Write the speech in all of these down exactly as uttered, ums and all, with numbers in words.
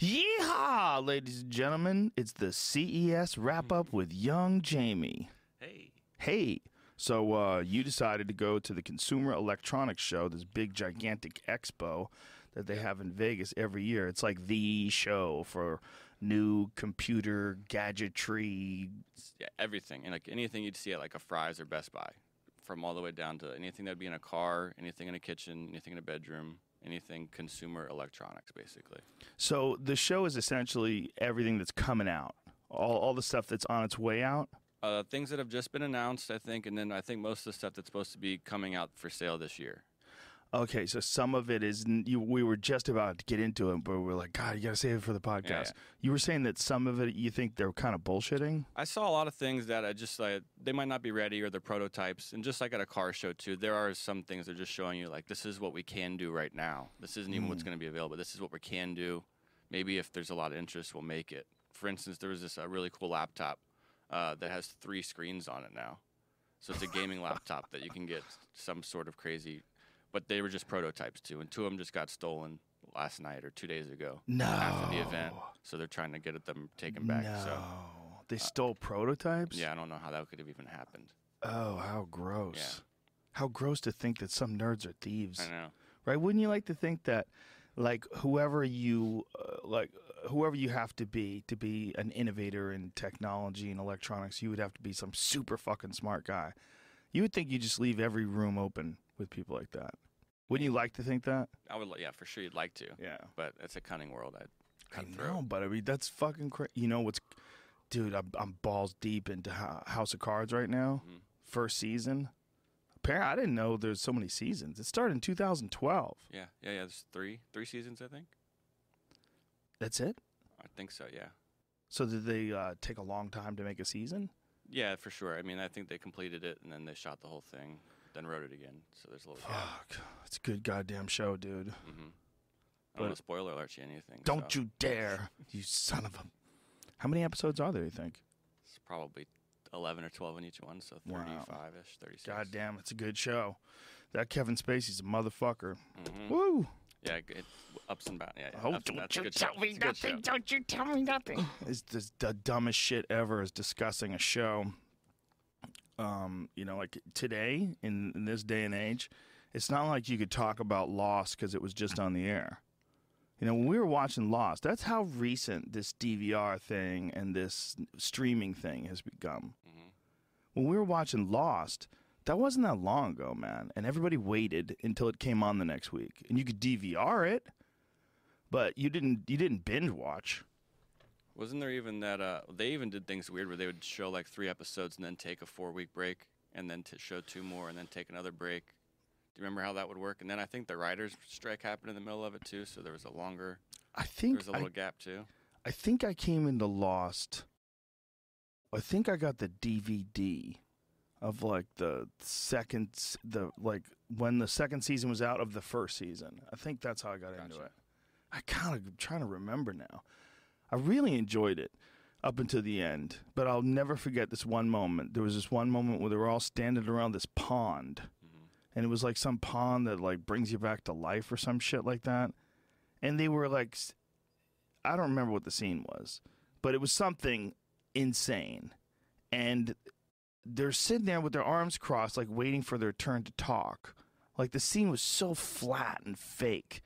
Yeehaw, ladies and gentlemen, it's the C E S wrap-up with Young Jamie. Hey. Hey. So uh, you decided to go to the Consumer Electronics Show, this big, gigantic expo that they have in Vegas every year. It's like the show for new computer gadgetry. Yeah, everything. And like anything you'd see at like a Fry's or Best Buy, from all the way down to anything that would be in a car, anything in a kitchen, anything in a bedroom. Anything consumer electronics, basically. So the show is essentially everything that's coming out, all all the stuff that's on its way out? Uh, things that have just been announced, I think, and then I think most of the stuff that's supposed to be coming out for sale this year. Okay, so some of it is, you, we were just about to get into it, but we were like, God, you got to save it for the podcast. Yeah, yeah. You were saying that some of it you think they're kind of bullshitting? I saw a lot of things that I just, like, they might not be ready or they're prototypes. And just like at a car show, too, there are some things they're just showing you, like, this is what we can do right now. This isn't even mm. what's going to be available. This is what we can do. Maybe if there's a lot of interest, we'll make it. For instance, there was this uh, really cool laptop uh, that has three screens on it now. So it's a gaming laptop that you can get some sort of crazy... But they were just prototypes, too, and two of them just got stolen last night or two days ago. No. After the event, so they're trying to get them taken back. No. So, they uh, stole prototypes? Yeah, I don't know how that could have even happened. Oh, how gross. Yeah. How gross to think that some nerds are thieves. I know. Right? Wouldn't you like to think that, like, whoever you, uh, like, whoever you have to be to be an innovator in technology and electronics, you would have to be some super fucking smart guy. You would think you just leave every room open with people like that. Wouldn't you like to think that? I would, yeah, for sure you'd like to. Yeah. But it's a cunning world. I'd cut I know, through. But I mean, that's fucking crazy. You know what's... Dude, I'm, I'm balls deep into House of Cards right now. Mm-hmm. First season. Apparently, I didn't know there's so many seasons. It started in two thousand twelve. Yeah, yeah, yeah. There's three, three seasons, I think. That's it? I think so, yeah. So did they uh, take a long time to make a season? Yeah, for sure. I mean, I think they completed it, and then they shot the whole thing. Then wrote it again, so there's a little fuck. Gap. It's a good goddamn show, dude. Mm-hmm. I don't want to spoiler alert you anything. Don't so. you dare, you son of a! How many episodes are there? You think? It's probably eleven or twelve in each one, so thirty-five ish, thirty-six. Goddamn, it's a good show. That Kevin Spacey's a motherfucker. Mm-hmm. Woo! Yeah, it, ups and downs. Yeah, yeah. Oh, don't, and you tell me nothing, don't you tell me nothing! Don't you tell me nothing! It's just the dumbest shit ever. Is discussing a show. Um, you know, like today, in, in this day and age, it's not like you could talk about Lost because it was just on the air. You know, when we were watching Lost, that's how recent this D V R thing and this streaming thing has become. Mm-hmm. When we were watching Lost, that wasn't that long ago, man. And everybody waited until it came on the next week. And you could D V R it, but you didn't, you didn't binge watch. Wasn't there even that, uh, they even did things weird where they would show like three episodes and then take a four-week break and then t show two more and then take another break. Do you remember how that would work? And then I think the writer's strike happened in the middle of it too, so there was a longer, I think there was a little I, gap too. I think I came into Lost, I think I got the D V D of like the second, the like when the second season was out of the first season. I think that's how I got gotcha. into it. I kind of trying to remember now. I really enjoyed it up until the end, but I'll never forget this one moment. There was this one moment where they were all standing around this pond, mm-hmm. and it was like some pond that like brings you back to life or some shit like that. And they were like, I don't remember what the scene was, but it was something insane. And they're sitting there with their arms crossed, like waiting for their turn to talk. Like the scene was so flat and fake.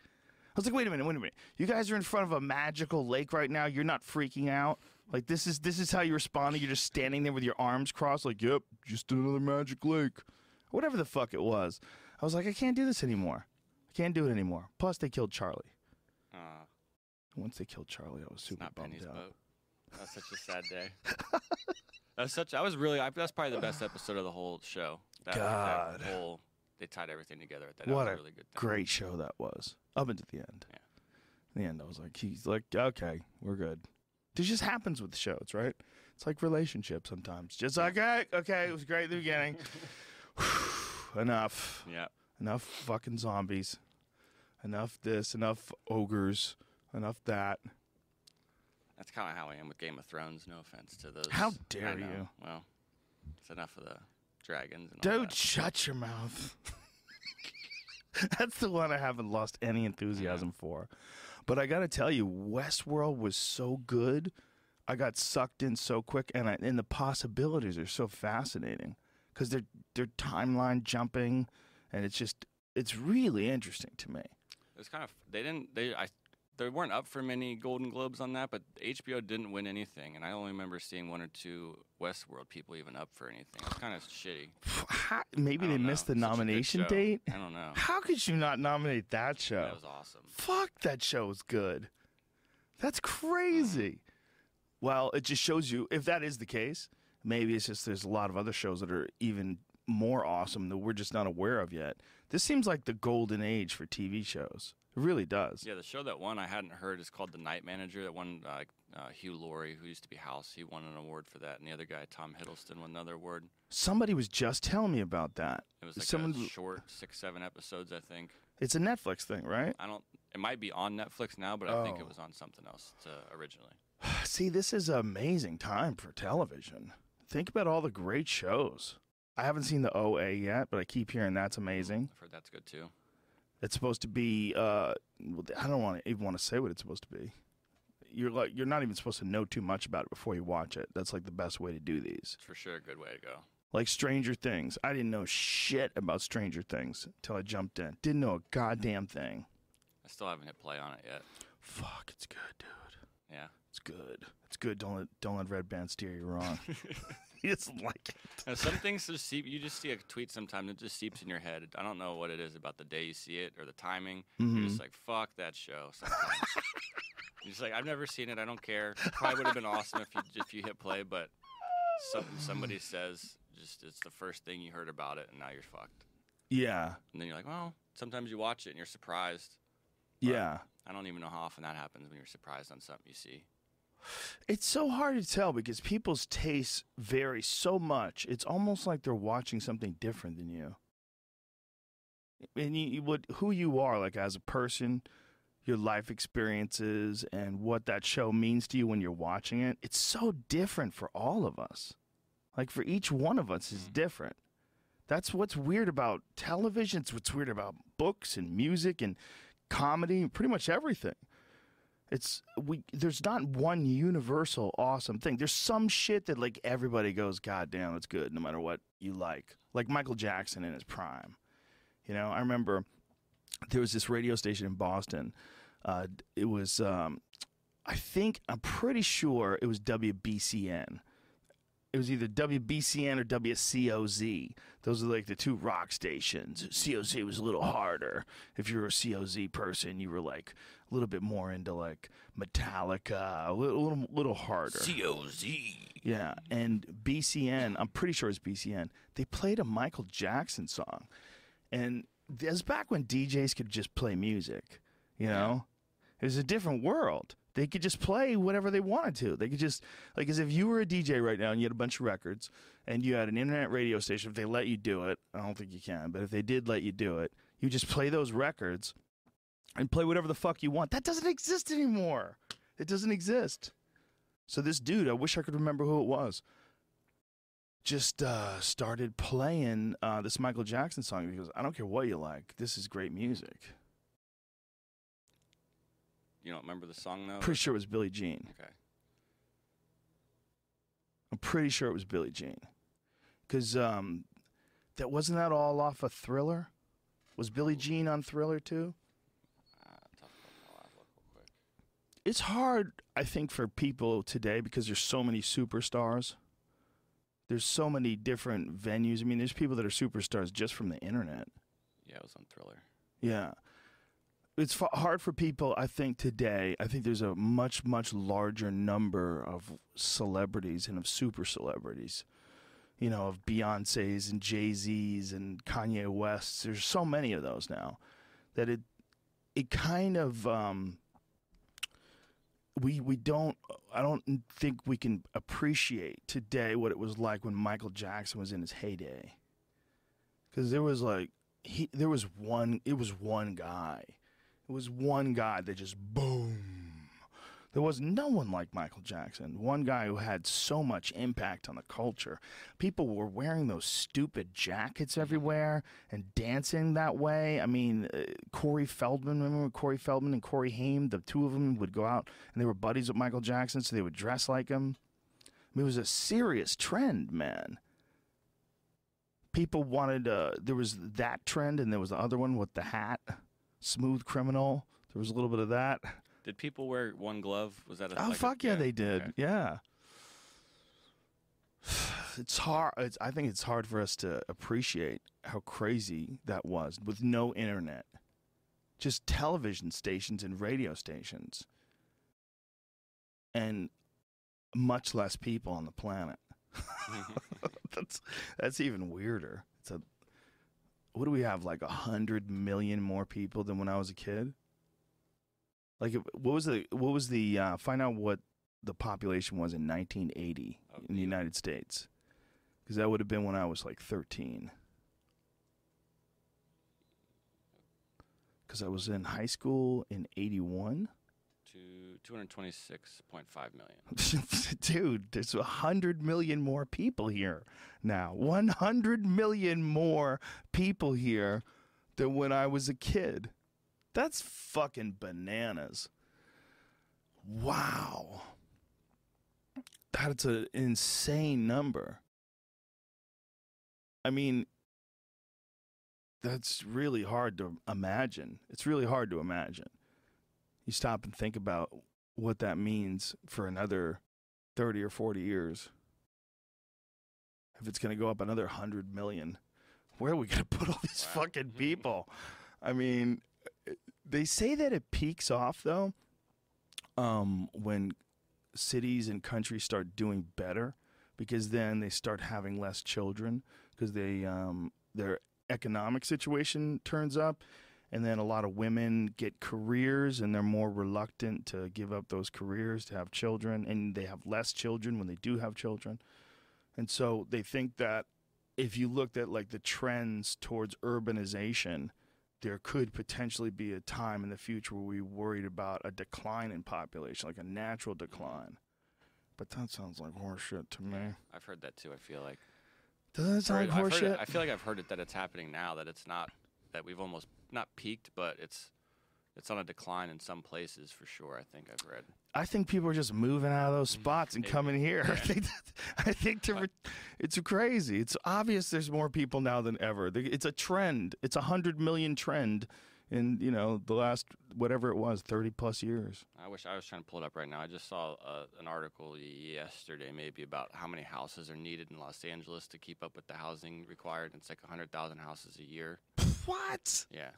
I was like, wait a minute, wait a minute. You guys are in front of a magical lake right now. You're not freaking out. Like, this is this is how you respond. You're just standing there with your arms crossed like, yep, just another magic lake. Whatever the fuck it was. I was like, I can't do this anymore. I can't do it anymore. Plus, they killed Charlie. Uh, Once they killed Charlie, I was super bummed out. That was such a sad day. that was such, I was really, I, that's probably the best episode of the whole show. That, God. That whole, they tied everything together at that. What that was a really good thing. Great show that was. Up until the end. Yeah. In the end, I was like, he's like, okay, we're good. This just happens with shows, right? It's like relationships sometimes. Just like, okay, okay, it was great at the beginning. Enough. Yeah. Enough fucking zombies. Enough this. Enough ogres. Enough that. That's kind of how I am with Game of Thrones. No offense to those. How dare you? Well, it's enough of the dragons. And all Dude, that. Shut your mouth. That's the one I haven't lost any enthusiasm yeah. for. But I got to tell you, Westworld was so good. I got sucked in so quick, and I, and the possibilities are so fascinating because they're they're timeline jumping, and it's just it's really interesting to me. It was kind of they didn't they I they weren't up for many Golden Globes on that, but H B O didn't win anything, and I only remember seeing one or two Westworld people even up for anything. It's kind of shitty. How, maybe they know. missed the Such nomination date. I don't know. How could you not nominate that show? That was awesome. Fuck, that show was good. That's crazy. Um, Well, it just shows you, if that is the case, maybe it's just there's a lot of other shows that are even more awesome that we're just not aware of yet. This seems like the golden age for T V shows. It really does. Yeah, the show that won I hadn't heard is called The Night Manager. That won uh, uh, Hugh Laurie, who used to be House. He won an award for that. And the other guy, Tom Hiddleston, won another award. Somebody was just telling me about that. It was like Someone... a short six, seven episodes, I think. It's a Netflix thing, right? I don't. It might be on Netflix now, but oh. I think it was on something else uh, originally. See, this is an amazing time for television. Think about all the great shows. I haven't seen the O A yet, but I keep hearing that's amazing. I've heard that's good, too. It's supposed to be, uh, I don't want to even want to say what it's supposed to be. You're like, you're not even supposed to know too much about it before you watch it. That's like the best way to do these. It's for sure a good way to go. Like Stranger Things. I didn't know shit about Stranger Things until I jumped in. Didn't know a goddamn thing. I still haven't hit play on it yet. Fuck, it's good, dude. Yeah. It's good. It's good. Don't let, don't let Red Band steer you wrong. He doesn't like it. Now, some things just seep. You just see a tweet sometimes. It just seeps in your head. I don't know what it is about the day you see it or the timing. Mm-hmm. You're just like, fuck that show. Sometimes. You're just like, I've never seen it. I don't care. It probably would have been awesome if you if you hit play, but some, somebody says just it's the first thing you heard about it, and now you're fucked. Yeah. And then you're like, well, sometimes you watch it and you're surprised. Yeah. I don't even know how often that happens when you're surprised on something you see. It's so hard to tell because people's tastes vary so much. It's almost like they're watching something different than you. And you, you would, who you are, like as a person, your life experiences, and what that show means to you when you're watching it. It's so different for all of us. Like for each one of us is different. That's what's weird about television. It's what's weird about books and music and comedy and pretty much everything. It's we. There's not one universal awesome thing. There's some shit that like everybody goes, God damn, it's good, no matter what you like. Like Michael Jackson in his prime. You know, I remember there was this radio station in Boston. Uh, it was, um, I think, I'm pretty sure it was W B C N. It was either W B C N or W C O Z. Those are like the two rock stations. C O Z was a little harder. If you were a C O Z person, you were like a little bit more into like Metallica, a little, little, little harder. C O Z. Yeah, and B C N, I'm pretty sure it's B C N. They played a Michael Jackson song. And that's back when D Js could just play music, you know? It was a different world. They could just play whatever they wanted to. They could just, like, as if you were a D J right now and you had a bunch of records and you had an internet radio station, if they let you do it, I don't think you can, but if they did let you do it, you just play those records and play whatever the fuck you want. That doesn't exist anymore. It doesn't exist. So this dude, I wish I could remember who it was, just uh, started playing uh, this Michael Jackson song because I don't care what you like, this is great music. You don't remember the song, though? Pretty sure it was Billie Jean. Okay. I'm pretty sure it was Billie Jean. Because um, that wasn't that all off of Thriller? Was Billie Jean on Thriller, too? Uh, tough one. I'll have to look real quick. It's hard, I think, for people today because there's so many superstars. There's so many different venues. I mean, there's people that are superstars just from the internet. Yeah, it was on Thriller. Yeah. It's f hard for people, I think, today. I think there's a much, much larger number of celebrities and of super celebrities, you know, of Beyonce's and Jay-Z's and Kanye West's. There's so many of those now that it it kind of um, we we don't I don't think we can appreciate today what it was like when Michael Jackson was in his heyday, because there was like he there was one it was one guy. It was one guy that just boom. There was no one like Michael Jackson, one guy who had so much impact on the culture. People were wearing those stupid jackets everywhere and dancing that way. I mean, uh, Corey Feldman, remember Corey Feldman and Corey Haim? The two of them would go out, and they were buddies with Michael Jackson, so they would dress like him. I mean, it was a serious trend, man. People wanted, uh, there was that trend, and there was the other one with the hat, Smooth Criminal. There was a little bit of that. Did people wear one glove? Was that a Oh, like fuck a, yeah, yeah, they did. Okay. Yeah. It's hard. It's, I think it's hard for us to appreciate how crazy that was with no internet. Just television stations and radio stations. And much less people on the planet. that's that's even weirder. It's a what do we have, like a hundred million more people than when I was a kid? Like, what was the what was the uh, find out what the population was in nineteen eighty okay. in the United States, because that would have been when I was like thirteen. Because I was in high school in eighty-one. two hundred twenty-six point five million. Dude, there's one hundred million more people here now. one hundred million more people here than when I was a kid. That's fucking bananas. Wow. That's an insane number. I mean, that's really hard to imagine. It's really hard to imagine. You stop and think about what that means for another thirty or forty years. If it's going to go up another one hundred million, where are we going to put all these wow. fucking people? I mean, they say that it peaks off, though, um, when cities and countries start doing better, because then they start having less children because they um, their economic situation turns up. And then a lot of women get careers, and they're more reluctant to give up those careers to have children. And they have less children when they do have children. And so they think that if you looked at, like, the trends towards urbanization, there could potentially be a time in the future where we worried about a decline in population, like a natural decline. But that sounds like horseshit to me. I've heard that, too, I feel like. Doesn't that sound like horseshit? I feel like I've heard it that it's happening now, that it's not, that we've almost... not peaked, but it's it's on a decline in some places for sure. I think I've read. I think people are just moving out of those spots and coming here. Yeah. I think, that, I think to, it's crazy. It's obvious there's more people now than ever. It's a trend. It's a hundred million trend in, you know, the last whatever it was, thirty plus years. I wish I was trying to pull it up right now. I just saw uh, an article yesterday maybe about how many houses are needed in Los Angeles to keep up with the housing required. It's like one hundred thousand houses a year. What? Yeah.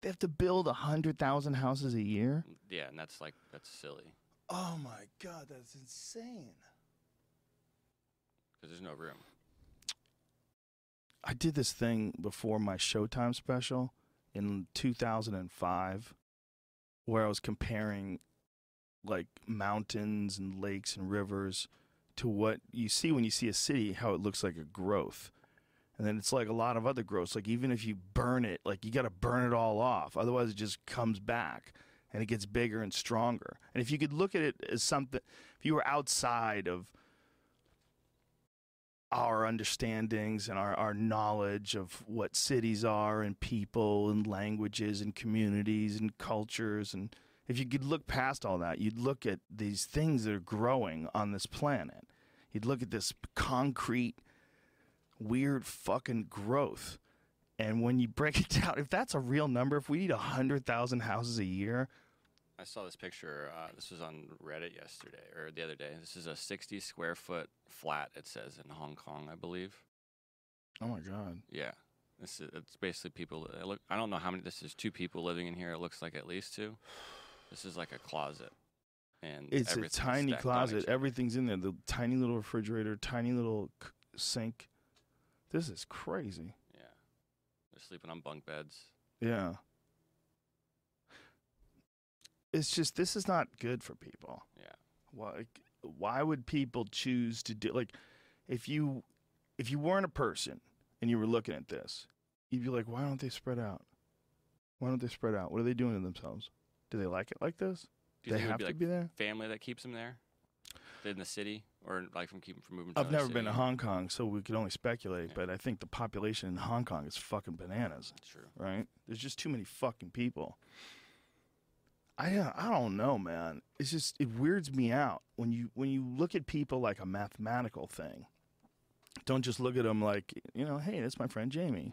They have to build one hundred thousand houses a year? Yeah, and that's like, that's silly. Oh my God, that's insane. Because there's no room. I did this thing before my Showtime special in two thousand five where I was comparing like mountains and lakes and rivers to what you see when you see a city, how it looks like a growth. And then it's like a lot of other growths. Like even if you burn it, like you got to burn it all off. Otherwise it just comes back and it gets bigger and stronger. And if you could look at it as something, if you were outside of our understandings and our, our knowledge of what cities are and people and languages and communities and cultures. And if you could look past all that, you'd look at these things that are growing on this planet. You'd look at this concrete weird fucking growth, and when you break it down, if that's a real number, if we need a hundred thousand houses a year, I saw this picture. Uh, this was on Reddit yesterday or the other day. This is a sixty square foot flat. It says in Hong Kong, I believe. Oh my God! Yeah, this is, it's basically people. It look, I don't know how many. This is two people living in here. It looks like at least two. This is like a closet, and it's a tiny closet. Everything's in there. The tiny little refrigerator, tiny little sink. This is crazy. Yeah. They're sleeping on bunk beds. Yeah. It's just, this is not good for people. Yeah. Why, why would people choose to do, like, if you, if you weren't a person and you were looking at this, you'd be like, why don't they spread out? Why don't they spread out? What are they doing to themselves? Do they like it like this? Do you they think have it would be to like be there? Family that keeps them there, in the city, or like from keeping from moving. To I've never city? been to Hong Kong, so we can only speculate. Yeah. But I think the population in Hong Kong is fucking bananas. True. Right? There's just too many fucking people. I I don't know, man. It's just it weirds me out when you when you look at people like a mathematical thing. Don't just look at them like, you know, hey, that's my friend Jamie.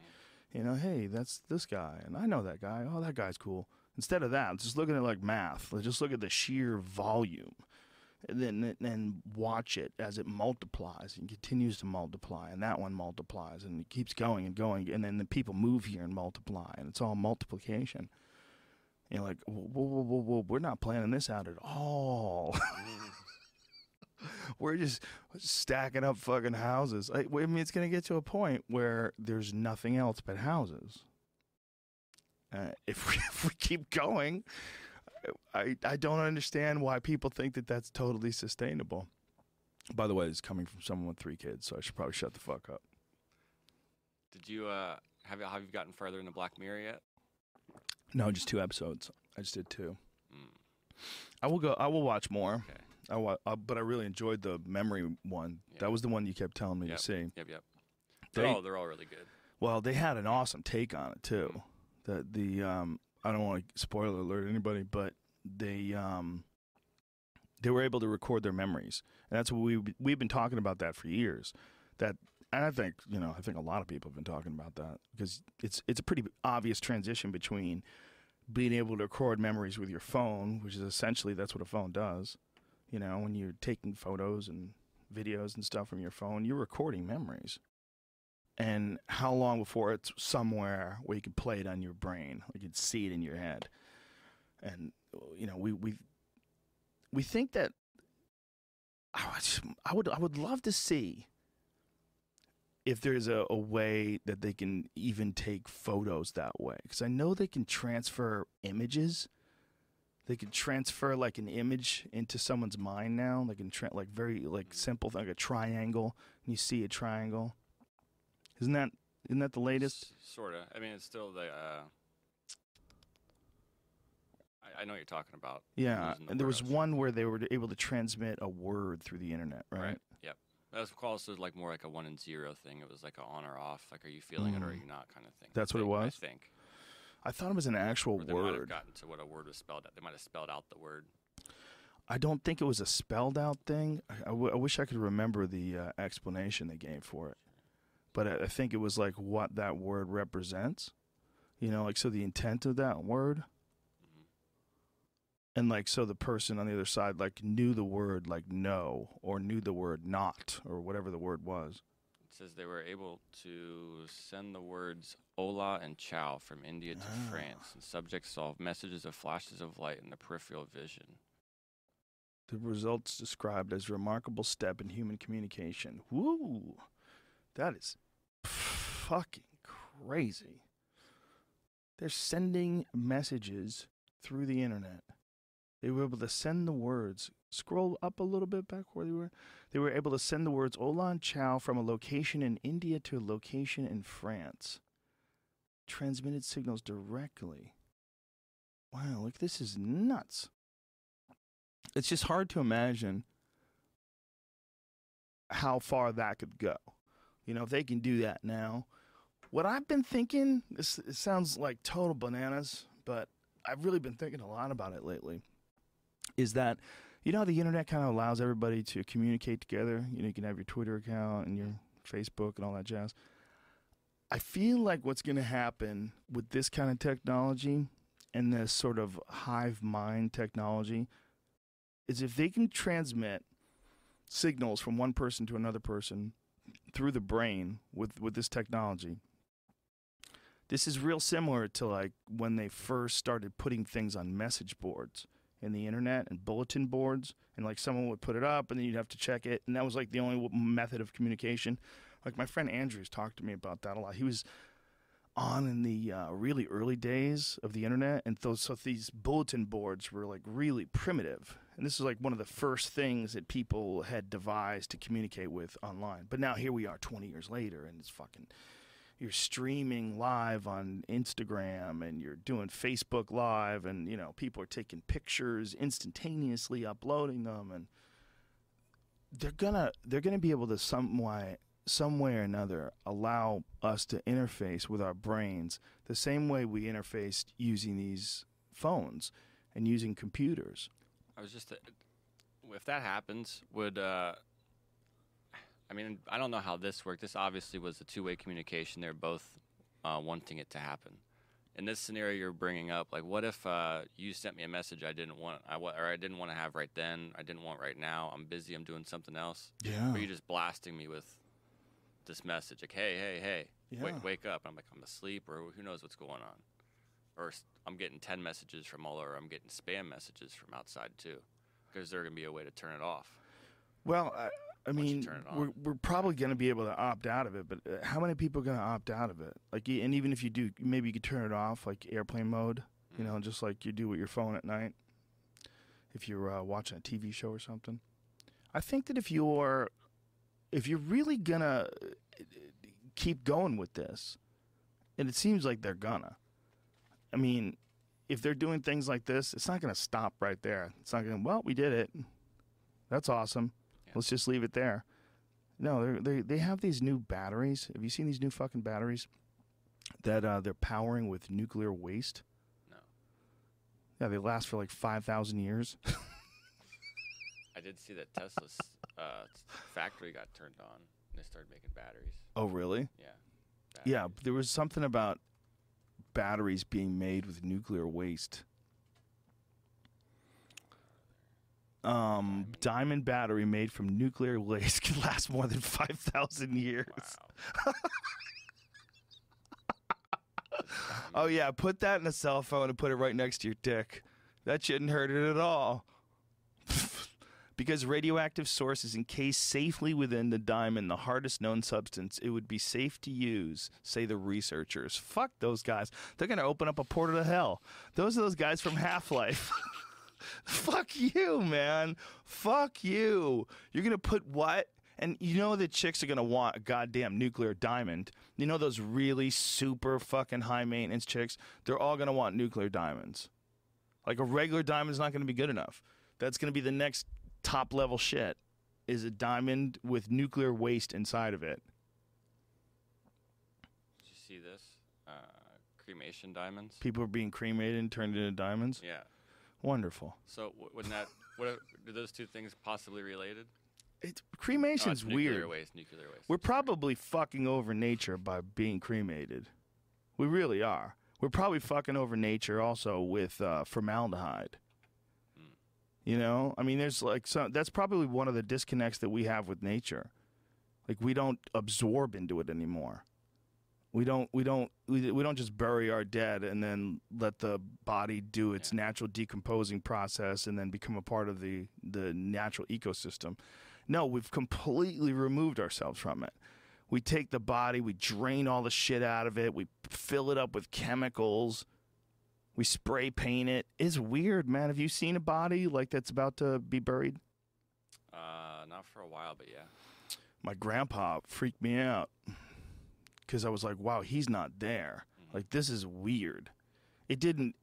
You know, hey, that's this guy, and I know that guy. Oh, that guy's cool. Instead of that, just look at it like math. Let's just look at the sheer volume, and then and watch it as it multiplies and continues to multiply, and that one multiplies, and it keeps going and going, and then the people move here and multiply, and it's all multiplication. And you're like, whoa, whoa, whoa, whoa, we're not planning this out at all. We're just stacking up fucking houses. I, I mean, it's going to get to a point where there's nothing else but houses. Uh, if, we, if we keep going, I, I don't understand why people think that that's totally sustainable. By the way, it's coming from someone with three kids, so I should probably shut the fuck up. Did you, uh, have, have you gotten further in the Black Mirror yet? No, just two episodes. I just did two. Mm. I will go, I will watch more. Okay. I wa- uh, but I really enjoyed the memory one. Yep. That was the one you kept telling me yep. to see. Yep, yep. They, they're all they're all really good. Well, they had an awesome take on it too. Mm. The the um, I don't want to spoiler alert anybody, but they um, they were able to record their memories, and that's what we we've been talking about that for years. That and I think you know I think a lot of people have been talking about that because it's it's a pretty obvious transition between being able to record memories with your phone, which is essentially that's what a phone does. You know, when you're taking photos and videos and stuff from your phone, you're recording memories. And how long before it's somewhere where you can play it on your brain, you can see it in your head. And, you know, we we we think that I would I would, I would love to see if there's a, a way that they can even take photos that way. Because I know they can transfer images. They can transfer like an image into someone's mind now. They can tra- like very like simple like a triangle. And you see a triangle. Isn't that isn't that the latest? S- sort of. I mean, it's still the. Uh, I, I know what you're talking about. Yeah, the and there was one where they were able to transmit a word through the internet, right? Right. Yep. That was close to like more like a one and zero thing. It was like a on or off. Like, are you feeling mm. it or are you not? Kind of thing. That's I what think, it was. I think. I thought it was an actual they word. They might have gotten to what a word was spelled out. They might have spelled out the word. I don't think it was a spelled out thing. I, w- I wish I could remember the uh, explanation they gave for it. But I, I think it was like what that word represents. You know, like so the intent of that word. Mm-hmm. And like so the person on the other side like knew the word like no or knew the word not or whatever the word was. Says they were able to send the words hola and ciao from India to ah. France, and subjects saw messages of flashes of light in the peripheral vision. The results described as a remarkable step in human communication. Woo! That is fucking crazy. They're sending messages through the internet. They were able to send the words. Scroll up a little bit back where they were. They were able to send the words "Hola and Ciao" from a location in India to a location in France. Transmitted signals directly. Wow, like this is nuts. It's just hard to imagine how far that could go. You know, if they can do that now. What I've been thinking, this it sounds like total bananas, but I've really been thinking a lot about it lately, is that you know how the internet kind of allows everybody to communicate together? You know, you can have your Twitter account and your Facebook and all that jazz. I feel like what's going to happen with this kind of technology and this sort of hive mind technology is if they can transmit signals from one person to another person through the brain with, with this technology. This is real similar to like when they first started putting things on message boards in the internet and bulletin boards, and like someone would put it up and then you'd have to check it, and that was like the only method of communication. Like my friend Andrew's talked to me about that a lot. He was on in the uh, really early days of the internet, and those so these bulletin boards were like really primitive, and this is like one of the first things that people had devised to communicate with online. But now here we are twenty years later, and it's fucking you're streaming live on Instagram and you're doing Facebook Live, and you know, people are taking pictures instantaneously, uploading them, and they're gonna they're gonna be able to some way, some way or another allow us to interface with our brains the same way we interfaced using these phones and using computers. I was just, if that happens, would uh, I mean, I don't know how this worked. This obviously was a two-way communication. They're both uh, wanting it to happen. In this scenario you're bringing up, like, what if uh, you sent me a message I didn't want, I w or I didn't want to have right then, I didn't want right now. I'm busy. I'm doing something else. Yeah. Or you just blasting me with this message, like, hey, hey, hey, yeah. wake, wake up. And I'm like, I'm asleep, or who knows what's going on. Or I'm getting ten messages from all over. I'm getting spam messages from outside too, because there's going to be a way to turn it off. Well, I, I mean, we're, we're probably going to be able to opt out of it, but how many people are going to opt out of it? Like, and even if you do, maybe you could turn it off, like airplane mode, mm-hmm. you know, just like you do with your phone at night if you're uh, watching a T V show or something. I think that if you're, if you're really going to keep going with this, and it seems like they're gonna, I mean, if they're doing things like this, it's not going to stop right there. It's not going to, well, we did it. That's awesome. Yeah. Let's just leave it there. No, they they have these new batteries. Have you seen these new fucking batteries that uh, they're powering with nuclear waste? No. Yeah, they last for like five thousand years. I did see that Tesla's uh, factory got turned on, and they started making batteries. Oh, really? Yeah. Batteries. Yeah, there was something about batteries being made with nuclear waste. Um, diamond. diamond battery made from nuclear waste can last more than five thousand years. Wow. Oh, yeah. Put that in a cell phone and put it right next to your dick. That shouldn't hurt it at all. Because radioactive source is encased safely within the diamond, the hardest known substance, it would be safe to use, say the researchers. Fuck those guys. They're going to open up a portal to hell. Those are those guys from Half-Life. Fuck you, man. Fuck you. You're going to put what? And you know the chicks are going to want a goddamn nuclear diamond. You know those really super fucking high-maintenance chicks? They're all going to want nuclear diamonds. Like, a regular diamond's not going to be good enough. That's going to be the next top level shit, is a diamond with nuclear waste inside of it. Did you see this? Uh, cremation diamonds. People are being cremated and turned into diamonds. Yeah. Wonderful. So wouldn't that? What are those two things possibly related? It's cremation's oh, it's nuclear weird. Waste, nuclear waste. We're probably fucking over nature by being cremated. We really are. We're probably fucking over nature also with uh, formaldehyde. You know, I mean, there's like some, that's probably one of the disconnects that we have with nature. Like, we don't absorb into it anymore. We don't we don't we, we don't just bury our dead and then let the body do its yeah. natural decomposing process and then become a part of the the natural ecosystem. No, we've completely removed ourselves from it. We take the body, we drain all the shit out of it, we fill it up with chemicals. We spray paint it. It's weird, man. Have you seen a body like that's about to be buried? Uh, not for a while, but yeah. My grandpa freaked me out because I was like, "Wow, he's not there. Mm-hmm. Like, this is weird." It didn't.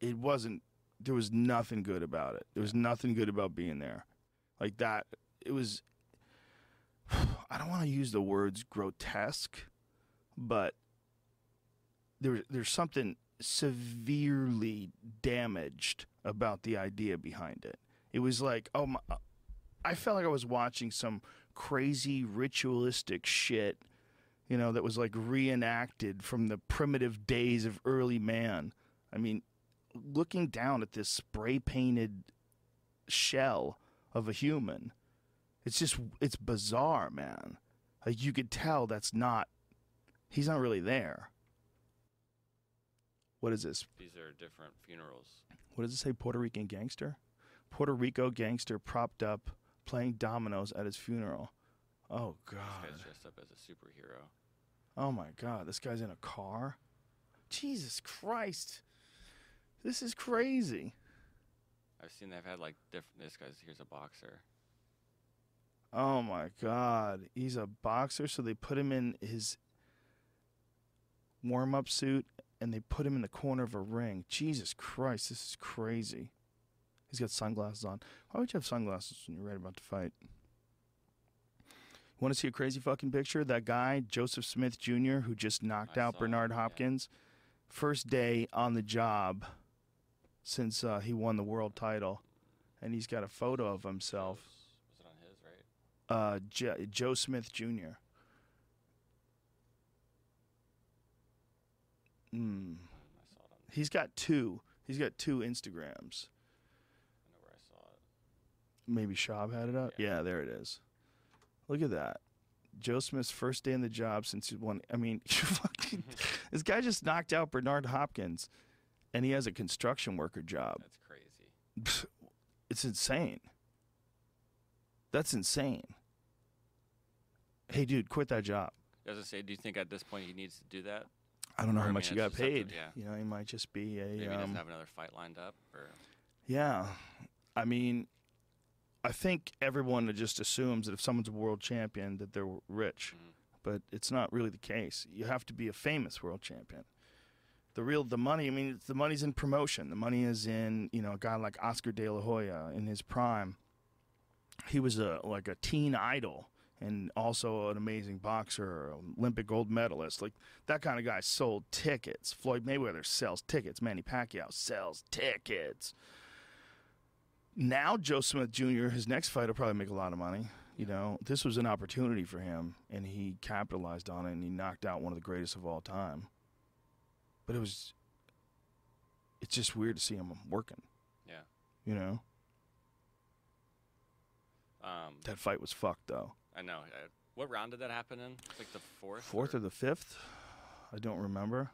It wasn't. There was nothing good about it. There was nothing good about being there, like that. It was. I don't want to use the words grotesque, but there, there's something severely damaged about the idea behind it. It was like, oh my, I felt like I was watching some crazy ritualistic shit, you know, that was like reenacted from the primitive days of early man. I mean, looking down at this spray painted shell of a human, it's just, it's bizarre, man. Like, you could tell that's not, he's not really there. What is this? These are different funerals. What does it say? Puerto Rican gangster? Puerto Rico gangster propped up playing dominoes at his funeral. Oh, God. This guy's dressed up as a superhero. Oh, my God. This guy's in a car? Jesus Christ. This is crazy. I've seen they've had, like, different... This guy's... Here's a boxer. Oh, my God. He's a boxer, so they put him in his... warm-up suit, and they put him in the corner of a ring. Jesus Christ, this is crazy. He's got sunglasses on. Why would you have sunglasses when you're right about to fight? Want to see a crazy fucking picture? That guy, Joseph Smith Junior, who just knocked I out Bernard him, Hopkins, yeah. First day on the job since uh, he won the world title, and he's got a photo of himself. Was it on his, right? Uh, J Joe Smith Junior Hmm. He's got two. He's got two Instagrams. I know where I saw it. Maybe Shab had it up? Yeah, yeah, there it is. Look at that. Joe Smith's first day in the job since he won. I mean, fucking, this guy just knocked out Bernard Hopkins, and he has a construction worker job. That's crazy. It's insane. That's insane. Hey, dude, quit that job. I was going to say, do you think at this point he needs to do that? I don't know or how I mean, much he got paid. To, yeah. You know, he might just be a... Maybe he um, doesn't have another fight lined up? Or... Yeah. I mean... I think everyone just assumes that if someone's a world champion that they're rich, mm-hmm. but it's not really the case. You have to be a famous world champion. The real, the money, I mean, the money's in promotion. The money is in, you know, a guy like Oscar De La Hoya in his prime. He was a, like a teen idol and also an amazing boxer, Olympic gold medalist. Like that kind of guy sold tickets. Floyd Mayweather sells tickets. Manny Pacquiao sells tickets. Now Joe Smith Junior, his next fight will probably make a lot of money. You know, this was an opportunity for him, and he capitalized on it, and he knocked out one of the greatest of all time. But it was, it's just weird to see him working. Yeah. You know? Um, that fight was fucked, though. I know. What round did that happen in? Like the fourth? Fourth or, or the fifth? I don't remember.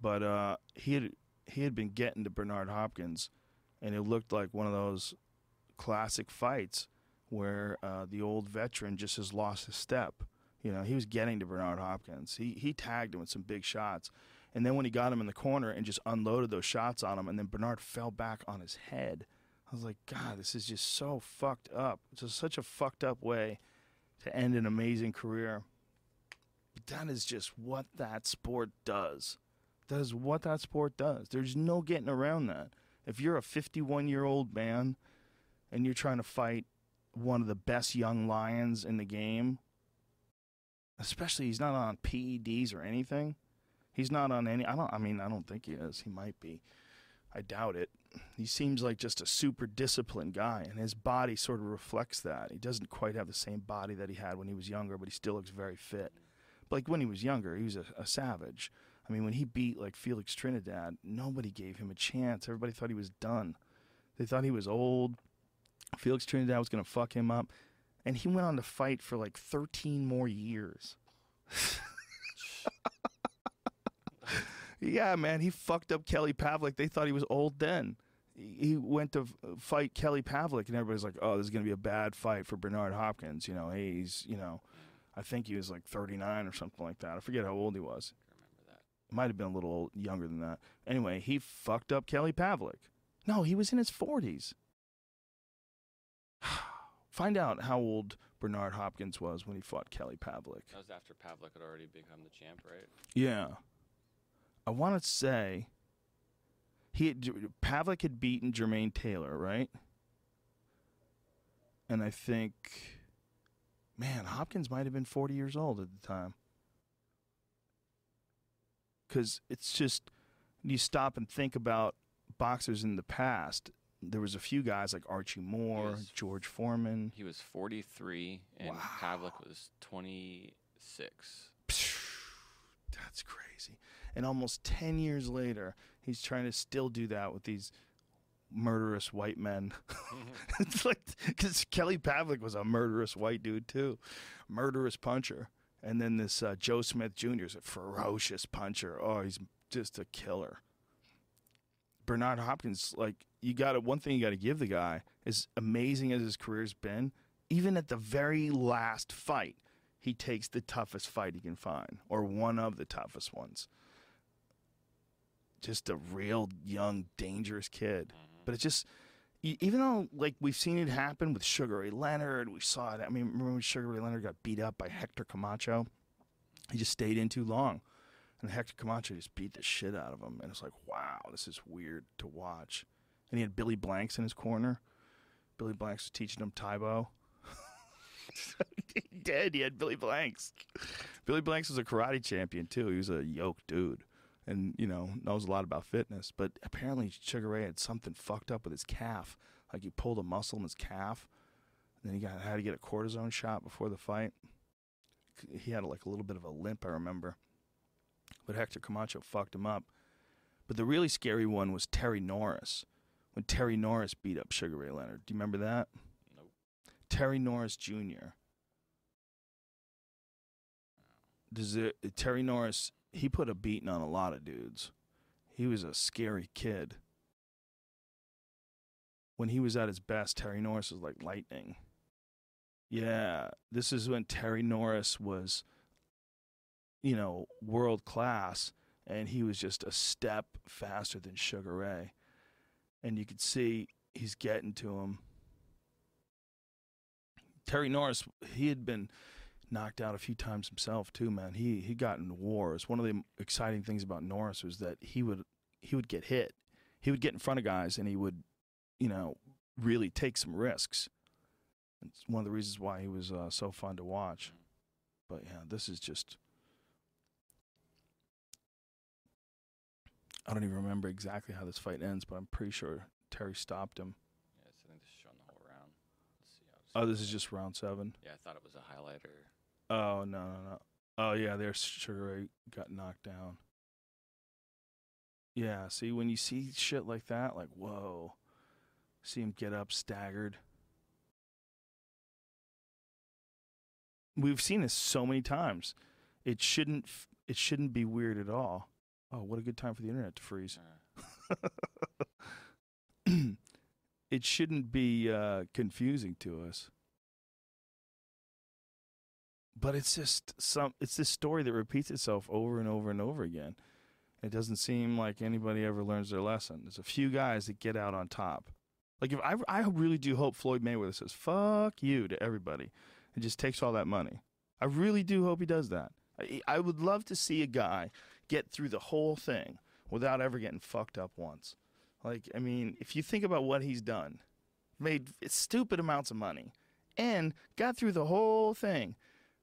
But uh, he had, he had been getting to Bernard Hopkins, and it looked like one of those classic fights where uh, the old veteran just has lost his step. You know, he was getting to Bernard Hopkins. He he tagged him with some big shots. And then when he got him in the corner and just unloaded those shots on him, and then Bernard fell back on his head. I was like, God, this is just so fucked up. It's just such a fucked up way to end an amazing career. But that is just what that sport does. That is what that sport does. There's no getting around that. If you're a fifty-one-year-old man and you're trying to fight one of the best young lions in the game, especially he's not on P E Ds or anything. He's not on any. I don't. I mean, I don't think he is. He might be. I doubt it. He seems like just a super disciplined guy, and his body sort of reflects that. He doesn't quite have the same body that he had when he was younger, but he still looks very fit. But like when he was younger, he was a, a savage. I mean, when he beat, like, Felix Trinidad, nobody gave him a chance. Everybody thought he was done. They thought he was old. Felix Trinidad was going to fuck him up. And he went on to fight for, like, thirteen more years. Yeah, man, he fucked up Kelly Pavlik. They thought he was old then. He went to fight Kelly Pavlik, and everybody's like, oh, this is going to be a bad fight for Bernard Hopkins. You know, hey, he's, you know, I think he was, like, thirty-nine or something like that. I forget how old he was. Might have been a little younger than that. Anyway, he fucked up Kelly Pavlik. No, he was in his forties. Find out how old Bernard Hopkins was when he fought Kelly Pavlik. That was after Pavlik had already become the champ, right? Yeah. I want to say he had, Pavlik had beaten Jermaine Taylor, right? And I think, man, Hopkins might have been forty years old at the time. Because it's just, you stop and think about boxers in the past. There was a few guys like Archie Moore, was, George Foreman. He was forty-three, and wow. Pavlik was twenty-six. That's crazy. And almost ten years later, he's trying to still do that with these murderous white men. It's like, because Kelly Pavlik was a murderous white dude, too. Murderous puncher. And then this uh, Joe Smith Junior is a ferocious puncher. Oh, he's just a killer. Bernard Hopkins, like, you got one thing you got to give the guy, as amazing as his career's been, even at the very last fight, he takes the toughest fight he can find, or one of the toughest ones. Just a real young, dangerous kid. But it's just... Even though, like, we've seen it happen with Sugar Ray Leonard, we saw it. I mean, remember when Sugar Ray Leonard got beat up by Hector Camacho? He just stayed in too long. And Hector Camacho just beat the shit out of him. And it's like, wow, this is weird to watch. And he had Billy Blanks in his corner. Billy Blanks was teaching him Taibo. He did. He had Billy Blanks. Billy Blanks was a karate champion, too. He was a yoked dude. And, you know, knows a lot about fitness. But apparently Sugar Ray had something fucked up with his calf. Like he pulled a muscle in his calf. And then he got had to get a cortisone shot before the fight. He had like a little bit of a limp, I remember. But Hector Camacho fucked him up. But the really scary one was Terry Norris. When Terry Norris beat up Sugar Ray Leonard. Do you remember that? Nope. Terry Norris Junior Does it, Terry Norris, he put a beating on a lot of dudes. He was a scary kid. When he was at his best, Terry Norris was like lightning. Yeah, this is when Terry Norris was, you know, world class, and he was just a step faster than Sugar Ray. And you could see he's getting to him. Terry Norris, he had been knocked out a few times himself too, man. He he got in wars. One of the exciting things about Norris was that he would he would get hit. He would get in front of guys, and he would, you know, really take some risks. It's one of the reasons why he was uh, so fun to watch. But yeah, this is just, I don't even remember exactly how this fight ends, but I'm pretty sure Terry stopped him. Yeah, so I think this is showing the whole round. Let's see how oh, this is just round seven? Yeah, I thought it was a highlighter. Oh, no, no, no. Oh, yeah, there's Sugar Ray got knocked down. Yeah, see, when you see shit like that, like, whoa. See him get up, staggered. We've seen this so many times. It shouldn't, it shouldn't be weird at all. Oh, what a good time for the internet to freeze. Right. It shouldn't be uh, confusing to us. But it's just some, it's this story that repeats itself over and over and over again. It doesn't seem like anybody ever learns their lesson. There's a few guys that get out on top. Like if I, I really do hope Floyd Mayweather says, fuck you to everybody. And just takes all that money. I really do hope he does that. I, I would love to see a guy get through the whole thing without ever getting fucked up once. Like, I mean, if you think about what he's done, made stupid amounts of money, and got through the whole thing,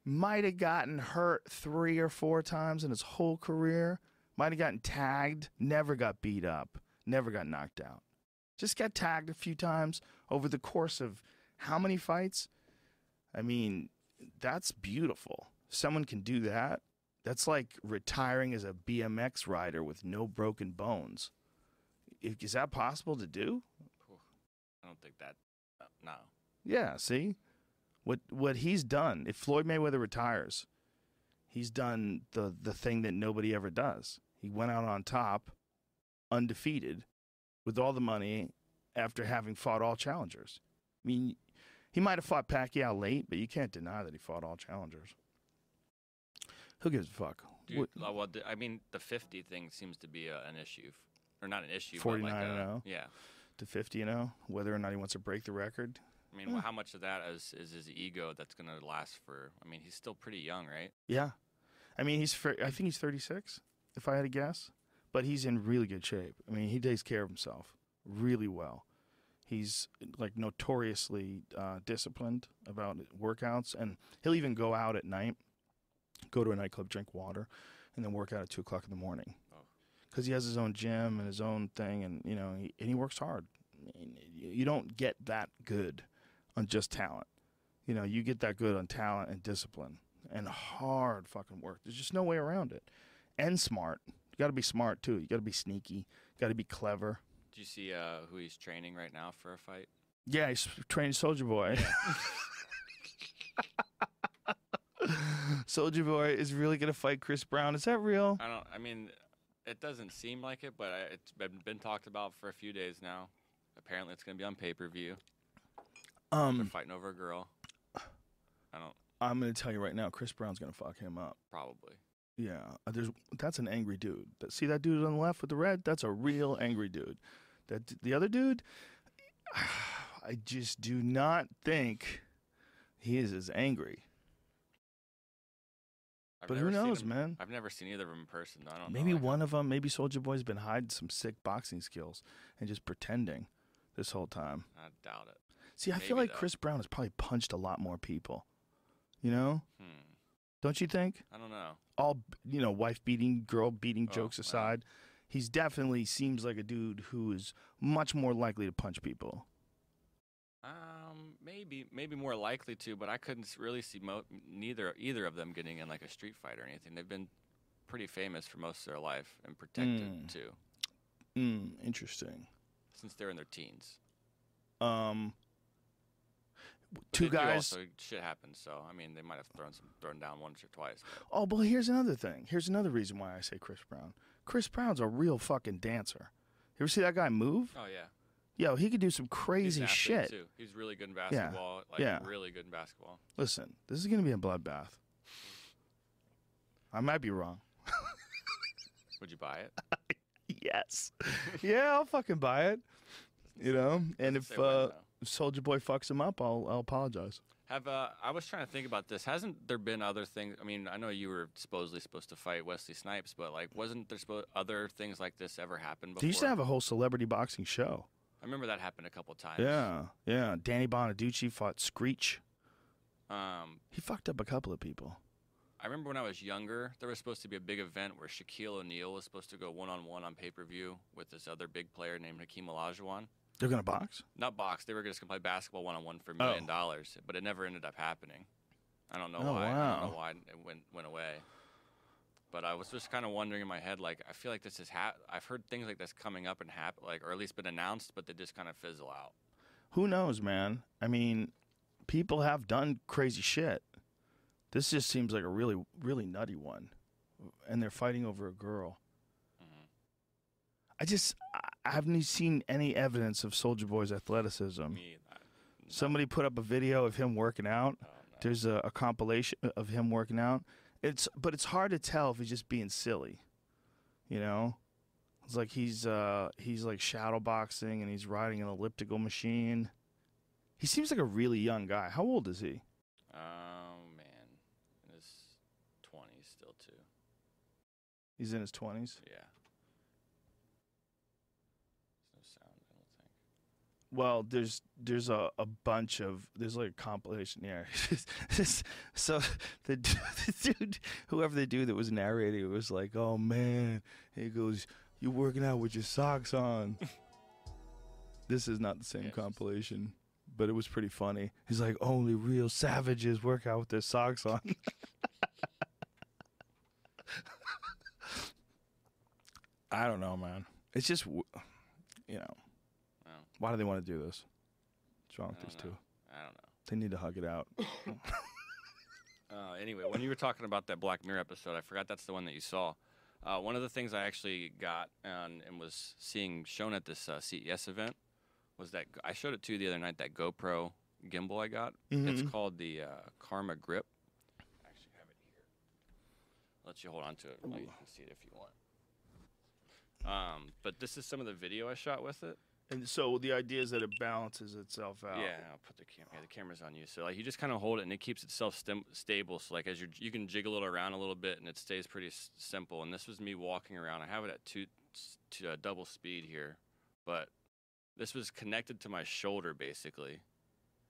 might have gotten hurt three or four times in his whole career, might have gotten tagged, never got beat up, never got knocked out. Just got tagged a few times over the course of how many fights? I mean, that's beautiful. Someone can do that. That's like retiring as a B M X rider with no broken bones. Is that possible to do? I don't think that, uh, no. Yeah, see? What what he's done, if Floyd Mayweather retires, he's done the, the thing that nobody ever does. He went out on top, undefeated, with all the money after having fought all challengers. I mean, he might have fought Pacquiao late, but you can't deny that he fought all challengers. Who gives a fuck? Dude, well, I mean, the fifty thing seems to be a, an issue. Or not an issue. forty-nine but like a, and oh. Yeah. To fifty and oh. Whether or not he wants to break the record. I mean, yeah. Well, how much of that is, is his ego that's going to last for... I mean, he's still pretty young, right? Yeah. I mean, he's I think he's thirty-six, if I had to guess. But he's in really good shape. I mean, he takes care of himself really well. He's, like, notoriously uh, disciplined about workouts. And he'll even go out at night. Go to a nightclub, drink water, and then work out at two o'clock in the morning. Because he has his own gym and his own thing, and you know, he, and he works hard. I mean, you don't get that good on just talent. You know, you get that good on talent and discipline and hard fucking work. There's just no way around it. And smart. You got to be smart too. You got to be sneaky. You got to be clever. Do you see uh, who he's training right now for a fight? Yeah, he's training Soulja Boy. Soulja Boy is really gonna fight Chris Brown. Is that real? I don't. I mean, it doesn't seem like it, but I, it's been, been talked about for a few days now. Apparently, it's gonna be on pay per view. Um, they're fighting over a girl. I don't. I'm gonna tell you right now, Chris Brown's gonna fuck him up. Probably. Yeah. There's. That's an angry dude. See that dude on the left with the red? That's a real angry dude. That the other dude. I just do not think he is as angry. I've but who knows, man? I've never seen either of them in person. I don't maybe know. Maybe one of them, maybe Soulja Boy's been hiding some sick boxing skills and just pretending this whole time. I doubt it. See, I maybe feel like though. Chris Brown has probably punched a lot more people. You know? Hmm. Don't you think? I don't know. All, you know, wife-beating, girl-beating oh, jokes aside, wow. he's definitely seems like a dude who is much more likely to punch people. Um, maybe, maybe more likely to, but I couldn't really see mo neither either of them getting in like a street fight or anything. They've been pretty famous for most of their life and protected mm. too. Mm, interesting. Since they're in their teens. Um, two they guys. Also, shit happens, so I mean, they might have thrown some thrown down once or twice. But. Oh, but here's another thing. Here's another reason why I say Chris Brown. Chris Brown's a real fucking dancer. You ever see that guy move? Oh yeah. Yo, he could do some crazy He's shit. Too. He's really good in basketball. Yeah. Like, yeah. really good in basketball. Listen, this is going to be a bloodbath. I might be wrong. Would you buy it? Yes. Yeah, I'll fucking buy it. You know, and if, uh, if Soulja Boy fucks him up, I'll, I'll apologize. Have uh, I was trying to think about this. Hasn't there been other things? I mean, I know you were supposedly supposed to fight Wesley Snipes, but like, wasn't there other things like this ever happened before? They used to have a whole celebrity boxing show. I remember that happened a couple times. Yeah, yeah. Danny Bonaducci fought Screech. Um, he fucked up a couple of people. I remember when I was younger, there was supposed to be a big event where Shaquille O'Neal was supposed to go one-on-one on pay-per-view with this other big player named Hakeem Olajuwon. They're going to box? Not box. They were just going to play basketball one-on-one for a million dollars, but it never ended up happening. I don't know oh, why. Wow. I don't know why it went, went away. But I was just kind of wondering in my head, like, I feel like this is ha I've heard things like this coming up and happen, like, or at least been announced, but they just kind of fizzle out. Who knows, man? I mean, people have done crazy shit. This just seems like a really, really nutty one. And they're fighting over a girl. Mm-hmm. I just, I haven't seen any evidence of Soulja Boy's athleticism. Me, I, no. Somebody put up a video of him working out. Oh, no. There's a, a compilation of him working out. It's but it's hard to tell if he's just being silly, you know. It's like he's uh, he's like shadow boxing and he's riding an elliptical machine. He seems like a really young guy. How old is he? Oh man, in his twenties still too. He's in his twenties. Yeah. There's no sound. I don't think. Well, there's there's a, a bunch of there's like a compilation. Yeah, so the, the dude, whoever the dude that was narrating, it was like, "Oh man," he goes, "You're working out with your socks on." This is not the same yes. compilation, but it was pretty funny. He's like, "Only real savages work out with their socks on." I don't know, man. It's just, you know. No. Why do they want to do this? What's wrong with these two? I don't know. They need to hug it out. uh, anyway, when you were talking about that Black Mirror episode, I forgot that's the one that you saw. Uh, one of the things I actually got and, and was seeing shown at this uh, C E S event was that I showed it to you the other night, that GoPro gimbal I got. Mm-hmm. It's called the uh, Karma Grip. I actually have it here. I'll let you hold on to it. Really. You can see it if you want. Um, but this is some of the video I shot with it. And so the idea is that it balances itself out. Yeah, I'll put the camera. Yeah, the camera's on you. So like you just kind of hold it, and it keeps itself stem stable. So like as you you can jiggle it around a little bit, and it stays pretty s simple. And this was me walking around. I have it at two, two uh, double speed here, but this was connected to my shoulder basically,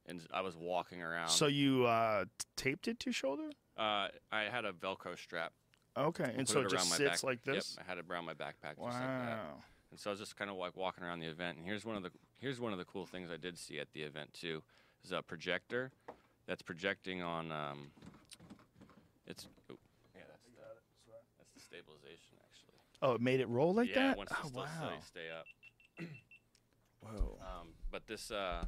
and I was walking around. So you uh, taped it to your shoulder? Uh, I had a Velcro strap. Okay, and so it, it just sits like this. Yep, I had it around my backpack. Wow. Just like that. And so I was just kind of like walking around the event, and here's one of the here's one of the cool things I did see at the event too, is a projector that's projecting on. Um, it's oh, yeah, that's the that's the stabilization actually. Oh, it made it roll like yeah, that. Yeah, once oh, it wow. stay up. Whoa. Um, but this uh,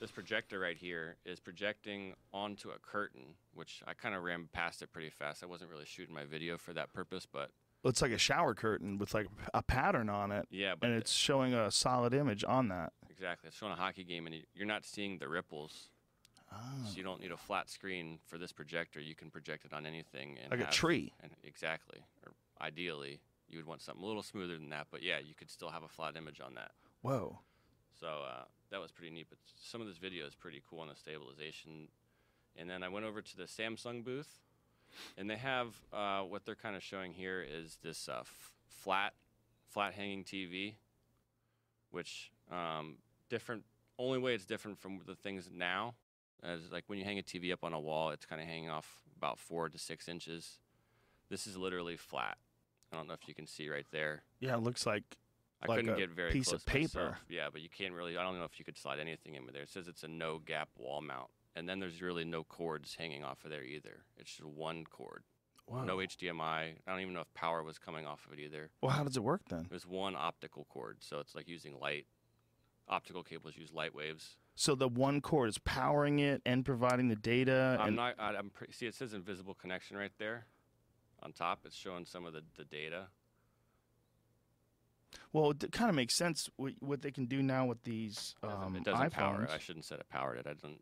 this projector right here is projecting onto a curtain, which I kind of ran past it pretty fast. I wasn't really shooting my video for that purpose, but. It's like a shower curtain with like a pattern on it. Yeah, but and it's showing a solid image on that. Exactly, it's showing a hockey game, and you're not seeing the ripples. Oh. So you don't need a flat screen for this projector. You can project it on anything, and like have, a tree. And exactly, or ideally, you would want something a little smoother than that. But yeah, you could still have a flat image on that. Whoa! So uh, that was pretty neat. But some of this video is pretty cool on the stabilization. And then I went over to the Samsung booth. And they have uh, what they're kind of showing here is this uh, f flat, flat hanging T V, which um, different. Only way it's different from the things now is like when you hang a T V up on a wall, it's kind of hanging off about four to six inches. This is literally flat. I don't know if you can see right there. Yeah, it looks like I like couldn't a get very piece close of paper. Myself. Yeah, but you can't really. I don't know if you could slide anything in there. It says it's a no gap wall mount. And then there's really no cords hanging off of there either. It's just one cord. Wow. No H D M I. I don't even know if power was coming off of it either. Well, how does it work then? There's one optical cord, so it's like using light. Optical cables use light waves. So the one cord is powering it and providing the data. I'm and not. I, I'm pre see. It says invisible connection right there, on top. It's showing some of the the data. Well, it kind of makes sense what they can do now with these um, it doesn't iPhones. Power it. I shouldn't say it powered it. I didn't.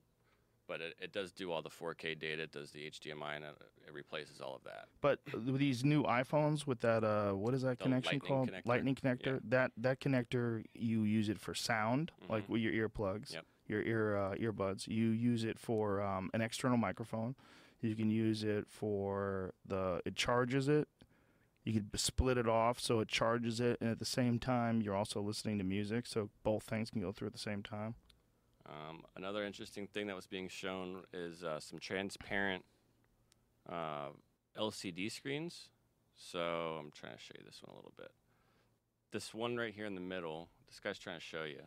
But it, it does do all the four K data. It does the H D M I, and it, it replaces all of that. But these new iPhones with that, uh, what is that the connection lightning called? Connector. Lightning connector. Yeah. That that connector, you use it for sound, mm-hmm. like with your earplugs, yep. your ear uh, earbuds. You use it for um, an external microphone. You can use it for the. It charges it. You can split it off so it charges it, and at the same time, you're also listening to music. So both things can go through at the same time. Um, another interesting thing that was being shown is uh, some transparent uh, L C D screens. So I'm trying to show you this one a little bit. This one right here in the middle, this guy's trying to show you.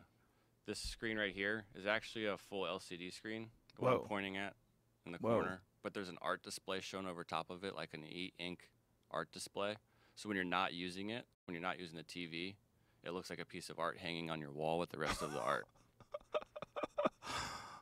This screen right here is actually a full L C D screen, the Whoa. One I'm pointing at in the Whoa. Corner. But there's an art display shown over top of it, like an e-ink art display. So when you're not using it, when you're not using the T V, it looks like a piece of art hanging on your wall with the rest of the art.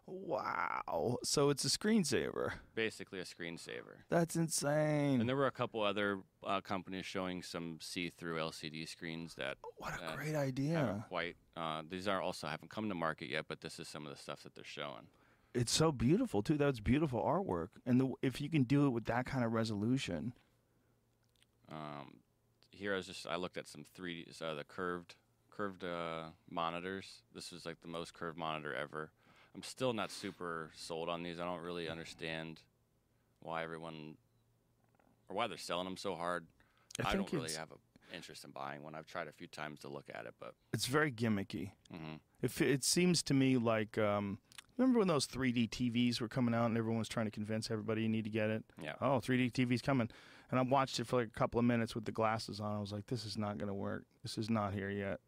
Wow. So it's a screensaver. Basically a screensaver. That's insane. And there were a couple other uh, companies showing some see-through L C D screens that... What a uh, great idea. Haven't quite, uh, these are also haven't come to market yet, but this is some of the stuff that they're showing. It's so beautiful, too. That's beautiful artwork. And the, if you can do it with that kind of resolution... Um, here I was just... I looked at some three D... So the curved, curved uh, monitors. This was like the most curved monitor ever. I'm still not super sold on these. I don't really understand why everyone or why they're selling them so hard. I, I don't really have an interest in buying one. I've tried a few times to look at it, but it's very gimmicky. Mm-hmm. If it seems to me like um, remember when those three D T Vs were coming out and everyone was trying to convince everybody you need to get it? Yeah. Oh, three D T V's coming, and I watched it for like a couple of minutes with the glasses on. I was like, this is not going to work. This is not here yet.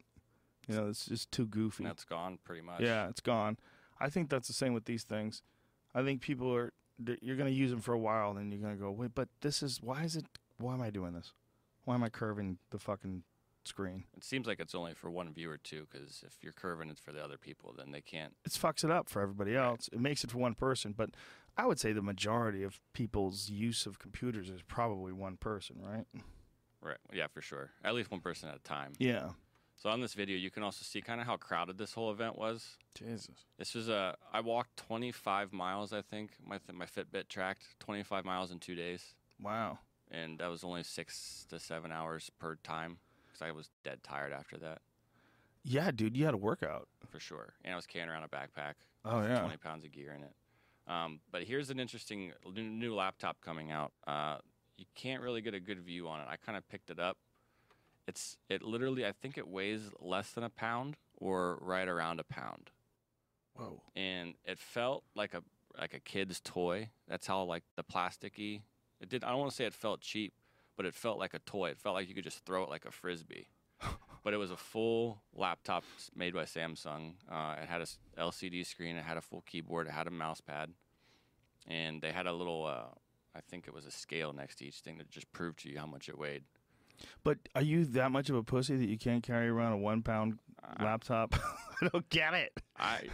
You know, it's just too goofy. And that's gone pretty much. Yeah, it's gone. I think that's the same with these things. I think people are, you're going to use them for a while, and then you're going to go, wait, but this is, why is it, why am I doing this? Why am I curving the fucking screen? It seems like it's only for one viewer, too, because if you're curving it for the other people, then they can't. It fucks it up for everybody else. Right. It makes it for one person, but I would say the majority of people's use of computers is probably one person, right? Right. Yeah, for sure. At least one person at a time. Yeah. So on this video, you can also see kind of how crowded this whole event was. Jesus. This was a, I walked twenty-five miles, I think. My, th my Fitbit tracked twenty-five miles in two days. Wow. And that was only six to seven hours per time because I was dead tired after that. Yeah, dude, you had a workout. For sure. And I was carrying around a backpack. Oh, yeah. twenty pounds of gear in it. Um, but here's an interesting new laptop coming out. Uh, you can't really get a good view on it. I kind of picked it up. It's it literally, I think it weighs less than a pound or right around a pound. Whoa. And it felt like a like a kid's toy. That's how like the plasticky. It did I don't want to say it felt cheap, but it felt like a toy. It felt like you could just throw it like a Frisbee. But it was a full laptop made by Samsung. Uh, it had a L C D screen, it had a full keyboard, it had a mouse pad. And they had a little uh, I think it was a scale next to each thing that just proved to you how much it weighed. But are you that much of a pussy that you can't carry around a one-pound uh, laptop? I don't get it. I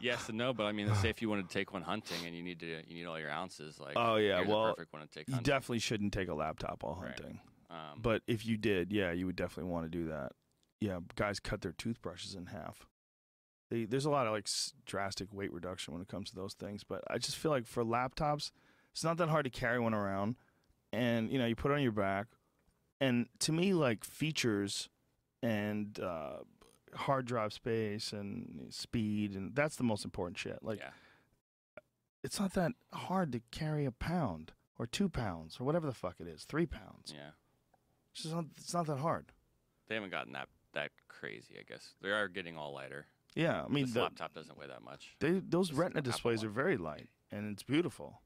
yes and no, but I mean, let's say if you want to take one hunting and you need to, you need all your ounces. Like, oh yeah, well, perfect one to take. You definitely shouldn't take a laptop while hunting. Right. Um, but if you did, yeah, you would definitely want to do that. Yeah, guys cut their toothbrushes in half. They, there's a lot of like drastic weight reduction when it comes to those things. But I just feel like for laptops, it's not that hard to carry one around, and you know, you put it on your back. And to me, like features and uh, hard drive space and speed, and that's the most important shit. Like, yeah. It's not that hard to carry a pound. or two pounds or whatever the fuck it is, three pounds. Yeah. It's just not, it's not that hard. They haven't gotten that that crazy, I guess. They are getting all lighter. Yeah, I mean, this the laptop doesn't weigh that much. They, those this Retina displays are very light, and it's beautiful.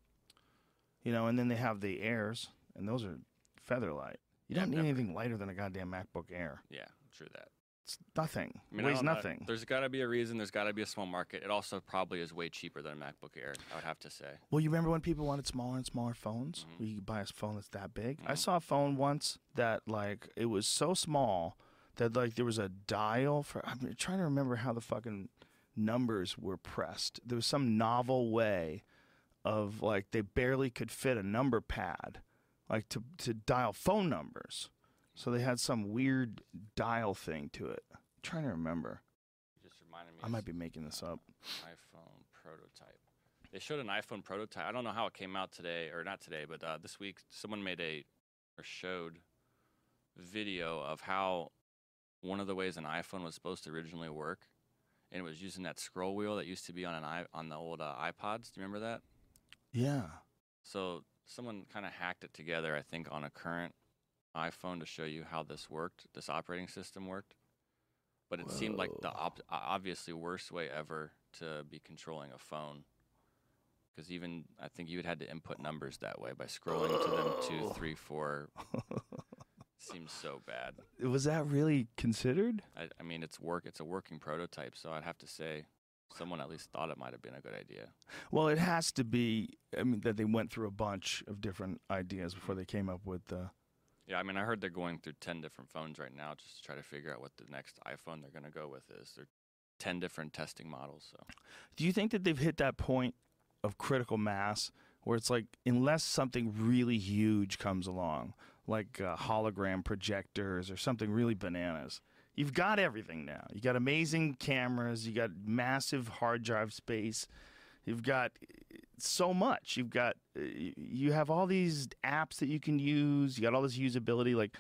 You know, and then they have the Airs, and those are feather light. You yeah, don't need never. anything lighter than a goddamn MacBook Air. Yeah, true that. It's nothing. I mean, it weighs nothing. Know. There's got to be a reason. There's got to be a small market. It also probably is way cheaper than a MacBook Air, I would have to say. Well, you remember when people wanted smaller and smaller phones? Mm-hmm. We could buy a phone that's that big. Mm-hmm. I saw a phone once that, like, it was so small that, like, there was a dial for... I'm trying to remember how the fucking numbers were pressed. There was some novel way of, like, they barely could fit a number pad, like, to, to dial phone numbers. So they had some weird dial thing to it. I'm trying to remember. You just reminded me. I might be making this up. iPhone prototype. They showed an iPhone prototype. I don't know how it came out today, or not today, but uh, this week someone made a, or showed video of how one of the ways an iPhone was supposed to originally work, and it was using that scroll wheel that used to be on an I, on the old uh, iPods. Do you remember that? Yeah. So someone kind of hacked it together, I think, on a current iPhone to show you how this worked, this operating system worked, but it Whoa. seemed like the op obviously worst way ever to be controlling a phone, because even I think you had to input numbers that way by scrolling oh. to them two, three, four. Seems so bad. Was that really considered? I, I mean, it's work. It's a working prototype, so I'd have to say someone at least thought it might have been a good idea. Well, it has to be. I mean, that they went through a bunch of different ideas before they came up with the. Uh, Yeah, I mean, I heard they're going through ten different phones right now just to try to figure out what the next iPhone they're going to go with is. They're ten different testing models. So, do you think that they've hit that point of critical mass where it's like, unless something really huge comes along, like uh, hologram projectors or something really bananas, you've got everything now. You got amazing cameras. You got massive hard drive space. You've got so much. You've got, you have all these apps that you can use. You got all this usability. Like,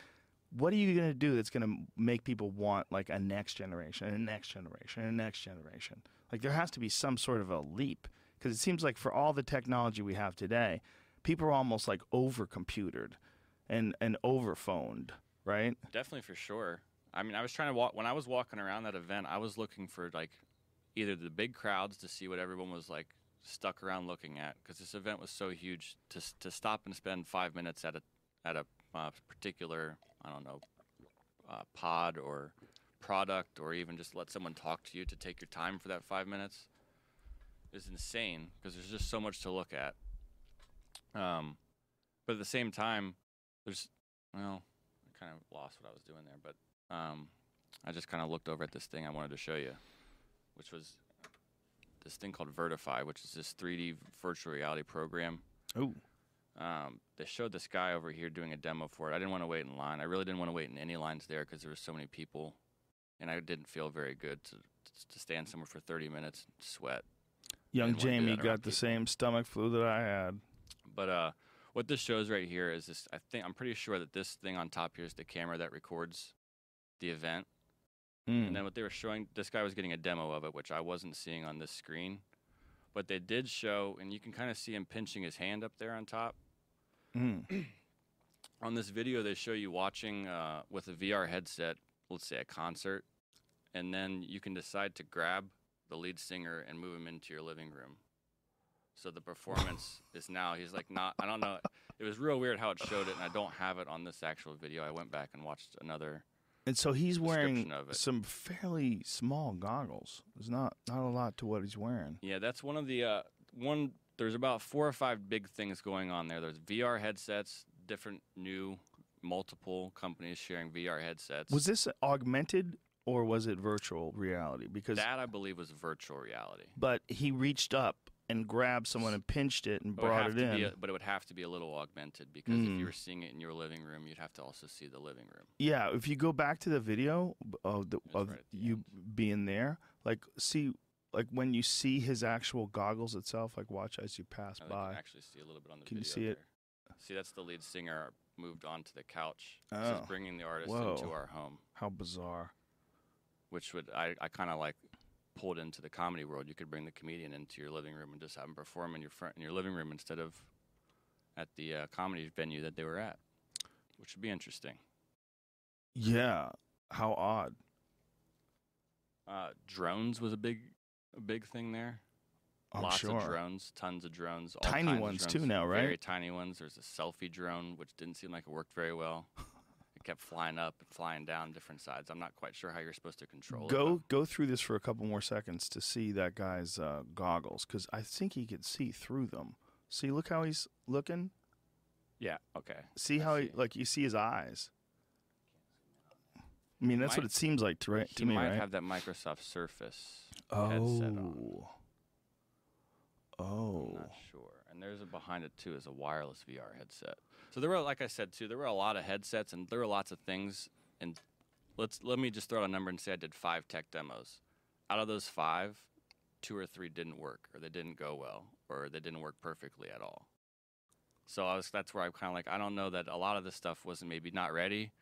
what are you going to do that's going to make people want, like, a next generation, a next generation, a next generation? Like, there has to be some sort of a leap, because it seems like for all the technology we have today, people are almost, like, over-computered and, and over-phoned, right? Definitely, for sure. I mean, I was trying to walk, when I was walking around that event, I was looking for, like, either the big crowds to see what everyone was, like, stuck around looking at, because this event was so huge. To to stop and spend five minutes at a at a uh, particular, I don't know, uh, pod or product, or even just let someone talk to you, to take your time for that five minutes is insane, because there's just so much to look at. Um, but at the same time, there's, well, I kind of lost what I was doing there, but um, I just kind of looked over at this thing I wanted to show you, which was this thing called Vertify, which is this three D virtual reality program. Oh. Um, they showed this guy over here doing a demo for it. I didn't want to wait in line. I really didn't want to wait in any lines there, because there were so many people, and I didn't feel very good to, to stand somewhere for thirty minutes and sweat. Young Jamie got the same stomach flu that I had. But uh, what this shows right here is this, I think, I'm pretty sure that this thing on top here is the camera that records the event. Mm. And then what they were showing, this guy was getting a demo of it, which I wasn't seeing on this screen. But they did show, and you can kind of see him pinching his hand up there on top. Mm. On this video, they show you watching uh, with a V R headset, let's say a concert. And then you can decide to grab the lead singer and move him into your living room. So the performance is now, he's like not, I don't know. It was real weird how it showed it, and I don't have it on this actual video. I went back and watched another. And so he's wearing some fairly small goggles. There's not, not a lot to what he's wearing. Yeah, that's one of the uh, one. There's about four or five big things going on there. There's V R headsets, different new multiple companies sharing V R headsets. Was this augmented or was it virtual reality? Because that, I believe, was virtual reality. But he reached up and grabbed someone and pinched it and brought it in. A, but it would have to be a little augmented, because mm. if you were seeing it in your living room, you'd have to also see the living room. Yeah, if you go back to the video of, the, of right you end. being there, like see, like when you see his actual goggles itself, like watch as you pass oh, by. You can actually see a little bit on the can video. Can you see there. it? See, that's the lead singer moved onto the couch. Oh. This is bringing the artist Whoa. into our home. How bizarre. Which would, I, I kind of like... pulled into the comedy world. You could bring the comedian into your living room and just have him perform in your front in your living room instead of at the uh, comedy venue that they were at, which would be interesting. Yeah, how odd. Uh, drones was a big, a big thing there. I'm Lots sure. of drones, tons of drones. All tiny ones drones, too now, right? Very tiny ones. There's a selfie drone, which didn't seem like it worked very well. It kept flying up and flying down different sides. I'm not quite sure how you're supposed to control go, it. Go go through this for a couple more seconds to see that guy's uh, goggles, because I think he could see through them. See, look how he's looking. Yeah, okay. See how he, like, you see his eyes. I mean, that's might, what it seems like to, right, to me, right? He might have that Microsoft Surface oh. headset on. Oh. I'm not sure. And there's a behind it, too, is a wireless V R headset. So there were, like I said, too, there were a lot of headsets, and there were lots of things. And let's let me just throw out a number and say I did five tech demos. Out of those five, two or three didn't work, or they didn't go well, or they didn't work perfectly at all. So I was, that's where I'm kind of like, I don't know that a lot of this stuff was maybe not ready,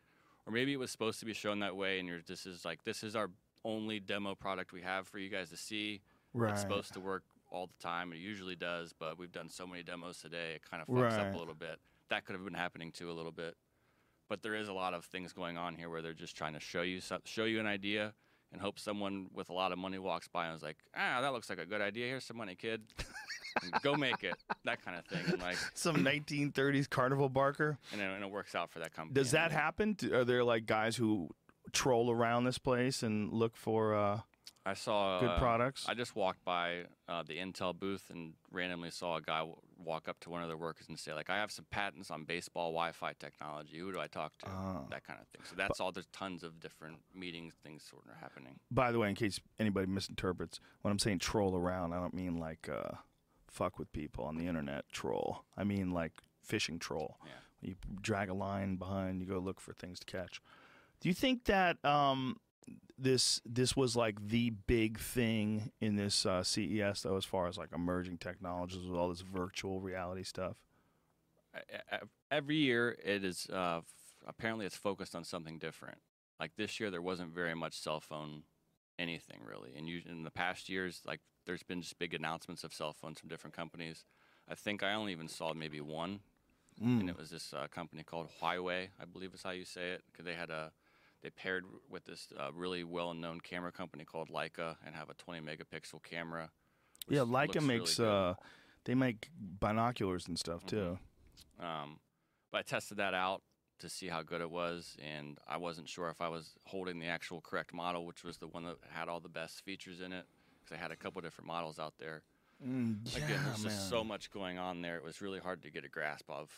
or maybe it was supposed to be shown that way, and you're this is like, this is our only demo product we have for you guys to see. Right. It's supposed to work all the time. It usually does, but we've done so many demos today, it kind of fucks right. up a little bit. That could have been happening too a little bit. But there is a lot of things going on here where they're just trying to show you some, show you an idea and hope someone with a lot of money walks by and is like, ah, that looks like a good idea. Here's some money, kid. Go make it. That kind of thing. And like some nineteen thirties carnival barker. And it, and it works out for that company. Does that happen? Are there like guys who troll around this place and look for uh, I saw, good uh, products? I just walked by uh, the Intel booth and randomly saw a guy w walk up to one of their workers and say, like, I have some patents on baseball Wi-Fi technology. Who do I talk to? Oh. That kind of thing. So that's but, all. There's tons of different meetings, things sort of happening. By the way, in case anybody misinterprets, when I'm saying troll around, I don't mean like... Uh, fuck with people on the internet troll. I mean like fishing troll. Yeah. You drag a line behind, you go look for things to catch. Do you think that um, this this was like the big thing in this uh, C E S though, as far as like emerging technologies with all this virtual reality stuff? Every year it is uh, apparently it's focused on something different. Like this year there wasn't very much cell phone anything really, and you, in the past years like there's been just big announcements of cell phones from different companies. I think I only even saw maybe one, mm. and it was this uh, company called Huawei, I believe is how you say it, because they had a, they paired with this uh, really well-known camera company called Leica and have a twenty megapixel camera. Yeah, Leica makes, really uh, they make binoculars and stuff mm-hmm. too. Um, but I tested that out to see how good it was, and I wasn't sure if I was holding the actual correct model, which was the one that had all the best features in it. I had a couple different models out there. Mm, Again, yeah, there's just man. so much going on there. It was really hard to get a grasp of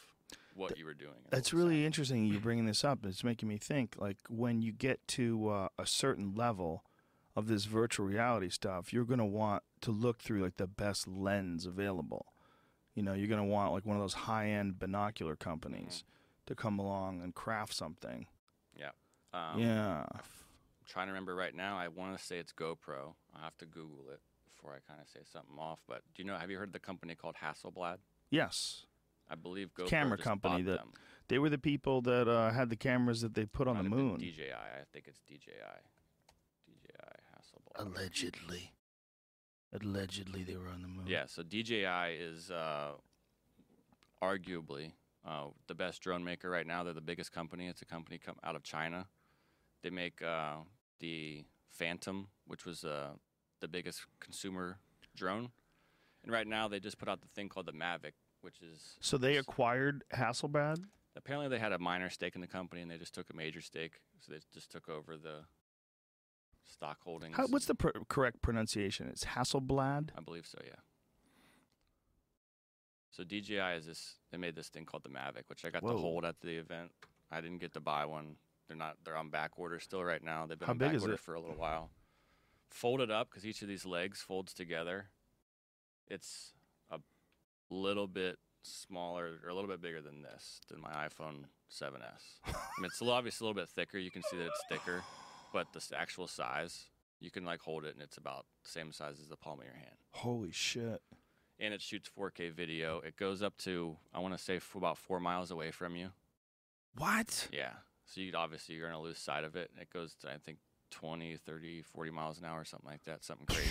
what Th you were doing. That's really that. interesting you bringing this up. It's making me think, like, when you get to uh, a certain level of this virtual reality stuff, you're going to want to look through, like, the best lens available. You know, you're going to want, like, one of those high-end binocular companies mm-hmm. to come along and craft something. Yeah. Um, yeah. Trying to remember right now, I want to say it's GoPro. I'll have to Google it before I kind of say something off. But do you know, have you heard of the company called Hasselblad? Yes. I believe GoPro camera company that them. They were the people that uh, had the cameras that they put on the moon. D J I, I think it's D J I. D J I Hasselblad. Allegedly. Allegedly they were on the moon. Yeah, so D J I is uh, arguably uh, the best drone maker right now. They're the biggest company. It's a company come out of China. They make... Uh, the Phantom, which was uh, the biggest consumer drone. And right now they just put out the thing called the Mavic, which is... So they acquired Hasselblad? Apparently they had a minor stake in the company, and they just took a major stake. So they just took over the stock holdings. How, what's the pr correct pronunciation? It's Hasselblad? I believe so, yeah. So D J I, is this, they made this thing called the Mavic, which I got Whoa. to hold at the event. I didn't get to buy one. They're not. They're on back order still right now. They've been How on back order it? for a little while. Folded up because each of these legs folds together. It's a little bit smaller or a little bit bigger than this than my iPhone seven S. I mean, it's obviously a little bit thicker. You can see that it's thicker, but the actual size, you can like hold it and it's about the same size as the palm of your hand. Holy shit! And it shoots four K video. It goes up to I want to say f about four miles away from you. What? Yeah. So you'd obviously you're going to lose sight of it. It goes to, I think, twenty, thirty, forty miles an hour, something like that, something crazy.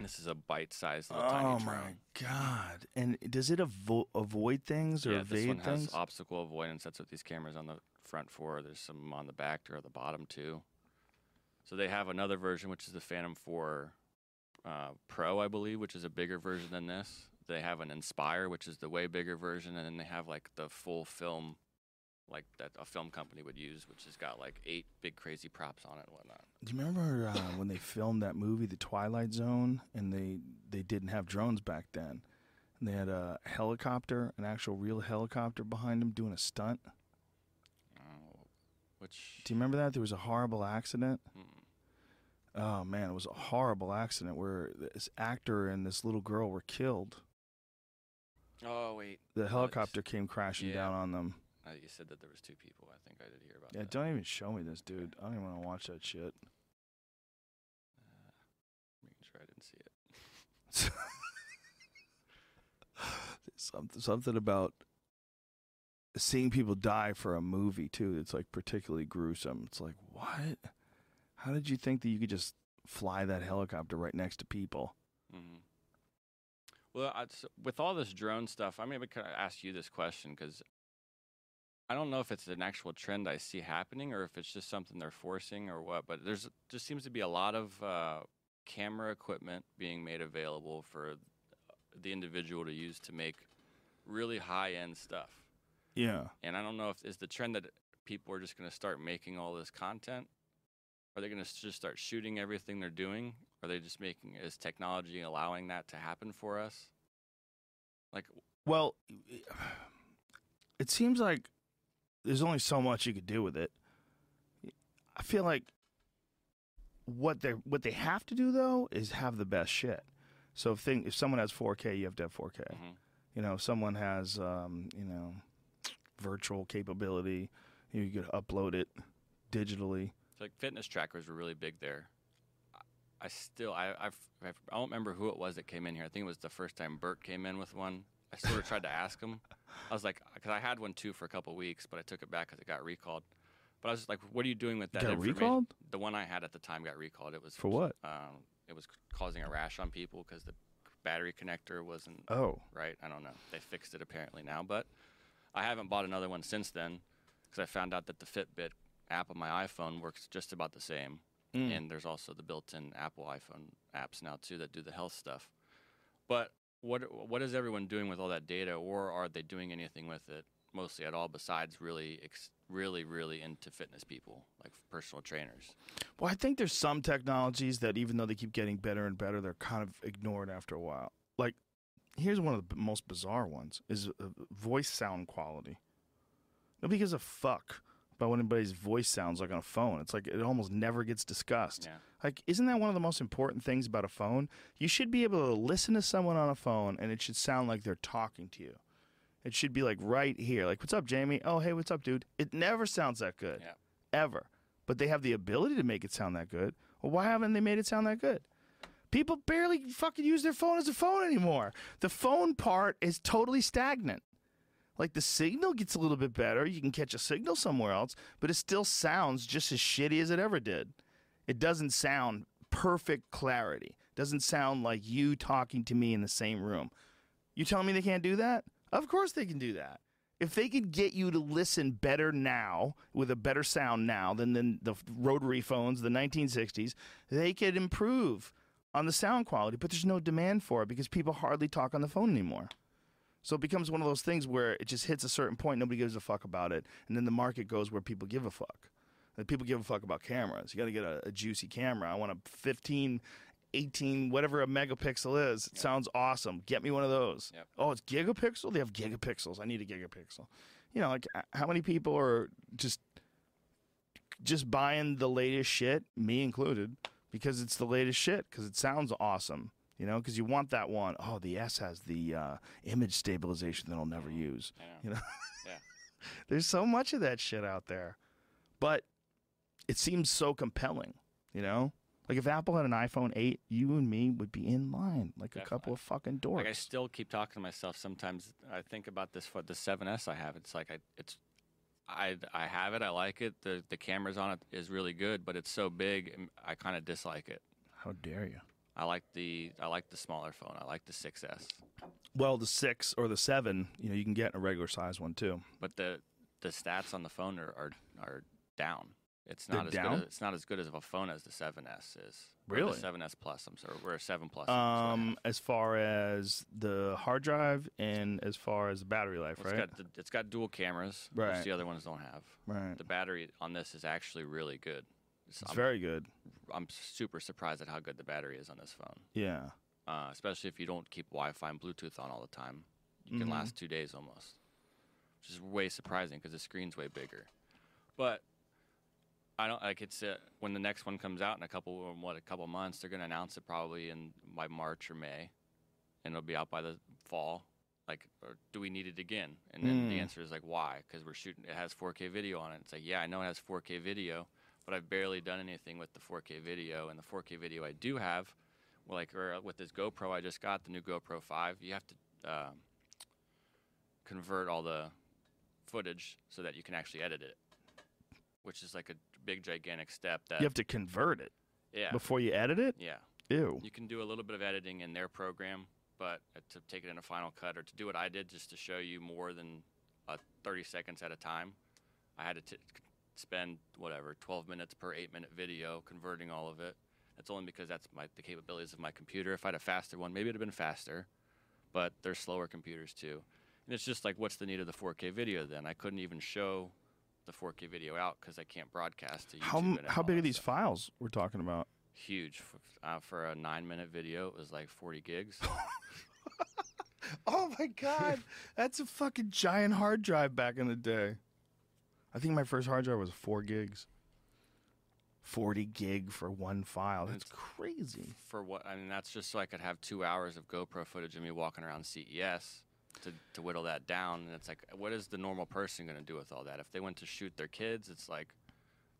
This is a bite-sized little oh tiny drone. Oh my god! And does it avo avoid things or yeah, evade things? Yeah, this one has things? obstacle avoidance. That's what these cameras on the front for. There's some on the back or the bottom too. So they have another version, which is the Phantom four uh, Pro, I believe, which is a bigger version than this. They have an Inspire, which is the way bigger version, and then they have like the full film, like that a film company would use, which has got like eight big crazy props on it and whatnot. Do you remember uh, when they filmed that movie, The Twilight Zone, and they they didn't have drones back then, and they had a helicopter, an actual real helicopter behind them doing a stunt? Oh, which? Do you remember that? There was a horrible accident. Mm-mm. Oh man, it was a horrible accident where this actor and this little girl were killed. Oh wait, the helicopter just came crashing yeah. down on them. Uh, you said that there was two people. I think I did hear about yeah, that. Yeah, don't even show me this, dude. I don't even want to watch that shit. Uh, making sure I didn't see it. something, something about seeing people die for a movie, too. It's, like, particularly gruesome. It's like, what? How did you think that you could just fly that helicopter right next to people? Mm-hmm. Well, I, so with all this drone stuff, I mean, I could ask you this question, because I don't know if it's an actual trend I see happening or if it's just something they're forcing or what, but there's just seems to be a lot of uh, camera equipment being made available for the individual to use to make really high-end stuff. Yeah. And I don't know if it's the trend that people are just going to start making all this content. Are they going to just start shooting everything they're doing? Are they just making, is technology allowing that to happen for us? Like, well, it seems like there's only so much you could do with it. I feel like what they what they have to do though is have the best shit. So if thing if someone has four K, you have to have four K. Mm-hmm. You know, if someone has um, you know, virtual capability, you could upload it digitally. So like fitness trackers were really big there. I, I still I I've, I've I don't remember who it was that came in here. I think it was the first time Bert came in with one. I sort of tried to ask him. I was like, because I had one too for a couple of weeks, but I took it back because it got recalled. But I was just like, what are you doing with that? It got recalled? The one I had at the time got recalled. It was for what? Um, it was causing a rash on people because the battery connector wasn't oh right. I don't know. They fixed it apparently now, but I haven't bought another one since then because I found out that the Fitbit app on my iPhone works just about the same, mm. and there's also the built-in Apple iPhone apps now too that do the health stuff, but. What what is everyone doing with all that data, or are they doing anything with it mostly at all besides really ex really really into fitness people like personal trainers? Well, I think there's some technologies that even though they keep getting better and better, they're kind of ignored after a while. Like here's one of the most bizarre ones is voice sound quality. Nobody gives a fuck about what anybody's voice sounds like on a phone. It's like it almost never gets discussed. Yeah. Like, isn't that one of the most important things about a phone? You should be able to listen to someone on a phone, and it should sound like they're talking to you. It should be like right here. Like, what's up, Jamie? Oh, hey, what's up, dude? It never sounds that good, yeah. ever. But they have the ability to make it sound that good. Well, why haven't they made it sound that good? People barely fucking use their phone as a phone anymore. The phone part is totally stagnant. Like, the signal gets a little bit better. You can catch a signal somewhere else, but it still sounds just as shitty as it ever did. It doesn't sound perfect clarity. It doesn't sound like you talking to me in the same room. You telling me they can't do that? Of course they can do that. If they could get you to listen better now, with a better sound now than, than the rotary phones, the nineteen sixties, they could improve on the sound quality, but there's no demand for it because people hardly talk on the phone anymore. So it becomes one of those things where it just hits a certain point, nobody gives a fuck about it, and then the market goes where people give a fuck. Like people give a fuck about cameras. You got to get a, a juicy camera. I want a fifteen, eighteen, whatever a megapixel is. It yep. sounds awesome. Get me one of those. Yep. Oh, it's gigapixel? They have gigapixels. I need a gigapixel. You know, like how many people are just just buying the latest shit, me included, because it's the latest shit, because it sounds awesome. You know, because you want that one. Oh, the S has the uh, image stabilization that I'll never yeah. use. Yeah. You know, yeah. There's so much of that shit out there, but it seems so compelling. You know, like if Apple had an iPhone eight, you and me would be in line like Definitely. a couple of fucking dorks. Like I still keep talking to myself. Sometimes I think about this for the seven S I have. It's like I, it's, I, I have it. I like it. The the cameras on it is really good, but it's so big. I kind of dislike it. How dare you? I like the I like the smaller phone. I like the six S. Well, the six or the seven, you know, you can get a regular size one too. But the the stats on the phone are are, are down. It's not They're as down? good. As, it's not as good as of a phone as the seven S is. Really, or the seven S Plus. I'm sorry, we're a seven Plus. Um, as far as the hard drive and as far as the battery life, well, it's right? Got the, it's got dual cameras, right. which the other ones don't have. Right. The battery on this is actually really good. It's, it's very good. I'm super surprised at how good the battery is on this phone. Yeah. Uh, especially if you don't keep Wi-Fi and Bluetooth on all the time, you can mm-hmm. last two days almost, which is way surprising because the screen's way bigger. But I don't like it's uh, when the next one comes out in a couple what a couple months, they're gonna announce it probably in by March or May, and it'll be out by the fall. Like, or do we need it again? And then mm. the answer is like, why? Because we're shooting. It has four K video on it. It's like, yeah, I know it has four K video, but I've barely done anything with the four K video, and the four K video I do have, like, or with this GoPro I just got, the new GoPro five, you have to uh, convert all the footage so that you can actually edit it, which is like a big, gigantic step. That you have to convert it yeah. before you edit it? Yeah. Ew. You can do a little bit of editing in their program, but to take it in a Final Cut or to do what I did just to show you more than uh, thirty seconds at a time, I had to t spend, whatever, twelve minutes per eight minute video converting all of it. That's only because that's my the capabilities of my computer. If I had a faster one, maybe it would have been faster, but they're slower computers too. And it's just like, what's the need of the four K video then? I couldn't even show the four K video out because I can't broadcast to YouTube. How, how big are these stuff. files we're talking about? Huge. For, uh, for a nine minute video, it was like forty gigs. Oh, my God. That's a fucking giant hard drive back in the day. I think my first hard drive was four gigs. forty gig for one file. That's crazy. For what? I mean, that's just so I could have two hours of GoPro footage of me walking around C E S to, to whittle that down. And it's like, what is the normal person going to do with all that? If they went to shoot their kids, it's like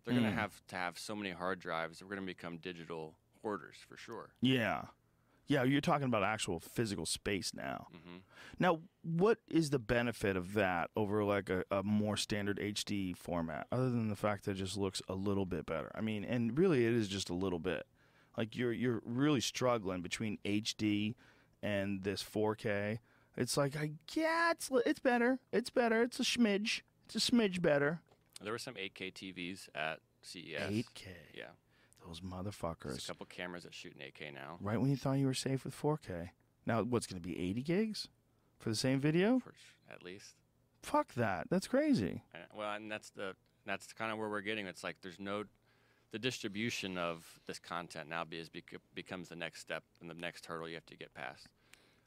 they're mm. going to have to have so many hard drives that we're going to become digital hoarders for sure. Yeah. Yeah, you're talking about actual physical space now. Mm-hmm. Now, what is the benefit of that over like a, a more standard H D format, other than the fact that it just looks a little bit better? I mean, and really it is just a little bit. Like you're you're really struggling between H D and this four K. It's like, I yeah, it's it's better. It's better. It's a smidge. It's a smidge better. There were some eight K T Vs at C E S. eight K. Yeah. Those motherfuckers. There's a couple cameras that shoot in eight K now. Right when you thought you were safe with four K. Now, what's going to be eighty gigs for the same video? For, at least. Fuck that. That's crazy. And, well, and that's the that's kind of where we're getting. It's like there's no the distribution of this content now be, is, becomes the next step and the next hurdle you have to get past.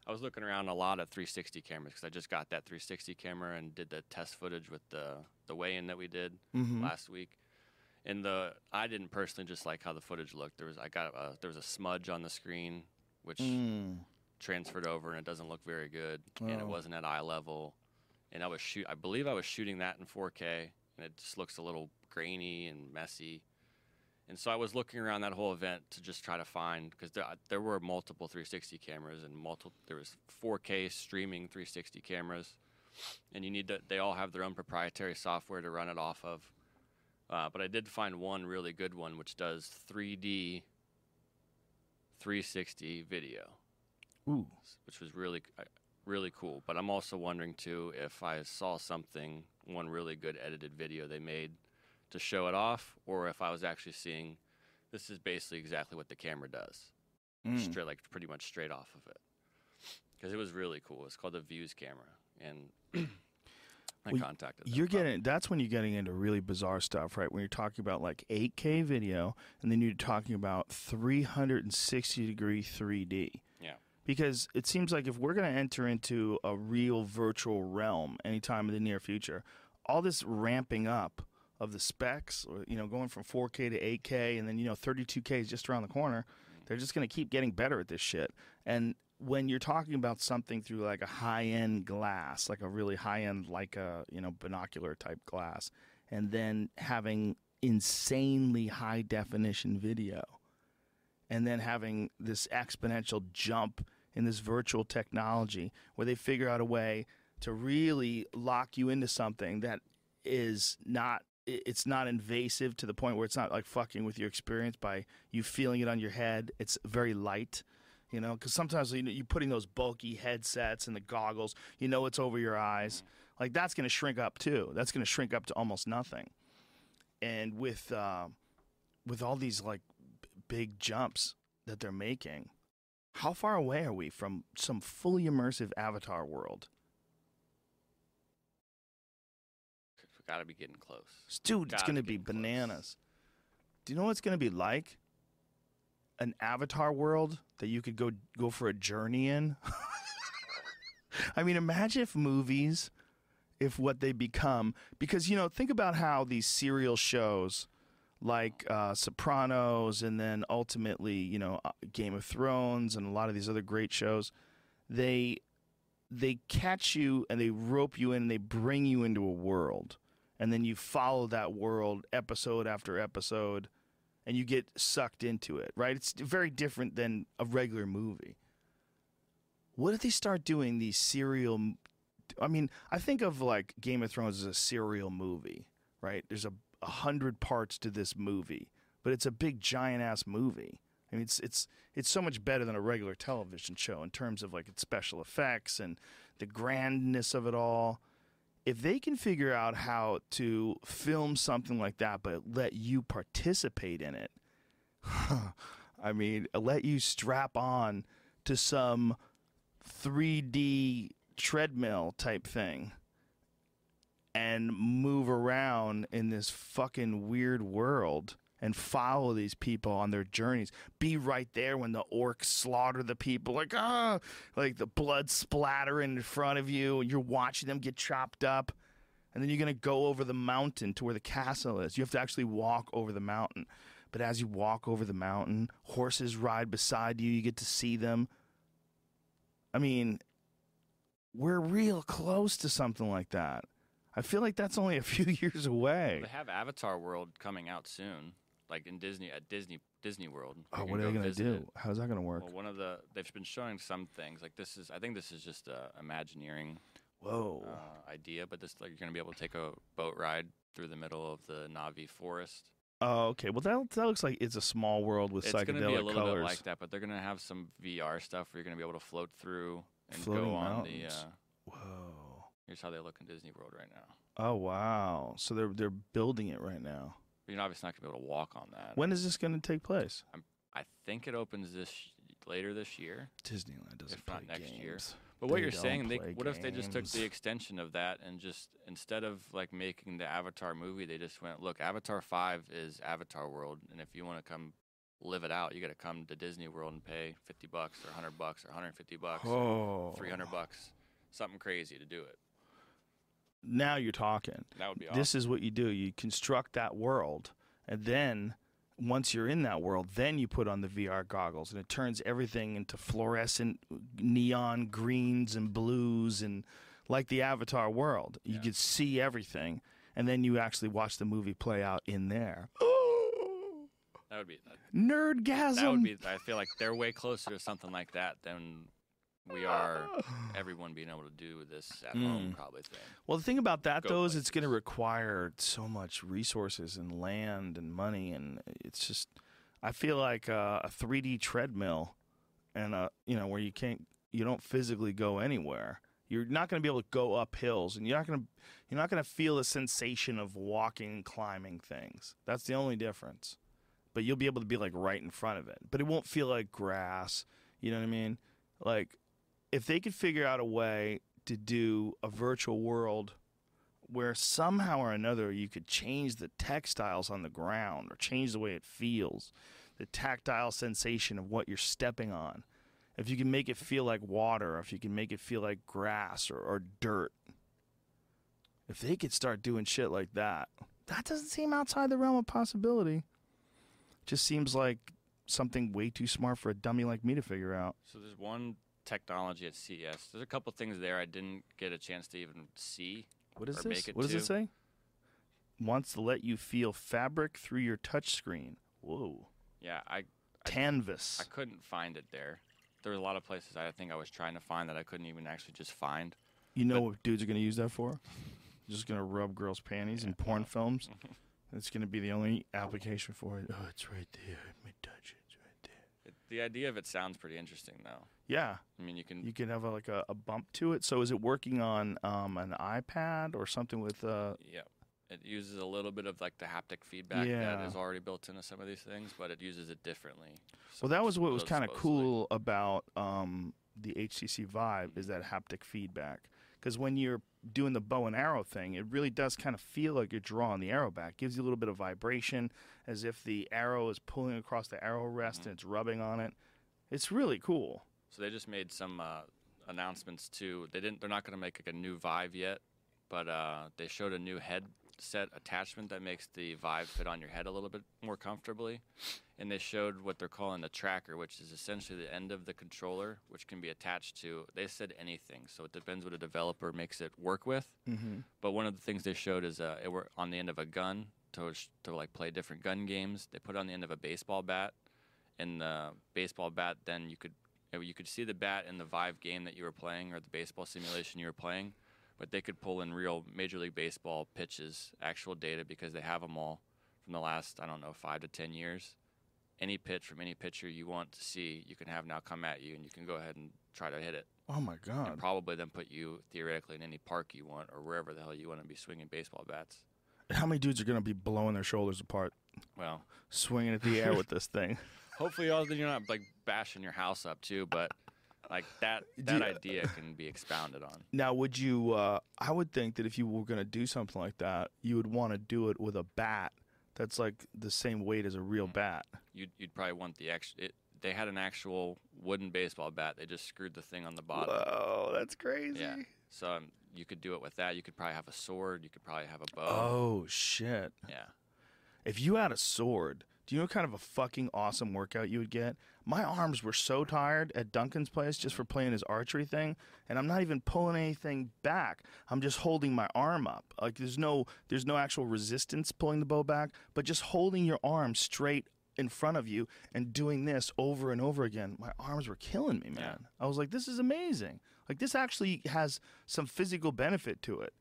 I was looking around a lot at three sixty cameras because I just got that three sixty camera and did the test footage with the the weigh-in that we did mm-hmm. last week. And the I didn't personally just like how the footage looked. There was I got a, there was a smudge on the screen, which mm. transferred over, and it doesn't look very good. Oh. And it wasn't at eye level. And I was shoot I believe I was shooting that in four K, and it just looks a little grainy and messy. And so I was looking around that whole event to just try to find, because there there were multiple three sixty cameras and multiple there was four K streaming three sixty cameras, and you need to they all have their own proprietary software to run it off of. Uh, but I did find one really good one, which does three D, three sixty video. Ooh. Which was really, really cool. But I'm also wondering, too, if I saw something, one really good edited video they made to show it off, or if I was actually seeing, this is basically exactly what the camera does. Mm. Straight, like pretty much straight off of it. Because it was really cool. It's called the Views camera. And... I well, contacted them. You're getting that's when you're getting into really bizarre stuff, right? When you're talking about like eight K video, and then you're talking about three sixty degree three D. Yeah. Because it seems like if we're going to enter into a real virtual realm anytime in the near future, all this ramping up of the specs, or you know, going from four K to eight K, and then you know, thirty-two K is just around the corner. Mm-hmm. They're just going to keep getting better at this shit, and when you're talking about something through like a high-end glass, like a really high-end Leica, you know, binocular type glass, and then having insanely high-definition video, and then having this exponential jump in this virtual technology where they figure out a way to really lock you into something that is not it's not invasive to the point where it's not like fucking with your experience by you feeling it on your head. It's very light, you know, because sometimes you know, you're putting those bulky headsets and the goggles, you know, it's over your eyes. Like that's going to shrink up too. That's going to shrink up to almost nothing. And with uh, with all these like b- big jumps that they're making, how far away are we from some fully immersive avatar world? Gotta be getting close. Dude, it's gonna be bananas. Do you know what it's gonna be like? An avatar world that you could go go for a journey in? I mean, imagine if movies, if what they become, because, you know, think about how these serial shows like uh, Sopranos and then ultimately, you know, Game of Thrones and a lot of these other great shows, they they catch you and they rope you in and they bring you into a world. And then you follow that world episode after episode, and you get sucked into it, right? It's very different than a regular movie. What if they start doing these serial... I mean, I think of, like, Game of Thrones as a serial movie, right? There's a, a hundred parts to this movie, but it's a big, giant-ass movie. I mean, it's, it's, it's so much better than a regular television show in terms of, like, its special effects and the grandness of it all. If they can figure out how to film something like that, but let you participate in it, I mean, let you strap on to some three D treadmill type thing and move around in this fucking weird world and follow these people on their journeys. Be right there when the orcs slaughter the people. Like, ah, like the blood splattering in front of you, and you're watching them get chopped up. And then you're going to go over the mountain to where the castle is. You have to actually walk over the mountain. But as you walk over the mountain, horses ride beside you. You get to see them. I mean, we're real close to something like that. I feel like that's only a few years away. They have Avatar World coming out soon. Like in Disney, at Disney Disney World. Oh, what are they going to do? It. How's that going to work? Well, one of the they've been showing some things. Like this is, I think this is just a Imagineering, whoa, uh, idea. But this, like, you're going to be able to take a boat ride through the middle of the Na'vi forest. Oh, okay. Well, that that looks like it's a small world with it's psychedelic colors. It's going to be a little colors. bit like that, but they're going to have some V R stuff where you're going to be able to float through and Floating go on mountains. the. Uh, whoa. Here's how they look in Disney World right now. Oh wow! So they're they're building it right now. You're obviously not gonna be able to walk on that. When is this gonna take place? I'm, I think it opens this later this year. Disneyland doesn't play games. If not next year. But what you're saying, they, what if they just took the extension of that and just instead of like making the Avatar movie, they just went, look, Avatar five is Avatar World, and if you want to come live it out, you got to come to Disney World and pay fifty bucks or a hundred bucks or one hundred fifty bucks, oh, three hundred bucks, something crazy to do it. Now you're talking. That would be awesome. This is what you do. You construct that world, and then once you're in that world, then you put on the V R goggles, and it turns everything into fluorescent neon greens and blues, and like the Avatar world. You yeah. could see everything, and then you actually watch the movie play out in there. Oh! That would be... Nerdgasm! That would be... I feel like they're way closer to something like that than... we are, everyone being able to do this at mm. home probably thing. Well, the thing about that, Go though, places. is it's going to require so much resources and land and money, and it's just, I feel like uh, a three D treadmill and, a, you know, where you can't, you don't physically go anywhere. You're not going to be able to go up hills, and you're not going to, you're not going to feel the sensation of walking and climbing things. That's the only difference. But you'll be able to be, like, right in front of it. But it won't feel like grass, you know what I mean? Like... If they could figure out a way to do a virtual world where somehow or another you could change the textiles on the ground or change the way it feels, the tactile sensation of what you're stepping on, if you can make it feel like water, if you can make it feel like grass or, or dirt, if they could start doing shit like that, that doesn't seem outside the realm of possibility. It just seems like something way too smart for a dummy like me to figure out. So there's one... technology at C E S. There's a couple things there I didn't get a chance to even see. What is this? What does it say? Wants to let you feel fabric through your touch screen. Whoa. Yeah, I Canvas. I, I couldn't find it there. There were a lot of places I think I was trying to find that I couldn't even actually just find. You know but, what dudes are going to use that for? just going to rub girls' panties yeah. in porn films. That's going to be the only application for it. Oh, it's right there. Let me touch it. It's right there. It, the idea of it sounds pretty interesting, though. Yeah. I mean, you can... You can have, a, like, a, a bump to it. So is it working on um, an iPad or something with... Uh... Yeah. It uses a little bit of, like, the haptic feedback yeah. that is already built into some of these things, but it uses it differently. So well, that was what was kind of cool about um, the H T C Vive mm-hmm. is that haptic feedback. Because when you're doing the bow and arrow thing, it really does kind of feel like you're drawing the arrow back. It gives you a little bit of vibration as if the arrow is pulling across the arrow rest mm-hmm. and it's rubbing on it. It's really cool. So they just made some uh, announcements, too. They didn't, they're not going to make like a new Vive yet, but uh, they showed a new headset attachment that makes the Vive fit on your head a little bit more comfortably. And they showed what they're calling the tracker, which is essentially the end of the controller, which can be attached to, they said anything, so it depends what a developer makes it work with. Mm-hmm. But one of the things they showed is uh, it were on the end of a gun to, to like play different gun games. They put it on the end of a baseball bat, and the baseball bat, then you could you could see the bat in the Vive game that you were playing or the baseball simulation you were playing, but they could pull in real Major League Baseball pitches, actual data, because they have them all from the last, I don't know, five to ten years. Any pitch from any pitcher you want to see, you can have now come at you, and you can go ahead and try to hit it. Oh, my God. And probably then put you, theoretically, in any park you want or wherever the hell you want to be swinging baseball bats. How many dudes are going to be blowing their shoulders apart? Well. Swinging at the air with this thing. Hopefully, all you're not, like, bashing your house up, too, but, like, that that yeah. idea can be expounded on. Now, would you uh, – I would think that if you were going to do something like that, you would want to do it with a bat. That's like the same weight as a real mm-hmm. bat. You'd, you'd probably want the actual. They had an actual wooden baseball bat. They just screwed the thing on the bottom. Whoa, that's crazy. Yeah. So um, you could do it with that. You could probably have a sword. You could probably have a bow. Oh, shit. Yeah. If you had a sword, do you know what kind of a fucking awesome workout you would get? My arms were so tired at Duncan's place just for playing his archery thing, and I'm not even pulling anything back. I'm just holding my arm up. Like there's no there's no actual resistance pulling the bow back, but just holding your arm straight in front of you and doing this over and over again. My arms were killing me, man. Yeah. I was like, this is amazing. Like this actually has some physical benefit to it.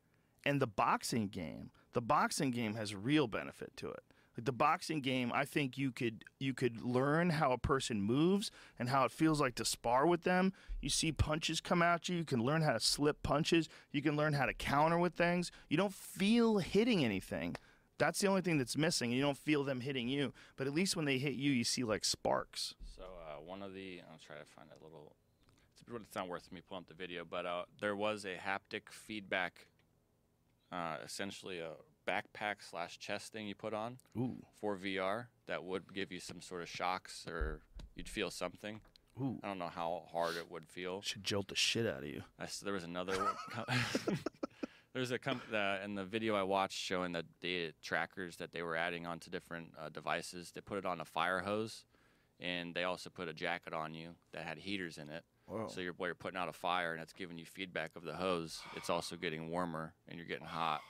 And the boxing game, the boxing game has real benefit to it. Like the boxing game, I think you could you could learn how a person moves and how it feels like to spar with them. You see punches come at you. You can learn how to slip punches. You can learn how to counter with things. You don't feel hitting anything. That's the only thing that's missing. You don't feel them hitting you. But at least when they hit you, you see, like, sparks. So uh, one of the – I'll try to find a little – it's not worth me pulling up the video, but uh, there was a haptic feedback, uh, essentially a – backpack slash chest thing you put on Ooh. For V R that would give you some sort of shocks or you'd feel something. Ooh. I don't know how hard it would feel. Should jolt the shit out of you. I, so there was another one. There's a company uh, in the video I watched showing the data trackers that they were adding onto different uh, devices. They put it on a fire hose, and they also put a jacket on you that had heaters in it. Whoa. So you're, well, you're putting out a fire, and it's giving you feedback of the hose. It's also getting warmer, and you're getting hot.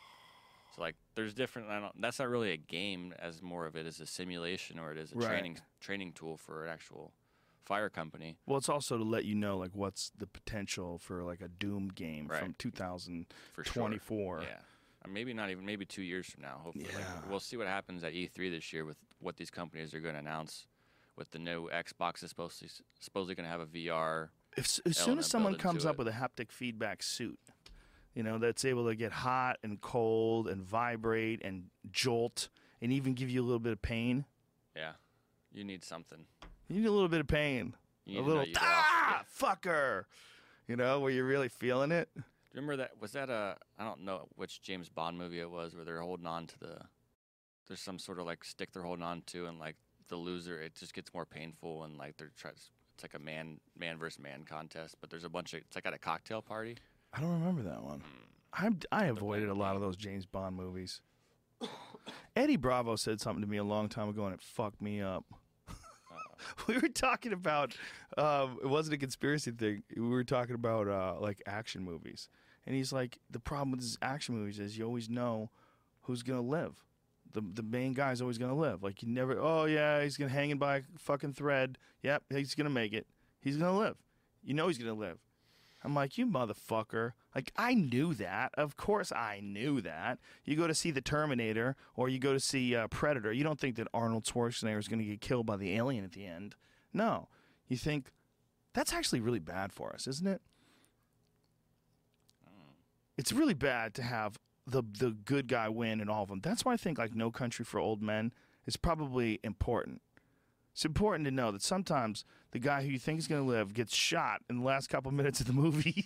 Like there's different. I don't, that's not really a game, as more of it is a simulation or it is a right. training training tool for an actual fire company. Well, it's also to let you know like what's the potential for like a Doom game right. from two thousand twenty-four. Sure. Yeah, or maybe not even maybe two years from now. Hopefully, yeah. like, we'll see what happens at E three this year with what these companies are going to announce. With the new Xbox is supposedly supposedly going to have a V R. If, as soon as someone comes up it. with a haptic feedback suit. You know, that's able to get hot and cold and vibrate and jolt and even give you a little bit of pain. Yeah. You need something. You need a little bit of pain. You need a little, ah, fucker. You know, where you're really feeling it. Do you remember that? Was that a, I don't know which James Bond movie it was where they're holding on to the, there's some sort of like stick they're holding on to and like the loser, it just gets more painful and like they're trying, it's like a man, man versus man contest, but there's a bunch of, it's like at a cocktail party. I don't remember that one. I'm, I avoided a lot of those James Bond movies. Eddie Bravo said something to me a long time ago, and it fucked me up. We were talking about, um, it wasn't a conspiracy thing. We were talking about, uh, like, action movies. And he's like, the problem with these action movies is you always know who's going to live. The, the main guy's always going to live. Like, you never, oh, yeah, he's going to hang in by a fucking thread. Yep, he's going to make it. He's going to live. You know he's going to live. I'm like, you motherfucker. Like, I knew that. Of course I knew that. You go to see The Terminator or you go to see uh, Predator. You don't think that Arnold Schwarzenegger is going to get killed by the alien at the end. No. You think, that's actually really bad for us, isn't it? Mm. It's really bad to have the the good guy win in all of them. That's why I think, like, No Country for Old Men is probably important. It's important to know that sometimes the guy who you think is going to live gets shot in the last couple minutes of the movie,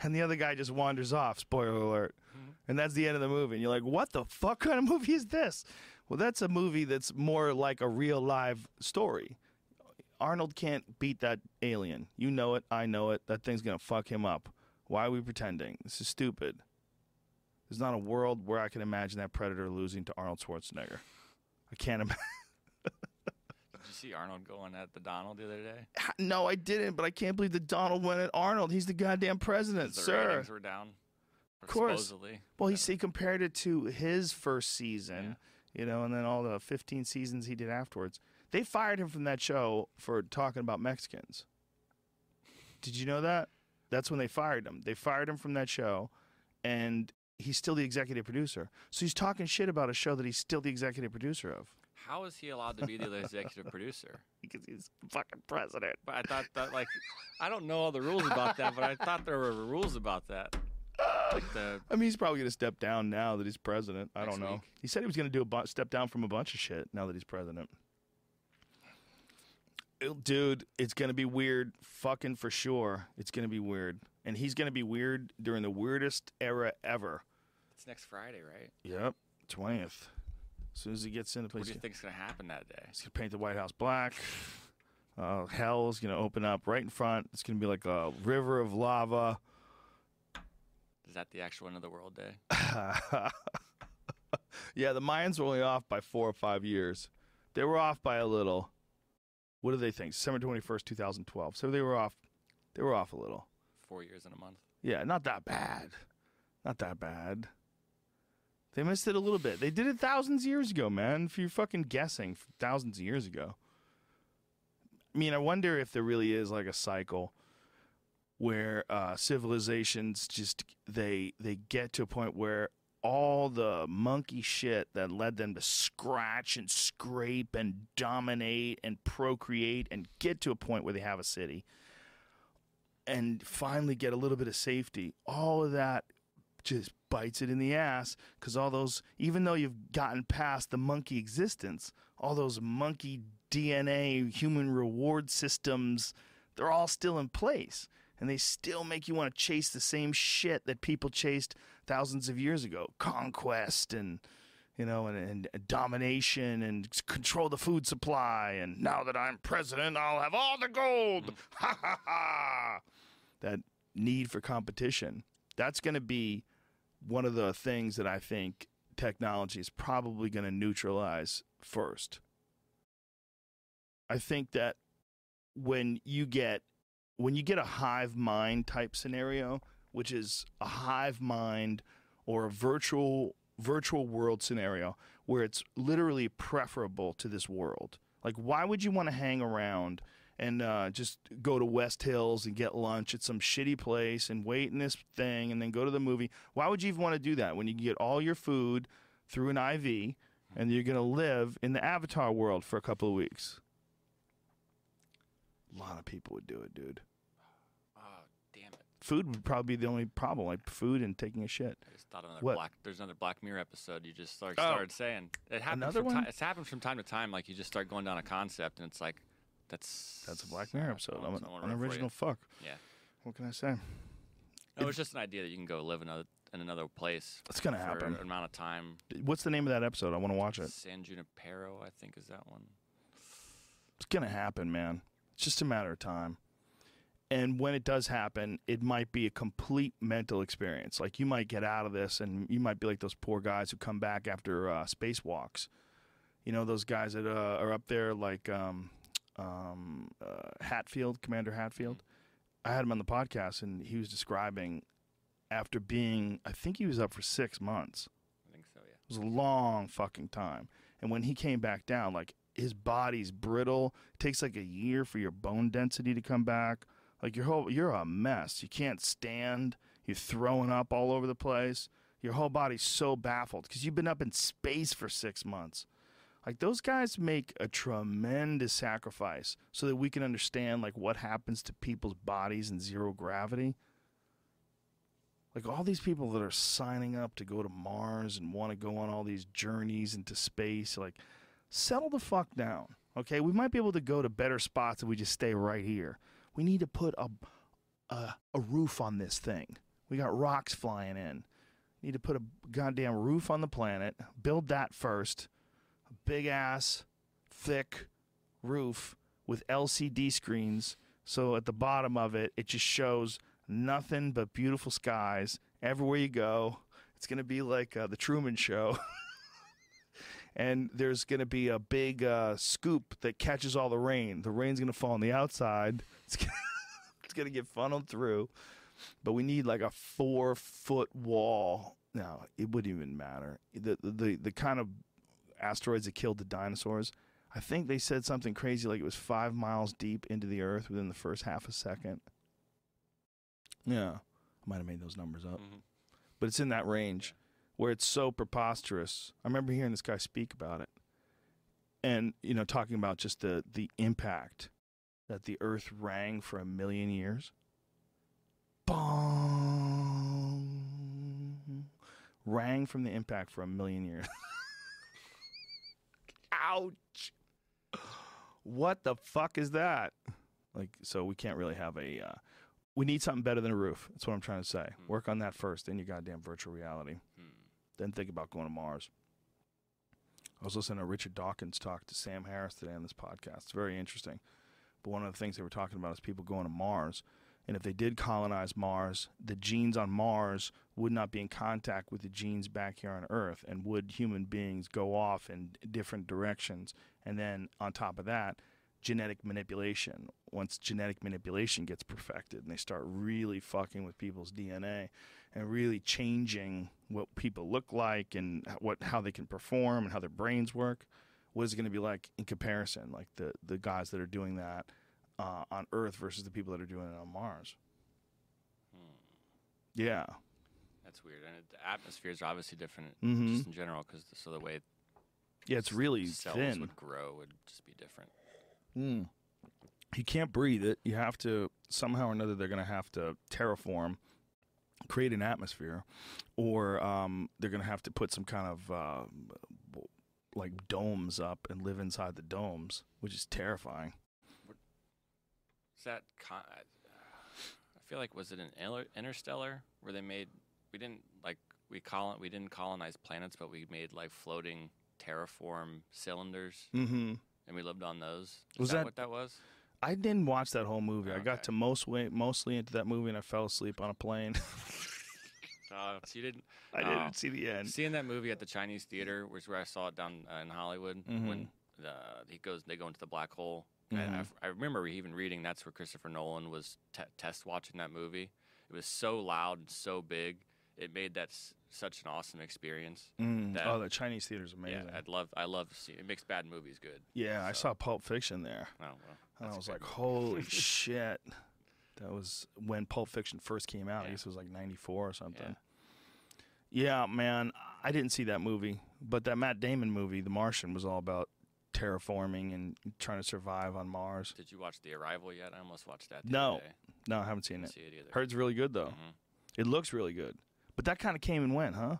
and the other guy just wanders off, spoiler alert, mm-hmm. and that's the end of the movie. And you're like, what the fuck kind of movie is this? Well, that's a movie that's more like a real live story. Arnold can't beat that alien. You know it. I know it. That thing's going to fuck him up. Why are we pretending? This is stupid. There's not a world where I can imagine that Predator losing to Arnold Schwarzenegger. I can't imagine. Did you see Arnold going at the Donald the other day? No, I didn't, but I can't believe the Donald went at Arnold. He's the goddamn president, the sir. The ratings were down, of course. Supposedly. Well, he, he compared it to his first season, yeah. you know, and then all the fifteen seasons he did afterwards. They fired him from that show for talking about Mexicans. Did you know that? That's when they fired him. They fired him from that show, and he's still the executive producer. So he's talking shit about a show that he's still the executive producer of. How is he allowed to be the executive producer? Because he's fucking president. But I thought that, like, I don't know all the rules about that, but I thought there were rules about that. Like the, I mean, he's probably going to step down now that he's president. I don't know. Week. He said he was going to do a bu- step down from a bunch of shit now that he's president. Dude, it's going to be weird, fucking for sure. It's going to be weird. And he's going to be weird during the weirdest era ever. It's next Friday, right? Yep, twentieth. As soon as he gets into place. What do you think's going to happen that day? He's going to paint the White House black. Uh, hell's going to open up right in front. It's going to be like a river of lava. Is that the actual end of the world day? Yeah, the Mayans were only off by four or five years. They were off by a little. What do they think? December twenty-first, two thousand twelve. So they were off. They were off a little. Four years and a month. Yeah, not that bad. Not that bad. They missed it a little bit. They did it thousands of years ago, man. If you're fucking guessing, thousands of years ago. I mean, I wonder if there really is like a cycle where uh, civilizations just they they get to a point where all the monkey shit that led them to scratch and scrape and dominate and procreate and get to a point where they have a city and finally get a little bit of safety. All of that just bites it in the ass because all those, even though you've gotten past the monkey existence, all those monkey D N A human reward systems, they're all still in place. And they still make you want to chase the same shit that people chased thousands of years ago. Conquest and, you know, and, and domination and control the food supply. And now that I'm president, I'll have all the gold. Ha ha ha. That need for competition. That's going to be one of the things that I think technology is probably going to neutralize first. I think that when you get when you get a hive mind type scenario, which is a hive mind or a virtual virtual world scenario where it's literally preferable to this world. Like, why would you want to hang around and uh, just go to West Hills and get lunch at some shitty place and wait in this thing and then go to the movie? Why would you even want to do that when you can get all your food through an I V and you're going to live in the Avatar world for a couple of weeks? A lot of people would do it, dude. Oh, damn it. Food would probably be the only problem, like food and taking a shit. I just thought of another what? Black. There's another Black Mirror episode. You just started, oh. started saying it happened. Another one. Ti- it's happened from time to time. Like, you just start going down a concept, and it's like, that's that's a Black Mirror episode. I'm an, an original fuck. Yeah. What can I say? No, it was just an idea that you can go live in another in another place. That's gonna for happen. An amount of time. What's the name of that episode? I want to watch it. San Junipero, I think, is that one. It's gonna happen, man. It's just a matter of time. And when it does happen, it might be a complete mental experience. Like, you might get out of this, and you might be like those poor guys who come back after uh, spacewalks. You know, those guys that uh, are up there, like um, um, uh, Hatfield, Commander Hatfield. I had him on the podcast, and he was describing after being, I think he was up for six months. I think so, yeah. It was a long fucking time. And when he came back down, like, his body's brittle. It takes like a year for your bone density to come back. Like your whole, you're a mess. You can't stand. You're throwing up all over the place. Your whole body's so baffled because you've been up in space for six months. Like those guys make a tremendous sacrifice so that we can understand like what happens to people's bodies in zero gravity. Like all these people that are signing up to go to Mars and want to go on all these journeys into space, like settle the fuck down. Okay, we might be able to go to better spots if we just stay right here. We need to put a a, a roof on this thing. We got rocks flying in. Need to put a goddamn roof on the planet. Build that first. A big ass, thick roof with L C D screens. So at the bottom of it, it just shows nothing but beautiful skies everywhere you go. It's going to be like uh, the Truman Show. And there's going to be a big uh, scoop that catches all the rain. The rain's going to fall on the outside. It's going to get funneled through. But we need like a four-foot wall. No, it wouldn't even matter. The, the, the kind of asteroids that killed the dinosaurs, I think they said something crazy like it was five miles deep into the Earth within the first half a second. Yeah, I might have made those numbers up. Mm-hmm. But it's in that range where it's so preposterous. I remember hearing this guy speak about it and, you know, talking about just the, the impact that the Earth rang for a million years. Bong! Rang from the impact for a million years. Ouch! What the fuck is that? Like, so we can't really have a... Uh, we need something better than a roof. That's what I'm trying to say. Hmm. Work on that first, then your goddamn virtual reality. Hmm. Then think about going to Mars. I was listening to Richard Dawkins talk to Sam Harris today on this podcast. It's very interesting. But one of the things they were talking about is people going to Mars. And if they did colonize Mars, the genes on Mars would not be in contact with the genes back here on Earth, and would human beings go off in different directions? And then on top of that, genetic manipulation. Once genetic manipulation gets perfected and they start really fucking with people's D N A and really changing what people look like and what how they can perform and how their brains work, what is it going to be like in comparison? Like the, the guys that are doing that Uh, on Earth versus the people that are doing it on Mars. Hmm. Yeah. That's weird. And the atmospheres are obviously different mm-hmm. just in general, because so the way yeah, it's really cells thin. would grow would just be different. Mm. You can't breathe it. You have to, somehow or another, they're going to have to terraform, create an atmosphere, or um, they're going to have to put some kind of uh, like domes up and live inside the domes, which is terrifying. That con- I feel like was it an Interstellar where they made we didn't like we colon we didn't colonize planets, but we made like floating terraform cylinders mm-hmm. and we lived on those. Is was that, that what that was? I didn't watch that whole movie. Okay. I got to most way, mostly into that movie and I fell asleep on a plane. uh, so you didn't. I didn't uh, see the end. Seeing that movie at the Chinese Theater was where I saw it down uh, in Hollywood mm-hmm. when uh, he goes they go into the black hole. Mm-hmm. And I, I remember even reading that's where Christopher Nolan was te- test watching that movie. It was so loud and so big, it made that s- such an awesome experience. Mm. That, oh, the Chinese Theater is amazing. Yeah, I'd love, I love to see it. It makes bad movies good. Yeah, so. I saw Pulp Fiction there. Oh, well, and I was like, movie. Holy shit! That was when Pulp Fiction first came out. Yeah. I guess it was like ninety-four or something. Yeah. yeah, man, I didn't see that movie, but that Matt Damon movie, The Martian, was all about terraforming and trying to survive on Mars. Did you watch The Arrival yet? I almost watched that the no. other day. No, I haven't seen Didn't it. See it either. Heard it's really good, though. Mm-hmm. It looks really good. But that kind of came and went, huh?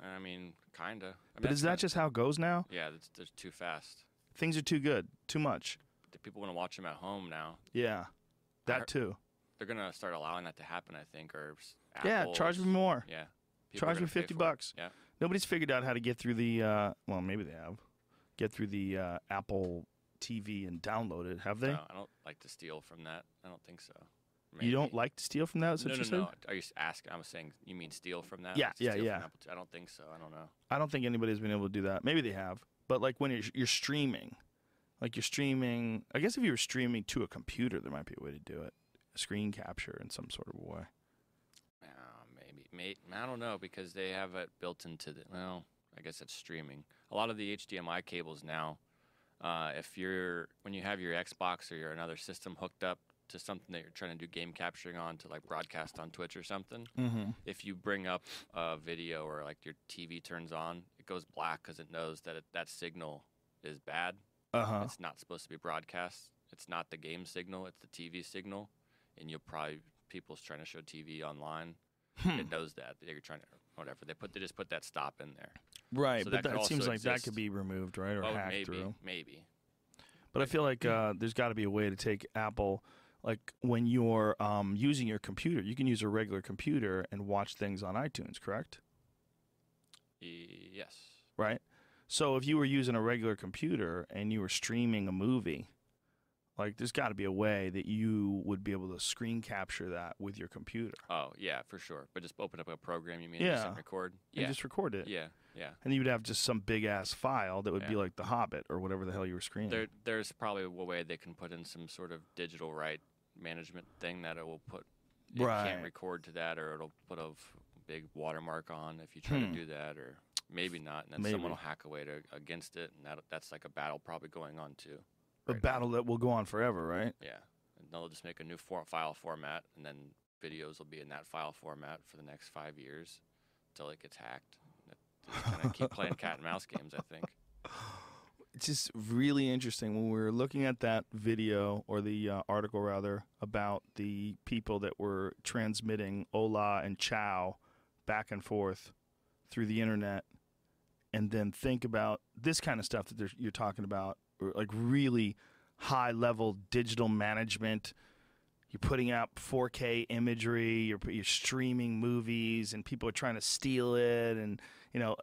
I mean, kind of. I mean, but is that kinda... just how it goes now? Yeah, it's, it's too fast. Things are too good. Too much. People want to watch them at home now. Yeah, that heard, too. They're going to start allowing that to happen, I think. Or Apple, yeah, charge or, me more. Yeah. Charge me fifty bucks. Yeah. Nobody's figured out how to get through the, uh, well, maybe they have. Get through the uh, Apple T V and download it, have they? No, I don't like to steal from that. I don't think so. Maybe. You don't like to steal from that? Is that what you said? No, no, no. Are you asking? I'm saying you mean steal from that? Yeah, yeah, yeah. I don't think so. I don't know. I don't think anybody's been able to do that. Maybe they have. But like when you're, you're streaming, like you're streaming, I guess if you were streaming to a computer, there might be a way to do it. A screen capture in some sort of way. Uh, maybe. May, I don't know because they have it built into the, well, I guess it's streaming. A lot of the H D M I cables now, uh, if you're when you have your Xbox or your another system hooked up to something that you're trying to do game capturing on to like broadcast on Twitch or something, mm-hmm. if you bring up a video or like your T V turns on, it goes black because it knows that it, that signal is bad. Uh-huh. It's not supposed to be broadcast. It's not the game signal. It's the T V signal. And you'll probably, people's trying to show T V online. Hmm. It knows that. They're trying to, whatever. They put they just put that stop in there. Right, so but that, that seems like exist. That could be removed, right, or oh, hacked maybe, through. Maybe. But I feel like uh, there's got to be a way to take Apple, like when you're um, using your computer, you can use a regular computer and watch things on iTunes, correct? Yes. Right? So if you were using a regular computer and you were streaming a movie, like there's got to be a way that you would be able to screen capture that with your computer. Oh, yeah, for sure. But just open up a program, you mean, yeah. and just record? Yeah. And just record it. Yeah. Yeah, and you would have just some big ass file that would yeah. be like The Hobbit or whatever the hell you were screening. There, there's probably a way they can put in some sort of digital right management thing that it will put. You right. can't record to that, or it'll put a big watermark on if you try hmm. to do that, or maybe not. And then maybe. someone will hack away to, against it, and that that's like a battle probably going on too. Right a battle now. that will go on forever, right? Yeah, and they'll just make a new for file format, and then videos will be in that file format for the next five years until it gets hacked. Kind of keep playing cat and mouse games, I think. It's just really interesting. When we were looking at that video, or the uh, article rather, about the people that were transmitting hola and ciao back and forth through the internet, and then think about this kind of stuff that you're talking about, or like really high-level digital management. You're putting out four K imagery, you're, you're streaming movies, and people are trying to steal it, and, you know,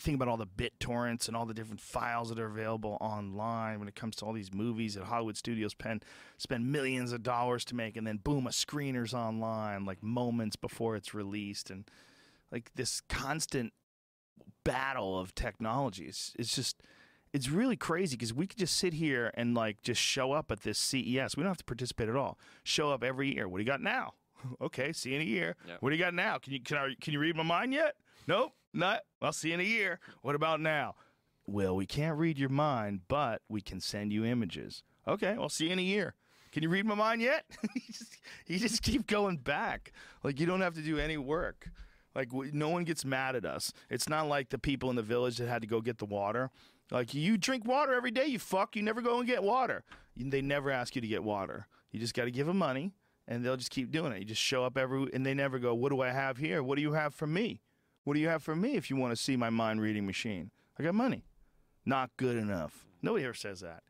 think about all the BitTorrents and all the different files that are available online when it comes to all these movies that Hollywood studios pen, spend millions of dollars to make, and then, boom, a screener's online, like, moments before it's released, and, like, this constant battle of technology. It's, it's just... It's really crazy because we could just sit here and, like, just show up at this C E S. We don't have to participate at all. Show up every year. What do you got now? Okay, see you in a year. Yep. What do you got now? Can you can I, can you read my mind yet? Nope, not. I'll see you in a year. What about now? Well, we can't read your mind, but we can send you images. Okay, I'll see you in a year. Can you read my mind yet? you, just, you just keep going back. Like, you don't have to do any work. Like, we, no one gets mad at us. It's not like the people in the village that had to go get the water. Like, you drink water every day, you fuck. You never go and get water. You, they never ask you to get water. You just got to give them money, and they'll just keep doing it. You just show up every, and they never go, what do I have here? What do you have for me? What do you have for me if you want to see my mind-reading machine? I got money. Not good enough. Nobody ever says that.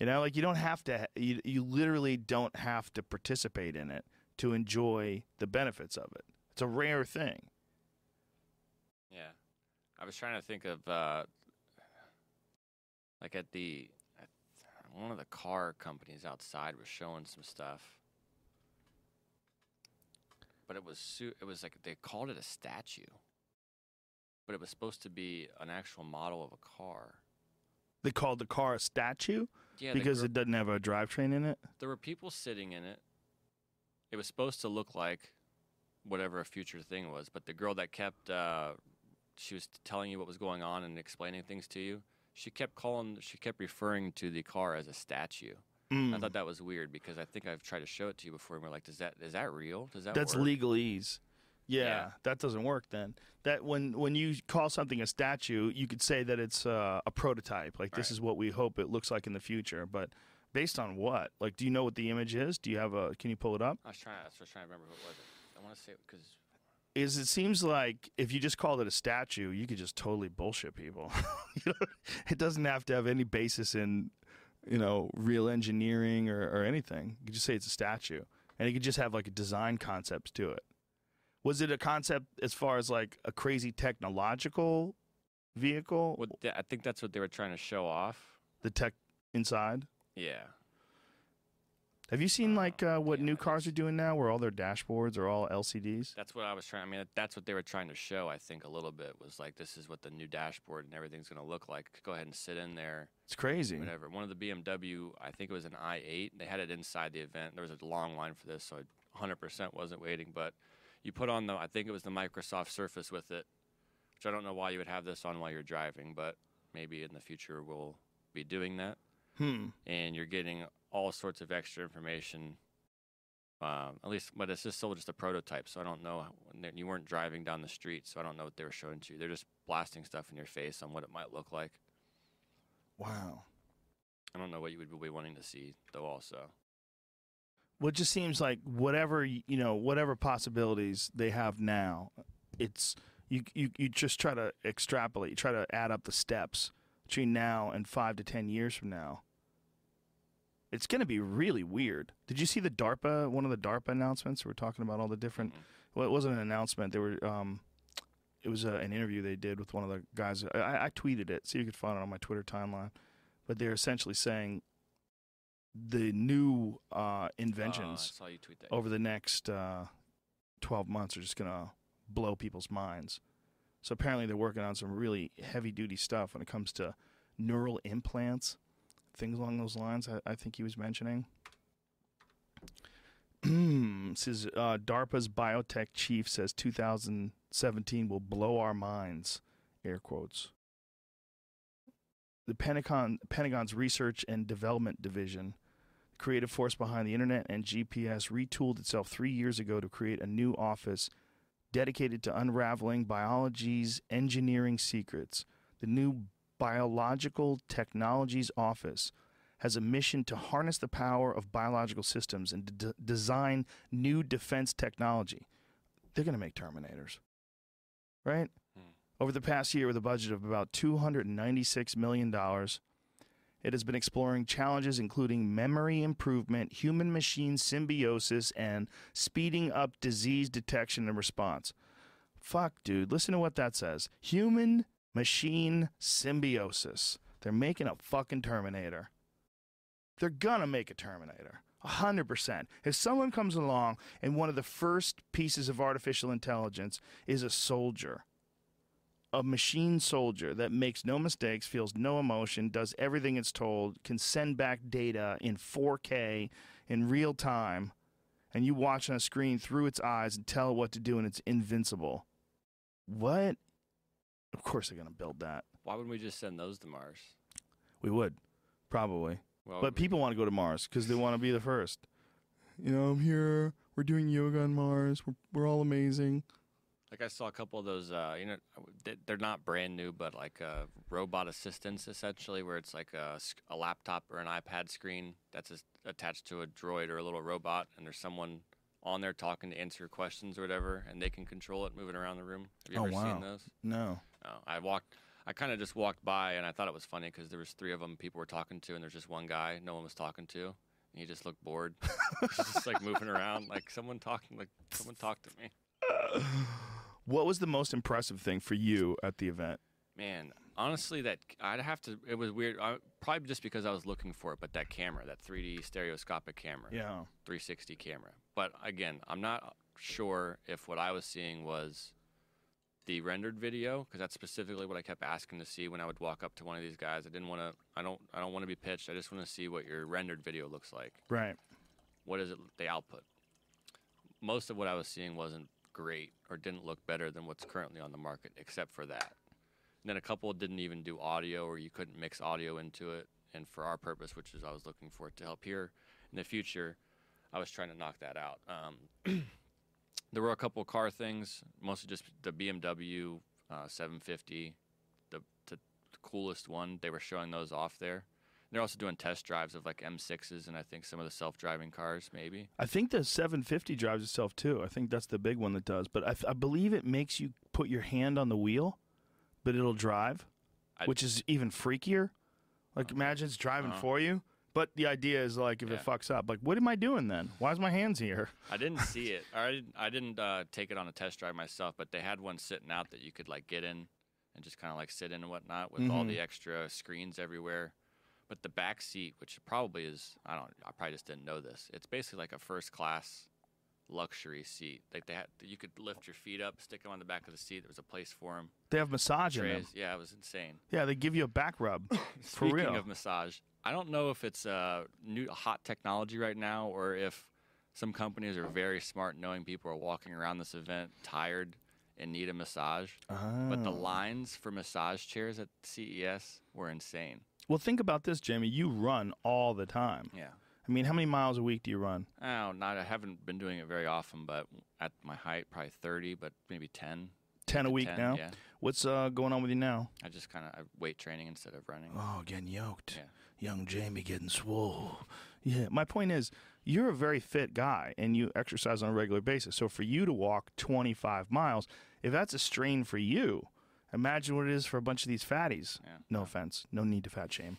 You know, like, you don't have to, you, you literally don't have to participate in it to enjoy the benefits of it. It's a rare thing. Yeah. I was trying to think of... Uh... Like at the, at one of the car companies outside was showing some stuff, but it was su it was like they called it a statue, but it was supposed to be an actual model of a car. They called the car a statue, yeah, because it doesn't have a drivetrain in it. There were people sitting in it. It was supposed to look like whatever a future thing was, but the girl that kept uh, she was telling you what was going on and explaining things to you. She kept calling, she kept referring to the car as a statue. Mm. I thought that was weird because I think I've tried to show it to you before, and we're like, "Does that is that real? Does that that's work?" legalese? Yeah, yeah, that doesn't work. Then that when when you call something a statue, you could say that it's uh, a prototype. Like, this right. is what we hope it looks like in the future, but based on what? Like, do you know what the image is? Do you have a? Can you pull it up? I was trying. I was trying to remember who it was. I want to say because. Is it seems like if you just called it a statue, you could just totally bullshit people. You know, it doesn't have to have any basis in, you know, real engineering or, or anything. You could just say it's a statue, and you could just have like a design concept to it. Was it a concept as far as like a crazy technological vehicle? Well, th I think that's what they were trying to show off. The tech inside? Yeah. Have you seen, like, uh, what yeah, new cars are doing now where all their dashboards are all L C Ds? That's what I was trying. I mean, that's what they were trying to show, I think, a little bit, was, like, this is what the new dashboard and everything's going to look like. Go ahead and sit in there. It's crazy. Whatever. One of the B M W, I think it was an i eight. They had it inside the event. There was a long line for this, so I one hundred percent wasn't waiting. But you put on the, I think it was the Microsoft Surface with it, which I don't know why you would have this on while you're driving, but maybe in the future we'll be doing that. Hmm. And you're getting all sorts of extra information. Um, at least, but it's just still just a prototype, so I don't know. You weren't driving down the street, so I don't know what they were showing to you. They're just blasting stuff in your face on what it might look like. Wow. I don't know what you would be wanting to see, though, also. Well, it just seems like whatever, you know, whatever possibilities they have now, it's you, you, you just try to extrapolate. You try to add up the steps between now and five to ten years from now. It's going to be really weird. Did you see the DARPA, one of the DARPA announcements? We're talking about all the different, well, it wasn't an announcement. They were, um, it was a, an interview they did with one of the guys. I, I tweeted it, so you could find it on my Twitter timeline. But they're essentially saying the new uh, inventions uh, over the next uh, twelve months are just going to blow people's minds. So apparently they're working on some really heavy-duty stuff when it comes to neural implants. Things along those lines, I, I think he was mentioning. This is uh, DARPA's biotech chief says two thousand seventeen will blow our minds, air quotes. The Pentagon, Pentagon's Research and Development Division, the creative force behind the Internet and G P S, retooled itself three years ago to create a new office dedicated to unraveling biology's engineering secrets. The new Biological Technologies Office has a mission to harness the power of biological systems and d design new defense technology. They're going to make Terminators, right? Hmm. Over the past year, with a budget of about two hundred ninety-six million dollars, it has been exploring challenges including memory improvement, human-machine symbiosis, and speeding up disease detection and response. Fuck, dude. Listen to what that says. Human Machine symbiosis. They're making a fucking Terminator. They're gonna make a Terminator. A hundred percent. If someone comes along and one of the first pieces of artificial intelligence is a soldier, a machine soldier that makes no mistakes, feels no emotion, does everything it's told, can send back data in four K in real time, and you watch on a screen through its eyes and tell it what to do and it's invincible. What? Of course they're going to build that. Why wouldn't we just send those to Mars? We would, probably. Well, but people want to go to Mars because they want to be the first. You know, I'm here. We're doing yoga on Mars. We're, we're all amazing. Like I saw a couple of those, uh, you know, they're not brand new, but like uh, robot assistants, essentially, where it's like a, a laptop or an iPad screen that's attached to a droid or a little robot, and there's someone on there talking to answer questions or whatever, and they can control it moving around the room. Have you oh, ever wow. seen those? No. Oh, I walked. I kind of just walked by, and I thought it was funny because there was three of them people were talking to, and there's just one guy no one was talking to, and he just looked bored, just like moving around, like someone talking, like someone talked to me. Uh, what was the most impressive thing for you at the event? Man, honestly, that I'd have to. It was weird, I, probably just because I was looking for it, but that camera, that three D stereoscopic camera, yeah, three sixty camera. But again, I'm not sure if what I was seeing was the rendered video, because that's specifically what I kept asking to see when I would walk up to one of these guys. I didn't want to. I don't. I don't want to be pitched. I just want to see what your rendered video looks like. Right. What is it? The output. Most of what I was seeing wasn't great or didn't look better than what's currently on the market, except for that. And then a couple didn't even do audio, or you couldn't mix audio into it. And for our purpose, which is I was looking for it to help here in the future, I was trying to knock that out. Um, there were a couple car things, mostly just the B M W uh, seven fifty, the, the coolest one. They were showing those off there. And they're also doing test drives of like M sixes and I think some of the self-driving cars maybe. I think the seven fifty drives itself too. I think that's the big one that does. But I, I believe it makes you put your hand on the wheel, but it'll drive, I, which is even freakier. Like uh, imagine it's driving uh, for you. But the idea is, like, if yeah. it fucks up, like, what am I doing then? Why is my hands here? I didn't see it. I didn't, I didn't uh, take it on a test drive myself, but they had one sitting out that you could, like, get in and just kind of, like, sit in and whatnot with mm-hmm. all the extra screens everywhere. But the back seat, which probably is, I don't, I probably just didn't know this. It's basically like a first-class luxury seat. Like, they had, you could lift your feet up, stick them on the back of the seat. There was a place for them. They have massage in them. Yeah, it was insane. Yeah, they give you a back rub. For real. Speaking of massage. I don't know if it's a new hot technology right now or if some companies are very smart knowing people are walking around this event tired and need a massage. Oh. But the lines for massage chairs at C E S were insane. Well, think about this, Jamie. You run all the time. Yeah. I mean, how many miles a week do you run? Oh, not. I haven't been doing it very often, but at my height, probably thirty, but maybe ten. ten a week ten, now? Yeah. What's uh, going on with you now? I just kind of weight training instead of running. Oh, getting yoked. Yeah. Young Jamie getting swole. Yeah. My point is, you're a very fit guy, and you exercise on a regular basis. So for you to walk twenty-five miles, if that's a strain for you, imagine what it is for a bunch of these fatties. Yeah. No yeah. offense. No need to fat shame.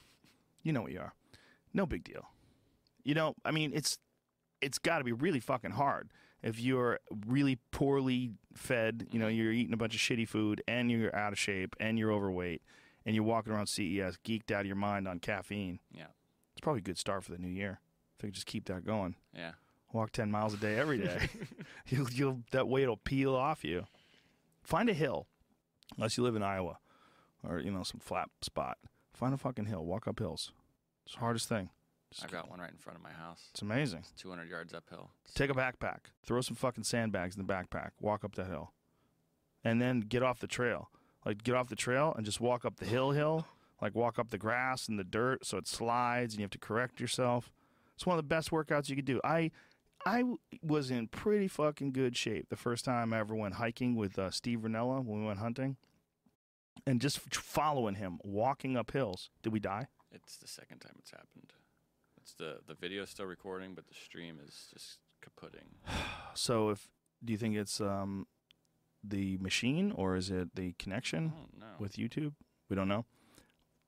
You know what you are. No big deal. You know, I mean, it's it's got to be really fucking hard if you're really poorly fed, you know, you're eating a bunch of shitty food, and you're out of shape, and you're overweight, and you're walking around C E S geeked out of your mind on caffeine. Yeah. It's probably a good start for the new year. If I could just keep that going. Yeah. Walk ten miles a day every day. you'll, you'll, that weight will peel off you. Find a hill, unless you live in Iowa or, you know, some flat spot. Find a fucking hill. Walk up hills. It's the hardest thing. I've got one right in front of my house. It's amazing. It's two hundred yards uphill. Take a backpack. Throw some fucking sandbags in the backpack. Walk up that hill. And then get off the trail. Like, get off the trail and just walk up the hill hill. Like, walk up the grass and the dirt so it slides and you have to correct yourself. It's one of the best workouts you could do. I I was in pretty fucking good shape the first time I ever went hiking with uh, Steve Ranella when we went hunting. And just following him, walking up hills. Did we die? It's the second time it's happened. It's the the video's still recording, but the stream is just kaputting. So, if do you think it's um the machine or is it the connection with YouTube? We don't know.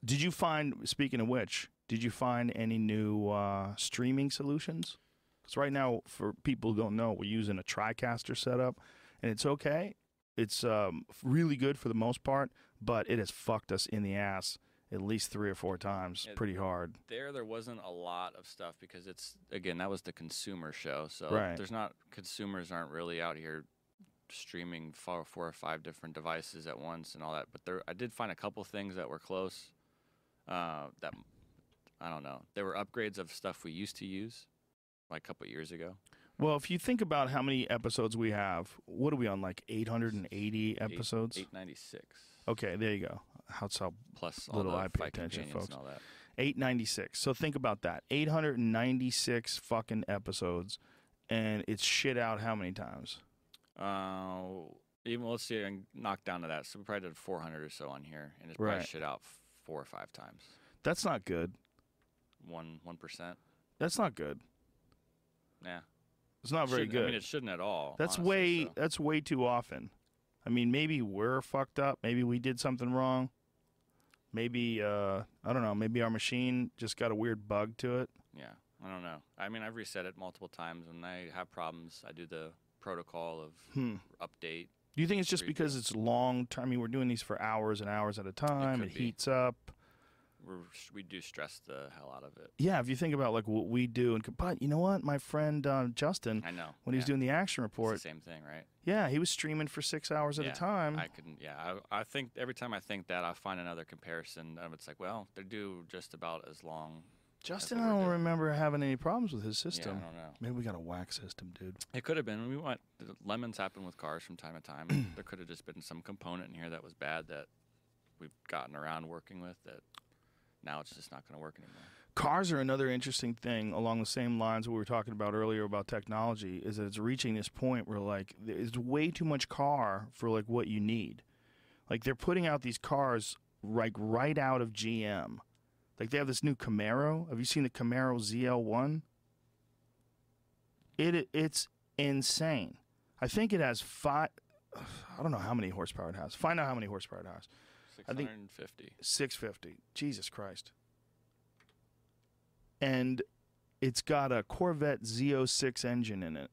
Did you find, speaking of which, did you find any new uh, streaming solutions? Because right now, for people who don't know, we're using a TriCaster setup, and it's okay. It's um, really good for the most part, but it has fucked us in the ass at least three or four times, it, pretty hard. There, there wasn't a lot of stuff because it's, again, that was the consumer show. So right. there's not, consumers aren't really out here streaming four, four or five different devices at once and all that. But there, I did find a couple things that were close. Uh, that I don't know. There were upgrades of stuff we used to use, like a couple of years ago. Well, if you think about how many episodes we have, what are we on, like eight hundred eighty episodes? eight ninety-six. Okay, there you go. That's how Plus little all the I pay attention, folks. And all that. eight ninety-six. So think about that. eight hundred ninety-six fucking episodes, and it's shit out how many times? Uh, even let's see, I can knock down to that. So we probably did four hundred or so on here, and it's probably right. shit out four or five times. That's not good. One one percent. That's not good. Yeah. It's not very shouldn't, good. I mean, it shouldn't at all. That's honestly, way. So. That's way too often. I mean, maybe we're fucked up. Maybe we did something wrong. Maybe, uh, I don't know, maybe our machine just got a weird bug to it. Yeah, I don't know. I mean, I've reset it multiple times. When I have problems, I do the protocol of hmm. update. Do you think it's just redo. because it's long term? I mean, we're doing these for hours and hours at a time. It, it heats up. We're, we do stress the hell out of it. Yeah, if you think about like what we do, and but you know what, my friend uh, Justin, I know when yeah. he was doing the action report, it's the same thing, right? Yeah, he was streaming for six hours yeah, at a time. I couldn't. Yeah, I, I think every time I think that, I find another comparison. And it's like, well, they do just about as long. Justin, I don't doing. remember having any problems with his system. Yeah, I don't know. Maybe we got a whack system, dude. It could have been. We want lemons happen with cars from time to time. There could have just been some component in here that was bad that we've gotten around working with that. Now it's just not going to work anymore. Cars are another interesting thing along the same lines we were talking about earlier about technology, is that it's reaching this point where, like, there's way too much car for, like, what you need. Like, they're putting out these cars, like, right out of G M. Like, they have this new Camaro. Have you seen the Camaro Z L one? It, it's insane. I think it has five, I don't know how many horsepower it has. Find out how many horsepower it has. six fifty. I think six fifty. Jesus Christ. And it's got a Corvette Z oh six engine in it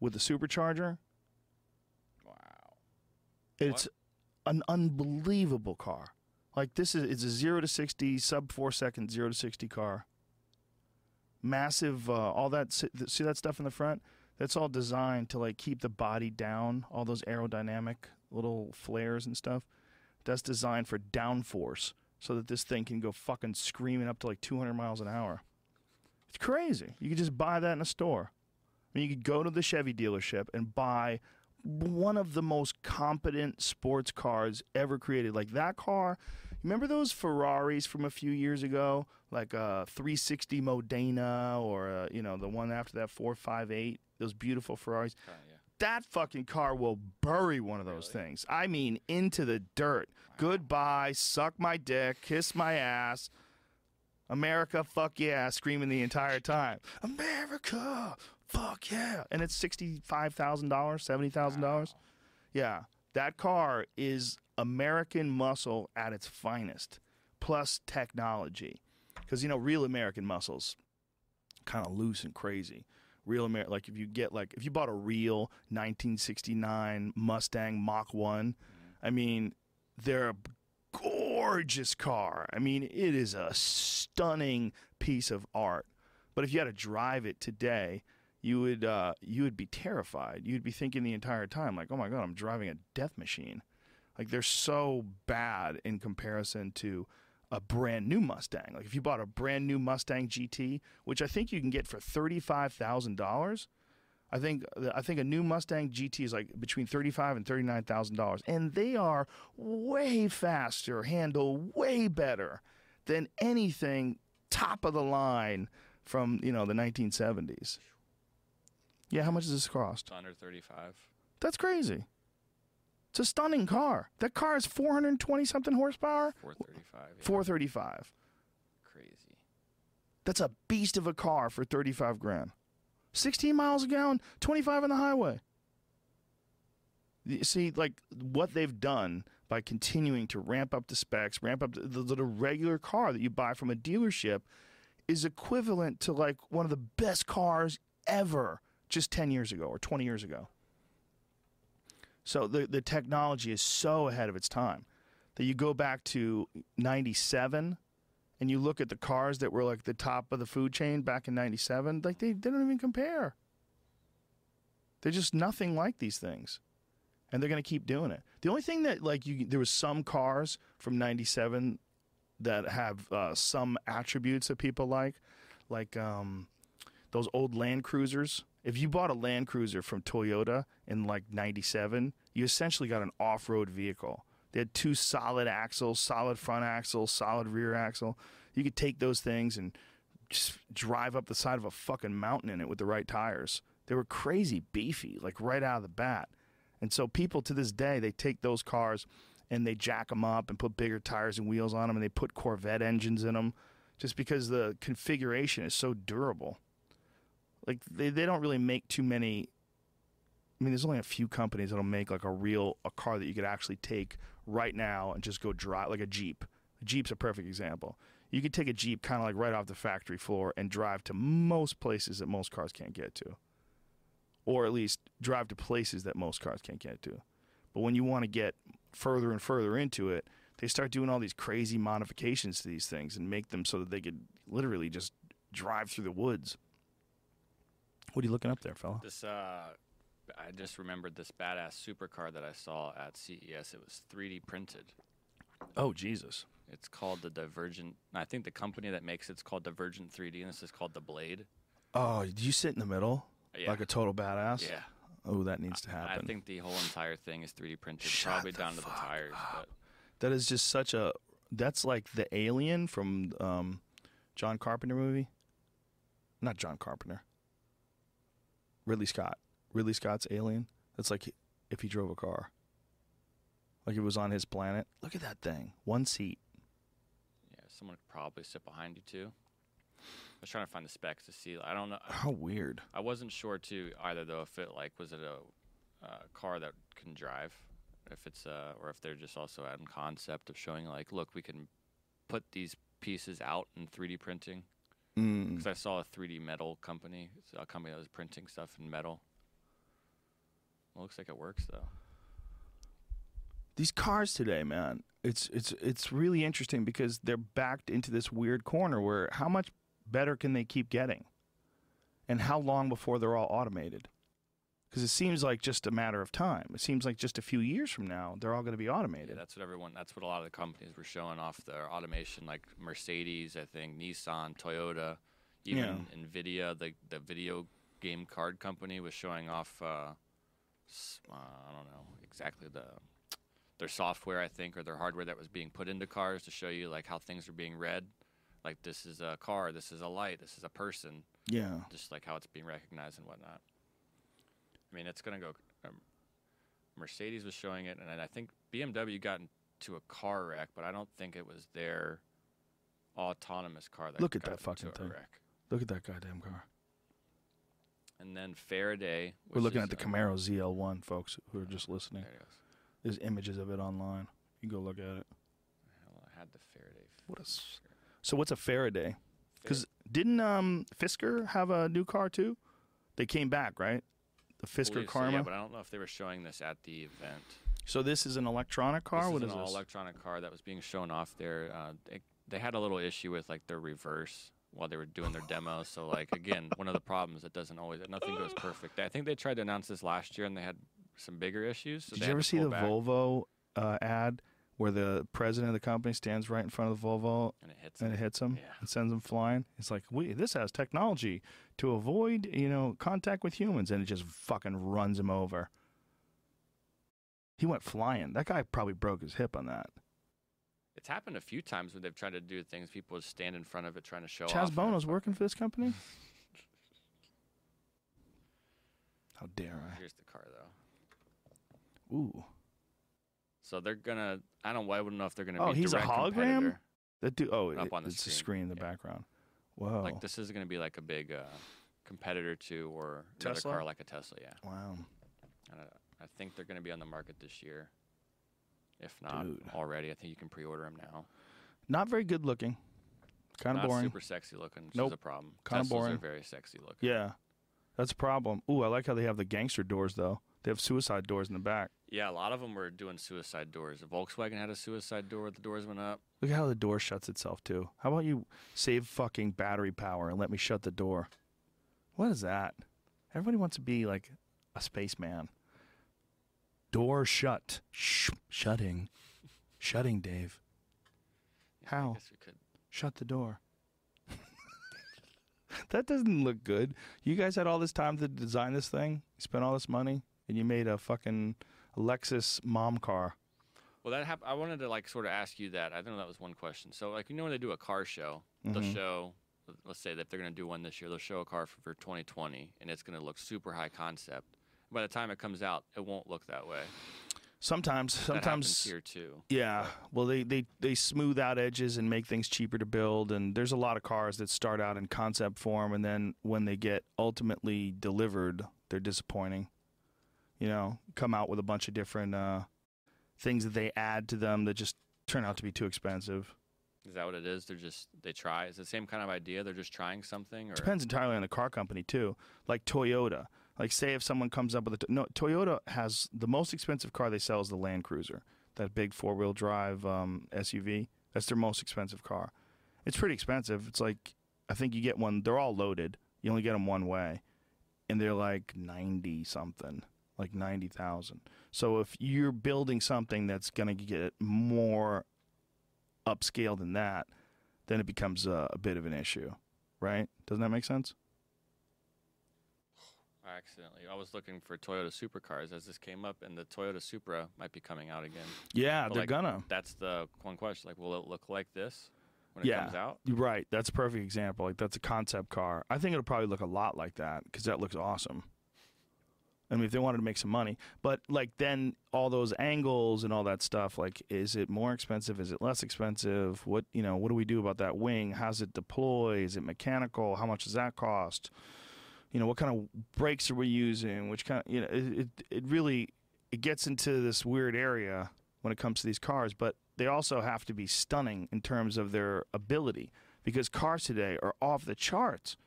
with a supercharger. Wow. It's what? An unbelievable car. Like, this is it's a zero to sixty, sub four second zero to sixty car. Massive, uh, all that, see that stuff in the front? That's all designed to, like, keep the body down, all those aerodynamic little flares and stuff. That's designed for downforce so that this thing can go fucking screaming up to like two hundred miles an hour. It's crazy. You could just buy that in a store. I mean, you could go to the Chevy dealership and buy one of the most competent sports cars ever created. Like that car, Remember those Ferraris from a few years ago, like a three sixty Modena, or a, you know, the one after that, four fifty-eight, those beautiful Ferraris? Oh, yeah. That fucking car will bury one of those really? things. I mean, into the dirt. Wow. Goodbye, suck my dick, kiss my ass. America, fuck yeah, screaming the entire time. America, fuck yeah. And it's sixty-five thousand dollars, seventy thousand dollars. Wow. Yeah. That car is American muscle at its finest, plus technology. Because, you know, real American muscle's kind of loose and crazy. Real American, like if you get like, if you bought a real nineteen sixty-nine Mustang Mach one, I mean, they're a gorgeous car. I mean, it is a stunning piece of art. But if you had to drive it today, you would uh, you would be terrified. You'd be thinking the entire time, like, oh my God, I'm driving a death machine. Like, they're so bad in comparison to a brand new Mustang. Like, if you bought a brand new Mustang G T, which I think you can get for thirty-five thousand dollars, I think I think a new Mustang G T is like between thirty-five thousand dollars and thirty-nine thousand dollars, and they are way faster, handle way better than anything top of the line from, you know, the nineteen seventies. Yeah, how much does this cost? It's under thirty-five. That's crazy. It's a stunning car. That car is four hundred twenty something horsepower. four thirty-five. Yeah. four thirty-five. Crazy. That's a beast of a car for thirty-five grand. sixteen miles a gallon, twenty-five on the highway. You see, like, what they've done by continuing to ramp up the specs, ramp up the, the, the regular car that you buy from a dealership is equivalent to, like, one of the best cars ever just ten years ago or twenty years ago. So the, the technology is so ahead of its time that you go back to ninety-seven and you look at the cars that were like the top of the food chain back in ninety-seven, like they, they don't even compare. They're just nothing like these things. And they're going to keep doing it. The only thing that, like, you, there was some cars from ninety-seven that have uh, some attributes that people like, like um, those old Land Cruisers. If you bought a Land Cruiser from Toyota in like ninety-seven, you essentially got an off-road vehicle. They had two solid axles, solid front axle, solid rear axle. You could take those things and just drive up the side of a fucking mountain in it with the right tires. They were crazy beefy, like right out of the bat. And so people to this day, they take those cars and they jack them up and put bigger tires and wheels on them, and they put Corvette engines in them just because the configuration is so durable. Like, they, they don't really make too many. I mean, there's only a few companies that'll make, like, a real a car that you could actually take right now and just go drive, like a Jeep. A Jeep's a perfect example. You could take a Jeep kind of, like, right off the factory floor and drive to most places that most cars can't get to. Or at least drive to places that most cars can't get to. But when you want to get further and further into it, they start doing all these crazy modifications to these things and make them so that they could literally just drive through the woods. What are you looking up there, fella? This, uh, I just remembered this badass supercar that I saw at C E S. It was three D printed. Oh, Jesus. It's called the Divergent. I think the company that makes it's called Divergent three D, and this is called the Blade. Oh, do you sit in the middle? Yeah. Like a total badass? Yeah. Oh, that needs to happen. I think the whole entire thing is three D printed, Shut probably down to the tires. But. That is just such a, that's like the alien from um, John Carpenter movie. Not John Carpenter. Ridley Scott. Ridley Scott's Alien. That's like if he drove a car. Like it was on his planet. Look at that thing. One seat. Yeah, someone could probably sit behind you too. I was trying to find the specs to see. I don't know. How weird. I wasn't sure too either though if it like was it a uh, car that can drive, if it's uh or if they're just also adding concept of showing like, look, we can put these pieces out in three D printing. Because I saw a three D metal company, it's a company that was printing stuff in metal. It looks like it works though. These cars today, man, it's it's it's really interesting because they're backed into this weird corner where how much better can they keep getting, and how long before they're all automated? Because it seems like just a matter of time. It seems like just a few years from now, they're all going to be automated. Yeah, that's what everyone. That's what a lot of the companies were showing off their automation, like Mercedes, I think, Nissan, Toyota, even yeah. Nvidia. The the video game card company was showing off. Uh, uh, I don't know exactly the their software, I think, or their hardware that was being put into cars to show you like how things are being read. Like, this is a car, this is a light, this is a person. Yeah. Just like how it's being recognized and whatnot. I mean, it's going to go. Um, Mercedes was showing it, and I think B M W got into a car wreck, but I don't think it was their autonomous car that Look got at that fucking thing. Wreck. Look at that goddamn car. And then Faraday. We're looking at the Camaro Z L one, folks, who are just listening. There it goes. There's images of it online. You can go look at it. I had the Faraday. What is? So what's a Faraday? Because didn't um, Fisker have a new car too? They came back, right? The Fisker Karma. So, yeah, but I don't know if they were showing this at the event. So this is an electronic car. This what is, is an this? Electronic car that was being shown off there. Uh, they, they had a little issue with like their reverse while they were doing their demo. So like again, one of the problems that doesn't always nothing goes perfect. I think they tried to announce this last year and they had some bigger issues. So Did you ever see the back. Volvo uh, ad where the president of the company stands right in front of the Volvo and it hits and him, it hits him yeah. and sends him flying? It's like, we this has technology to avoid, you know, contact with humans, and it just fucking runs him over. He went flying. That guy probably broke his hip on that. It's happened a few times when they've tried to do things. People just stand in front of it trying to show off. Chaz Bono's working for this company? How dare I? Here's the car, though. Ooh. So they're gonna. I don't. I wouldn't know if they're gonna. Oh, be he's direct a hologram. That do. Oh, it, on the it's screen. a screen in the yeah. background. Whoa. Like this is gonna be like a big uh, competitor to or another Tesla? car like a Tesla. Yeah. Wow. And, uh, I think they're gonna be on the market this year, if not Dude. already. I think you can pre-order them now. Not very good looking. Kind of boring. Not super sexy looking. Which nope. is a problem. Kind of boring. Teslas are very sexy looking. Yeah. That's a problem. Ooh, I like how they have the gangster doors though. They have suicide doors in the back. Yeah, a lot of them were doing suicide doors. The Volkswagen had a suicide door. The doors went up. Look at how the door shuts itself, too. How about you save fucking battery power and let me shut the door? What is that? Everybody wants to be like a spaceman. Door shut. Shh. Shutting. Shutting, Dave. Yeah, how? I guess we could. Shut the door. That doesn't look good. You guys had all this time to design this thing? You spent all this money? And you made a fucking Lexus mom car. Well, that hap I wanted to like sort of ask you that. I don't know, that was one question. So like, you know, when they do a car show, mm-hmm. they'll show, let's say that they're going to do one this year, they'll show a car for, for twenty twenty, and it's going to look super high concept. By the time it comes out, it won't look that way. Sometimes, that sometimes here too. Yeah. Well, they, they, they smooth out edges and make things cheaper to build. And there's a lot of cars that start out in concept form, and then when they get ultimately delivered, they're disappointing. You know, come out with a bunch of different uh, things that they add to them that just turn out to be too expensive. Is that what it is? They're just, they try. It's the same kind of idea. They're just trying something. Or? Depends entirely on the car company, too. Like Toyota. Like, say if someone comes up with a, no, Toyota has the most expensive car they sell is the Land Cruiser, that big four-wheel drive um, S U V. That's their most expensive car. It's pretty expensive. It's like, I think you get one, they're all loaded. You only get them one way. And they're like ninety something. Like ninety thousand. So if you're building something that's going to get more upscale than that, then it becomes a, a bit of an issue, right? Doesn't that make sense? I accidentally, I was looking for Toyota supercars as this came up, and the Toyota Supra might be coming out again. Yeah, but they're like, gonna. That's the one question. Like, will it look like this when it yeah, comes out? Right. That's a perfect example. Like, that's a concept car. I think it'll probably look a lot like that because that looks awesome. I mean, if they wanted to make some money, but like then all those angles and all that stuff, like, is it more expensive? Is it less expensive? What, you know, what do we do about that wing? How's it deploy? Is it mechanical? How much does that cost? You know, what kind of brakes are we using? Which kind of, you know, it, it, it really, it gets into this weird area when it comes to these cars, but they also have to be stunning in terms of their ability because cars today are off the charts.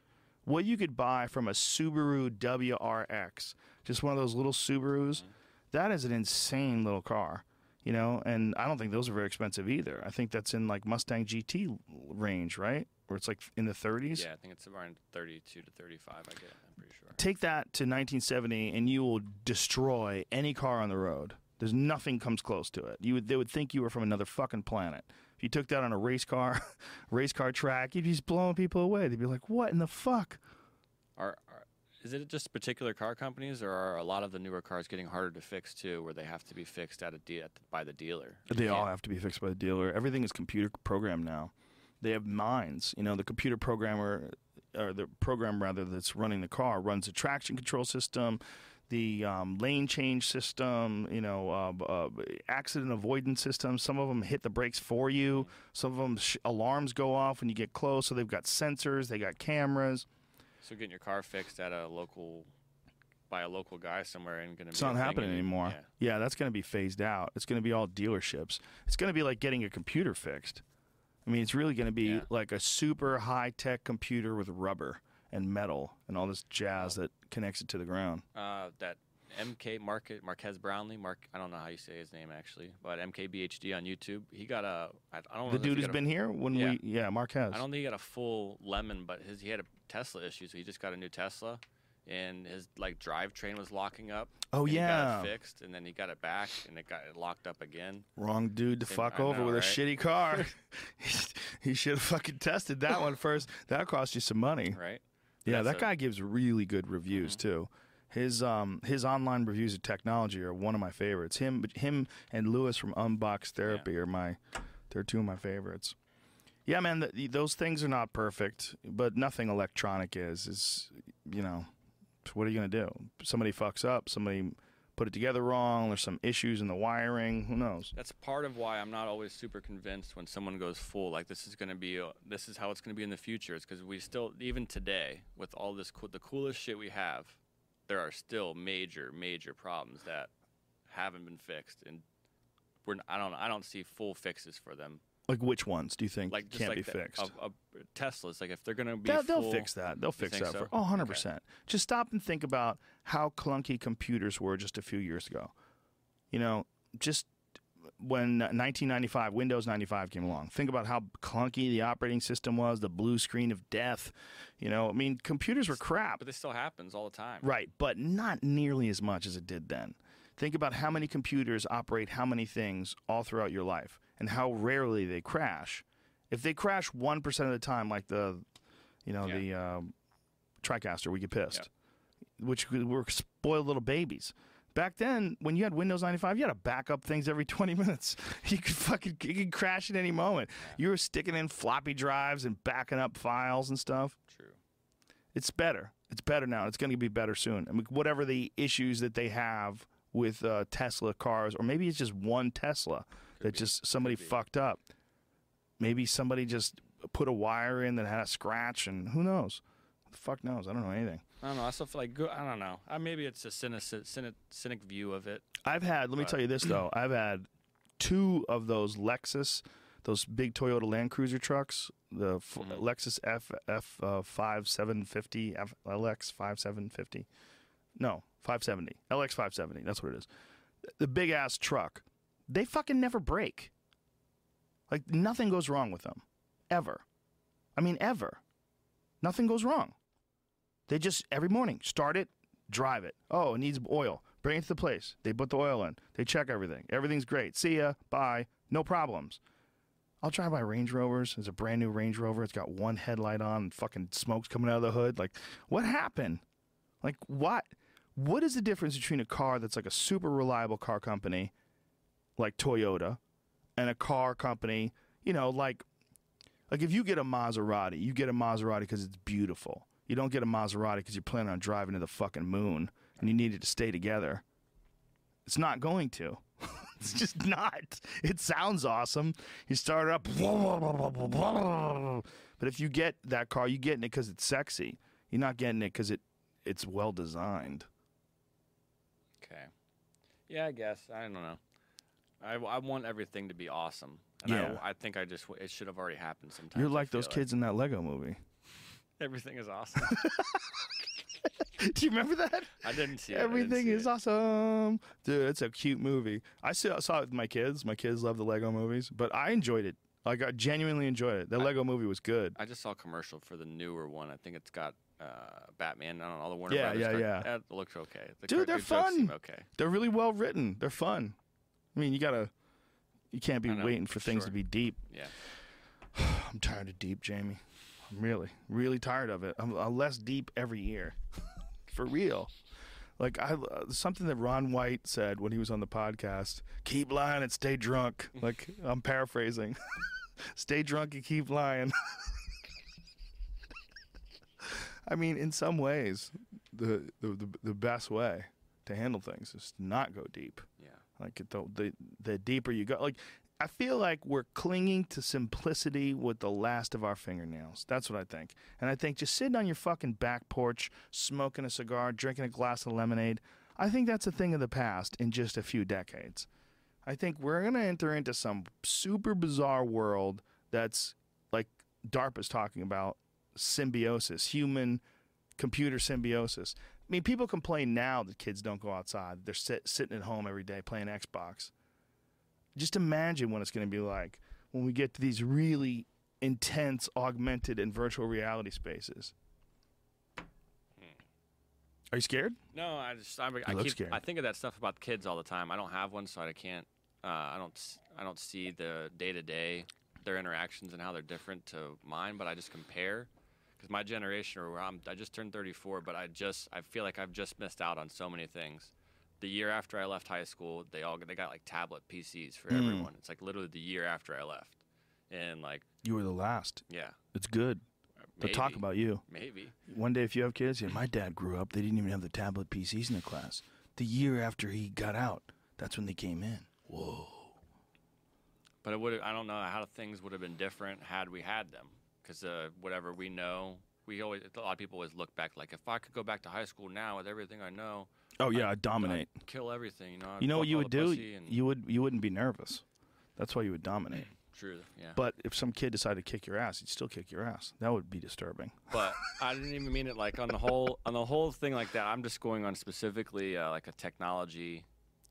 What you could buy from a Subaru W R X, just one of those little Subarus, that is an insane little car, you know, and I don't think those are very expensive either. I think that's in like Mustang G T range, right? Or it's like in the thirties? Yeah, I think it's around thirty-two to thirty-five, I get it, I'm pretty sure. Take that to nineteen seventy and you will destroy any car on the road. There's nothing comes close to it. You would, they would think you were from another fucking planet. If you took that on a race car, race car track, you'd be just blowing people away. They'd be like, what in the fuck? Our, our, is it just particular car companies, or are a lot of the newer cars getting harder to fix too, where they have to be fixed at a de- at the, by the dealer? They yeah. all have to be fixed by the dealer. Everything is computer programmed now. They have minds. You know, the computer programmer, or the program rather, that's running the car runs the traction control system, the um, lane change system, you know, uh, uh, accident avoidance system. Some of them hit the brakes for you. Some of them sh- alarms go off when you get close. So they've got sensors, they got cameras. So getting your car fixed at a local, by a local guy somewhere, and going to be. It's not happening and, anymore. Yeah. yeah, that's going to be phased out. It's going to be all dealerships. It's going to be like getting a computer fixed. I mean, it's really going to be yeah. like a super high tech computer with rubber and metal and all this jazz that connects it to the ground. Uh, that M K Market Marquez Brownlee, Mark, I don't know how you say his name actually, but M K B H D on YouTube, he got a. I don't know. The dude who's been a, here when yeah. we yeah Marquez. I don't think he got a full lemon, but his he had a Tesla issue, so he just got a new Tesla, and his like drivetrain was locking up. Oh and yeah, he got it fixed, and then he got it back, and it got it locked up again. Wrong dude to Same, fuck I over know, with right? a shitty car. He should have fucking tested that one first. That cost you some money, right? Yeah, That's that guy a, gives really good reviews mm-hmm. too. His um his online reviews of technology are one of my favorites. Him him and Lewis from Unbox Therapy yeah. are my they're two of my favorites. Yeah, man, the, those things are not perfect, but nothing electronic is is you know, what are you gonna do? Somebody fucks up. Somebody put it together wrong. There's some issues in the wiring. Who knows? That's part of why I'm not always super convinced when someone goes full like this is going to be, this is how it's going to be in the future. It's because we still, even today, with all this co- the coolest shit we have, there are still major, major problems that haven't been fixed, and we're I don't I don't see full fixes for them. Like which ones do you think like, can't like be the, fixed? A, a Tesla's, like if they're going to be they'll, full... They'll fix that. They'll fix that. So? For, oh, one hundred percent. Okay. Just stop and think about how clunky computers were just a few years ago. You know, just when nineteen ninety-five, Windows ninety-five came along. Think about how clunky the operating system was, the blue screen of death. You know, I mean, computers were crap. But this still happens all the time. Right, but not nearly as much as it did then. Think about how many computers operate how many things all throughout your life and how rarely they crash. If they crash one percent of the time, like the, you know, yeah. the um, TriCaster, we get pissed, yeah. which we're spoiled little babies. Back then, when you had Windows ninety-five, you had to back up things every twenty minutes. You could fucking you could crash at any moment. Yeah. You were sticking in floppy drives and backing up files and stuff. True. It's better. It's better now. It's going to be better soon. I mean, whatever the issues that they have with uh, Tesla cars, or maybe it's just one Tesla could that be. just somebody fucked up. Maybe somebody just put a wire in that had a scratch, and who knows? Who the fuck knows? I don't know anything. I don't know. I still feel like, I don't know. Uh, maybe it's a cynic, cynic, cynic view of it. I've had, let me tell you this, though. I've had two of those Lexus, those big Toyota Land Cruiser trucks, the f- mm-hmm. Lexus F F five seven fifty, F- LX five seven fifty. No, five seventy. L X five seventy. That's what it is. The big-ass truck. They fucking never break. Like, nothing goes wrong with them. Ever. I mean, ever. Nothing goes wrong. They just, every morning, start it, drive it. Oh, it needs oil. Bring it to the place. They put the oil in. They check everything. Everything's great. See ya. Bye. No problems. I'll drive by Range Rovers. It's a brand new Range Rover. It's got one headlight on and fucking smoke's coming out of the hood. Like, what happened? Like, what? What is the difference between a car that's like a super reliable car company, like Toyota, and a car company, you know, like, like if you get a Maserati, you get a Maserati because it's beautiful. You don't get a Maserati because you're planning on driving to the fucking moon and you need it to stay together. It's not going to. It's just not. It sounds awesome. You start it up, blah, blah, blah, blah, blah. But if you get that car, you're getting it because it's sexy. You're not getting it because it it's well designed. Okay. Yeah, I guess. I don't know. I, I want everything to be awesome. And yeah. I, I think I just it should have already happened sometimes. You're like those like. kids in that Lego movie. Everything is awesome. Do you remember that? I didn't see it. Everything see is it. awesome. Dude, it's a cute movie. I saw, saw it with my kids. My kids love the Lego movies, but I enjoyed it. Like, I genuinely enjoyed it. The I, Lego movie was good. I just saw a commercial for the newer one. I think it's got uh, Batman. I don't know, all the Warner yeah, Brothers. Yeah, yeah, yeah. That looks okay. The Dude, they're fun. Okay. They're really well written. They're fun. I mean, you gotta, you can't be know, waiting for things sure. to be deep. Yeah, I'm tired of deep, Jamie. I'm really, really tired of it. I'm, I'm less deep every year. for real. Like I something that Ron White said when he was on the podcast, keep lying and stay drunk. Like I'm paraphrasing. Stay drunk and keep lying. I mean, in some ways, the, the the the best way to handle things is to not go deep. Yeah. Like the the the deeper you go, like I feel like we're clinging to simplicity with the last of our fingernails. That's what I think. And I think just sitting on your fucking back porch, smoking a cigar, drinking a glass of lemonade, I think that's a thing of the past in just a few decades. I think we're going to enter into some super bizarre world that's, like DARPA's talking about, symbiosis, human-computer symbiosis. I mean, people complain now that kids don't go outside. They're sit sitting at home every day playing Xbox. Just imagine what it's going to be like when we get to these really intense augmented and virtual reality spaces. Hmm. Are you scared? No, I just I, I keep scared. I think of that stuff about kids all the time. I don't have one, so I can't. Uh, I don't. I don't see the day to day their interactions and how they're different to mine. But I just compare because my generation, or I'm, I just turned thirty-four, but I just I feel like I've just missed out on so many things. The year after I left high school, they all they got like tablet P Cs for mm. everyone. It's like literally the year after I left, and like you were the last. Yeah, it's good. Maybe. They'll talk about you. Maybe one day if you have kids. Yeah, my dad grew up. They didn't even have the tablet P Cs in the class. The year after he got out, that's when they came in. Whoa. But it would. I don't know how things would have been different had we had them, because uh, whatever we know, we always a lot of people always look back like if I could go back to high school now with everything I know. Oh yeah, I'd dominate. I'd kill everything, you know. I'd you know what you would do? You would you wouldn't be nervous. That's why you would dominate. True. Yeah. But if some kid decided to kick your ass, he'd still kick your ass. That would be disturbing. But I didn't even mean it like on the whole on the whole thing like that. I'm just going on specifically uh, like a technology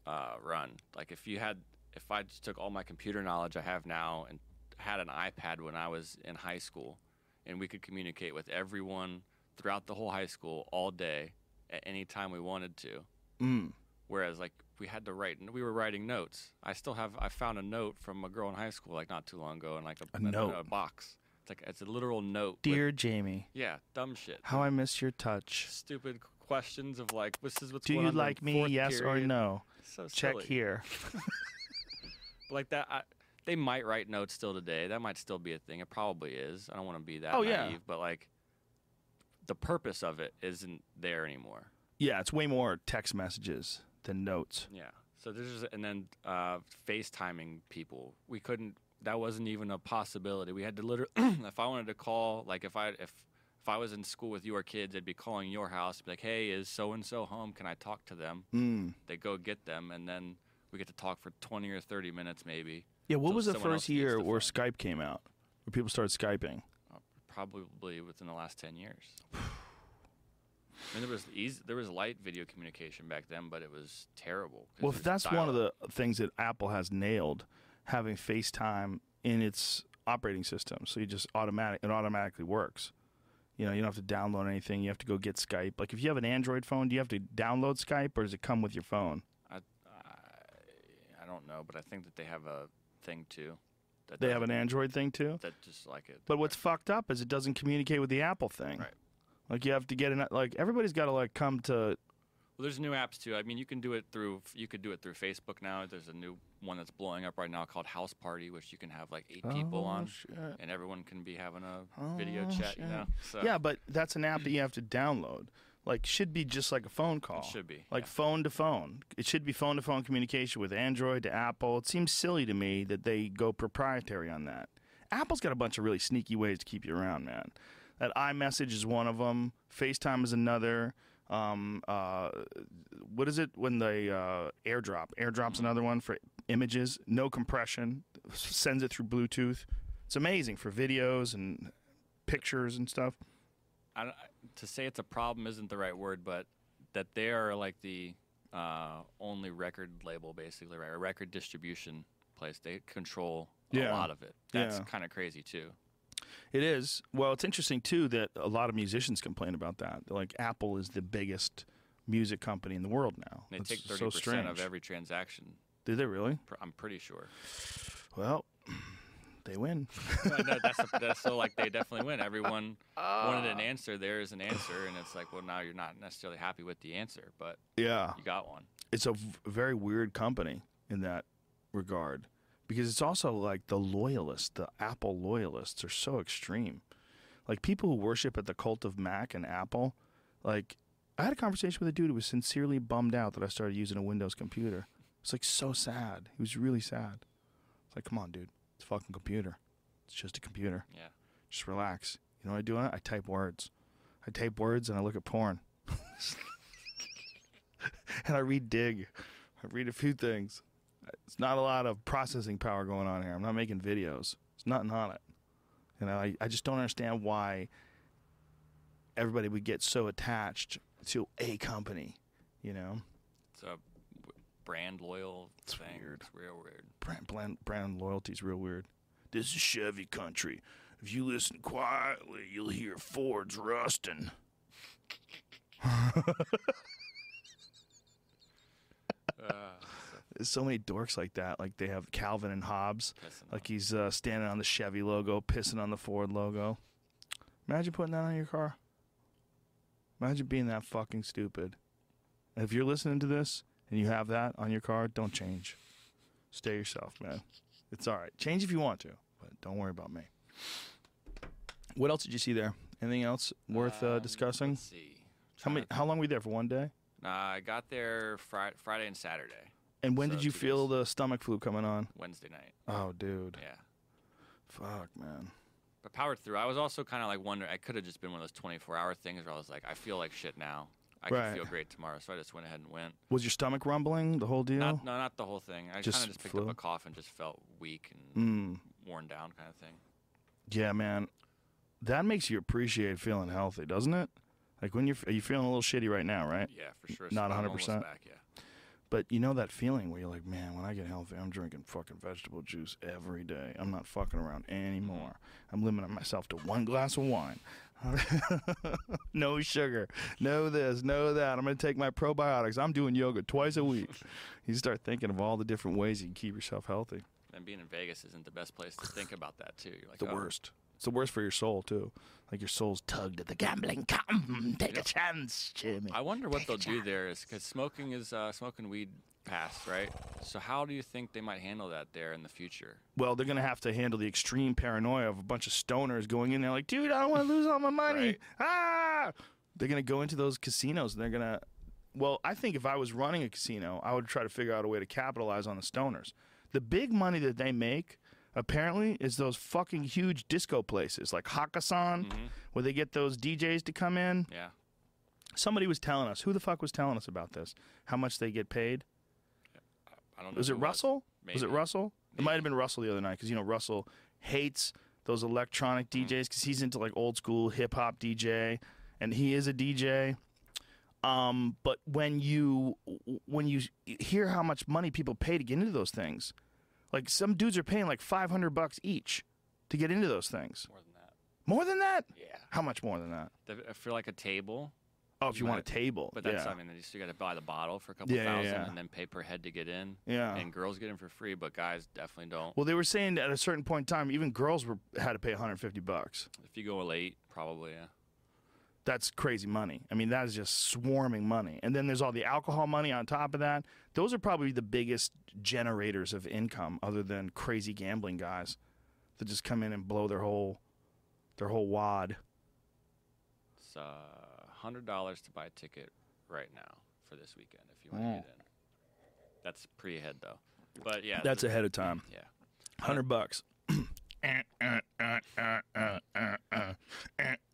uh, run. Like if you had if I just took all my computer knowledge I have now and had an iPad when I was in high school, and we could communicate with everyone throughout the whole high school all day. At any time we wanted to, mm. whereas like we had to write, we were writing notes. I still have, I found a note from a girl in high school like not too long ago, and like a, a note, a, a box. It's like it's a literal note. Dear with, Jamie. Yeah, dumb shit. How I miss your touch. Stupid questions of like, this is what's Do going on. Do you like me? Yes period. Or no? So check silly. Here. But like that, I, they might write notes still today. That might still be a thing. It probably is. I don't want to be that oh, naive, yeah. but like. The purpose of it isn't there anymore. Yeah, it's way more text messages than notes. Yeah. So this is, and then uh, FaceTiming people. We couldn't. That wasn't even a possibility. We had to literally. If I wanted to call, like if I if if I was in school with your kids, I'd be calling your house, be like, hey, is so and so home? Can I talk to them? Mm. They go get them, and then we get to talk for twenty or thirty minutes, maybe. Yeah. What was the first year where Skype came out, where people started Skyping? Probably within the last ten years. I mean, there was easy, there was light video communication back then, but it was terrible. Well, if that's one of the things that Apple has nailed, having FaceTime in its operating system, so you just automatic it automatically works. You know, you don't have to download anything. You have to go get Skype. Like if you have an Android phone, do you have to download Skype, or does it come with your phone? I I, I don't know, but I think that they have a thing too. That they have an Android thing too. That just like it. But what's fucked up is it doesn't communicate with the Apple thing. Right. Like you have to get an like everybody's got to like come to. Well, there's new apps too. I mean, you can do it through you could do it through Facebook now. There's a new one that's blowing up right now called House Party, which you can have like eight oh, people on, shit. And everyone can be having a oh, video chat. Shit. You know. So. Yeah, but that's an app that you have to download. Like should be just like a phone call. It should be. Like yeah. phone to phone. It should be phone to phone communication with Android to Apple. It seems silly to me that they go proprietary on that. Apple's got a bunch of really sneaky ways to keep you around, man. That iMessage is one of them. FaceTime is another. Um, uh, what is it when they uh, AirDrop? AirDrop's mm-hmm. another one for images. No compression. Sends it through Bluetooth. It's amazing for videos and pictures and stuff. I don't, to say it's a problem isn't the right word, but that they are like the uh, only record label, basically, right? A record distribution place. They control a yeah. lot of it. That's yeah. kind of crazy, too. It is. Well, it's interesting, too, that a lot of musicians complain about that. Like, Apple is the biggest music company in the world now. And they That's take thirty percent so of every transaction. Did they really? I'm pretty sure. Well, they win. no, no, that's, a, that's so like they definitely win. Everyone uh, wanted an answer. There is an answer, and it's like, well, now you're not necessarily happy with the answer, but yeah, you got one. It's a v very weird company in that regard, because it's also like the loyalists, the Apple loyalists, are so extreme. Like people who worship at the cult of Mac and Apple, like I had a conversation with a dude who was sincerely bummed out that I started using a Windows computer. It's like so sad. He was really sad. It's like, come on, dude. It's a fucking computer. It's just a computer. Yeah. Just relax. You know what I do on it? I type words. I type words and I look at porn. And I read Dig. I read a few things. It's not a lot of processing power going on here. I'm not making videos. There's nothing on it. You know, I, I just don't understand why everybody would get so attached to a company, you know? It's a brand loyal it's thing. Weird. It's real weird. Brand, brand, brand loyalty is real weird. This is Chevy country. If you listen quietly, you'll hear Ford's rusting. uh, There's so many dorks like that. Like they have Calvin and Hobbes. Like he's uh, standing on the Chevy logo, pissing on the Ford logo. Imagine putting that on your car. Imagine being that fucking stupid. And if you're listening to this, and you have that on your car, don't change. Stay yourself, man. It's all right. Change if you want to, but don't worry about me. What else did you see there? Anything else worth um, uh, discussing? Let's see. How, many, how long were you there, for one day? Uh, I got there fri Friday and Saturday. And when so did you feel days. the stomach flu coming on? Wednesday night. Oh, dude. Yeah. Fuck, man. But powered through. I was also kind of like wondering, I could have just been one of those twenty-four hour things where I was like, I feel like shit now. I right. can feel great tomorrow, so I just went ahead and went. Was your stomach rumbling the whole deal? Not, no, not the whole thing. I kind of just, just picked flew? up a cough and just felt weak and mm. worn down kind of thing. Yeah, man. That makes you appreciate feeling healthy, doesn't it? Like when you're, are you feeling a little shitty right now, right? Yeah, for sure. Not so one hundred percent. Back, yeah. But you know that feeling where you're like, man, when I get healthy, I'm drinking fucking vegetable juice every day. I'm not fucking around anymore. I'm limiting myself to one glass of wine. No sugar. No this, no that. I'm going to take my probiotics. I'm doing yoga twice a week. You start thinking of all the different ways you can keep yourself healthy. And being in Vegas isn't the best place to think about that, too. You're like, the oh. worst. It's the worst for your soul, too. Like, your soul's tugged at the gambling. Come, take yeah. a chance, Jimmy. I wonder what take they'll do there is, because smoking is uh, smoking weed passed, right? So how do you think they might handle that there in the future? Well, they're going to have to handle the extreme paranoia of a bunch of stoners going in there like, dude, I don't want to lose all my money. Right. Ah! They're going to go into those casinos, and they're going to... Well, I think if I was running a casino, I would try to figure out a way to capitalize on the stoners. The big money that they make... apparently, is those fucking huge disco places like Hakkasan, mm-hmm. where they get those D Js to come in. Yeah. Somebody was telling us. Who the fuck was telling us about this? How much they get paid? I don't know. Was it Russell? Was, was it Russell? Maybe. It might have been Russell the other night because, you know, Russell hates those electronic D Js because mm-hmm. he's into like old school hip hop D J, and he is a D J. Um, but when you when you hear how much money people pay to get into those things. Like, some dudes are paying, like, five hundred bucks each to get into those things. More than that. More than that? Yeah. How much more than that? The, for, like, a table. Oh, if you, you want a table. But that's, yeah. I mean, you still got to buy the bottle for a couple yeah, thousand yeah, yeah. and then pay per head to get in. Yeah. And girls get in for free, but guys definitely don't. Well, they were saying at a certain point in time, even girls were had to pay one hundred fifty bucks. If you go late, probably, yeah. That's crazy money. I mean, that is just swarming money. And then there's all the alcohol money on top of that. Those are probably the biggest generators of income other than crazy gambling guys that just come in and blow their whole their whole wad. It's uh, one hundred dollars to buy a ticket right now for this weekend if you want mm. to get in. That's pretty ahead, though. But yeah, that's ahead of time. Yeah. one hundred bucks. Uh, uh, uh, uh, uh, uh, uh,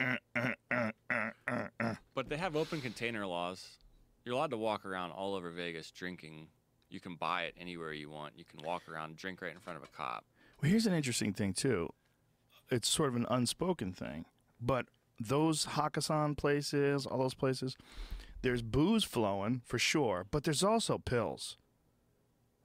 uh, uh, uh, uh. But they have open container laws. You're allowed to walk around all over Vegas drinking. You can buy it anywhere you want. You can walk around, drink right in front of a cop. Well, here's an interesting thing, too. It's sort of an unspoken thing. But those Hakkasan places, all those places, there's booze flowing for sure, but there's also pills.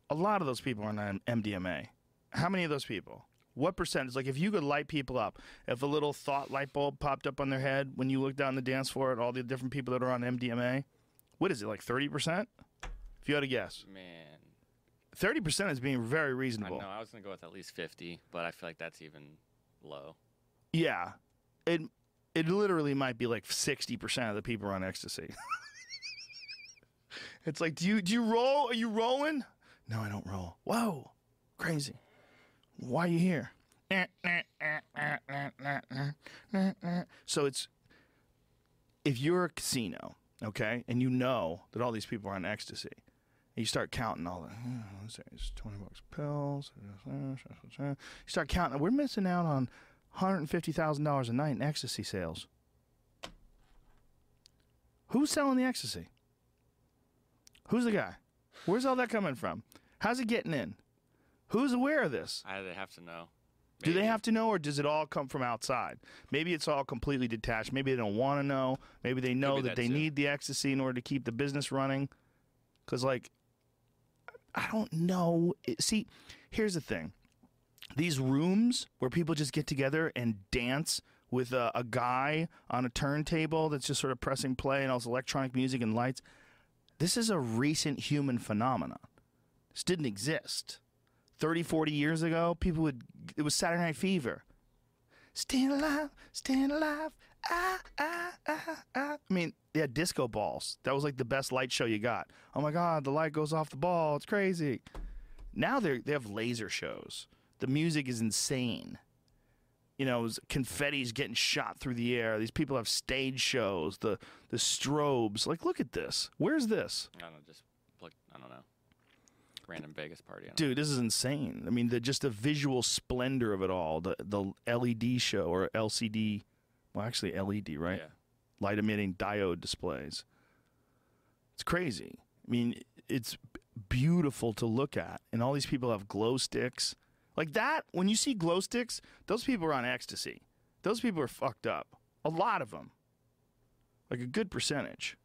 A lot of those people are on M D M A. How many of those people? What percentage? Like, if you could light people up, if a little thought light bulb popped up on their head when you looked down the dance floor at all the different people that are on M D M A, what is it, like thirty percent? If you had to guess. Man, thirty percent is being very reasonable. No, I was going to go with at least fifty, but I feel like that's even low. Yeah. It it literally might be like sixty percent of the people are on ecstasy. It's like, do you do you roll? Are you rolling? No, I don't roll. Whoa. Crazy. Why are you here? So it's, if you're a casino, okay, and you know that all these people are on ecstasy, and you start counting all the, it's twenty bucks pills, you start counting, we're missing out on one hundred fifty thousand dollars a night in ecstasy sales. Who's selling the ecstasy? Who's the guy? Where's all that coming from? How's it getting in? Who's aware of this? I, they have to know. Maybe. Do they have to know, or does it all come from outside? Maybe it's all completely detached. Maybe they don't want to know. Maybe they know Maybe that they too. need the ecstasy in order to keep the business running. Because, like, I don't know. It, see, here's the thing. These rooms where people just get together and dance with a, a guy on a turntable that's just sort of pressing play and all this electronic music and lights, this is a recent human phenomenon. This didn't exist. thirty, forty years ago, people would, it was Saturday Night Fever. Stand alive, stand alive, ah, ah, ah, ah. I mean, they had disco balls. That was like the best light show you got. Oh my God, the light goes off the ball, it's crazy. Now they they have laser shows. The music is insane. You know, confetti's getting shot through the air. These people have stage shows, the, the strobes. Like, look at this. Where's this? I don't know, just, look, I don't know. Random Vegas party. Dude, this is insane. I mean, the just the visual splendor of it all. The the L E D show, or L C D, well, actually L E D, right? Yeah. Light emitting diode displays. It's crazy. I mean, it's beautiful to look at. And all these people have glow sticks. Like that, when you see glow sticks, those people are on ecstasy. Those people are fucked up. A lot of them. Like a good percentage.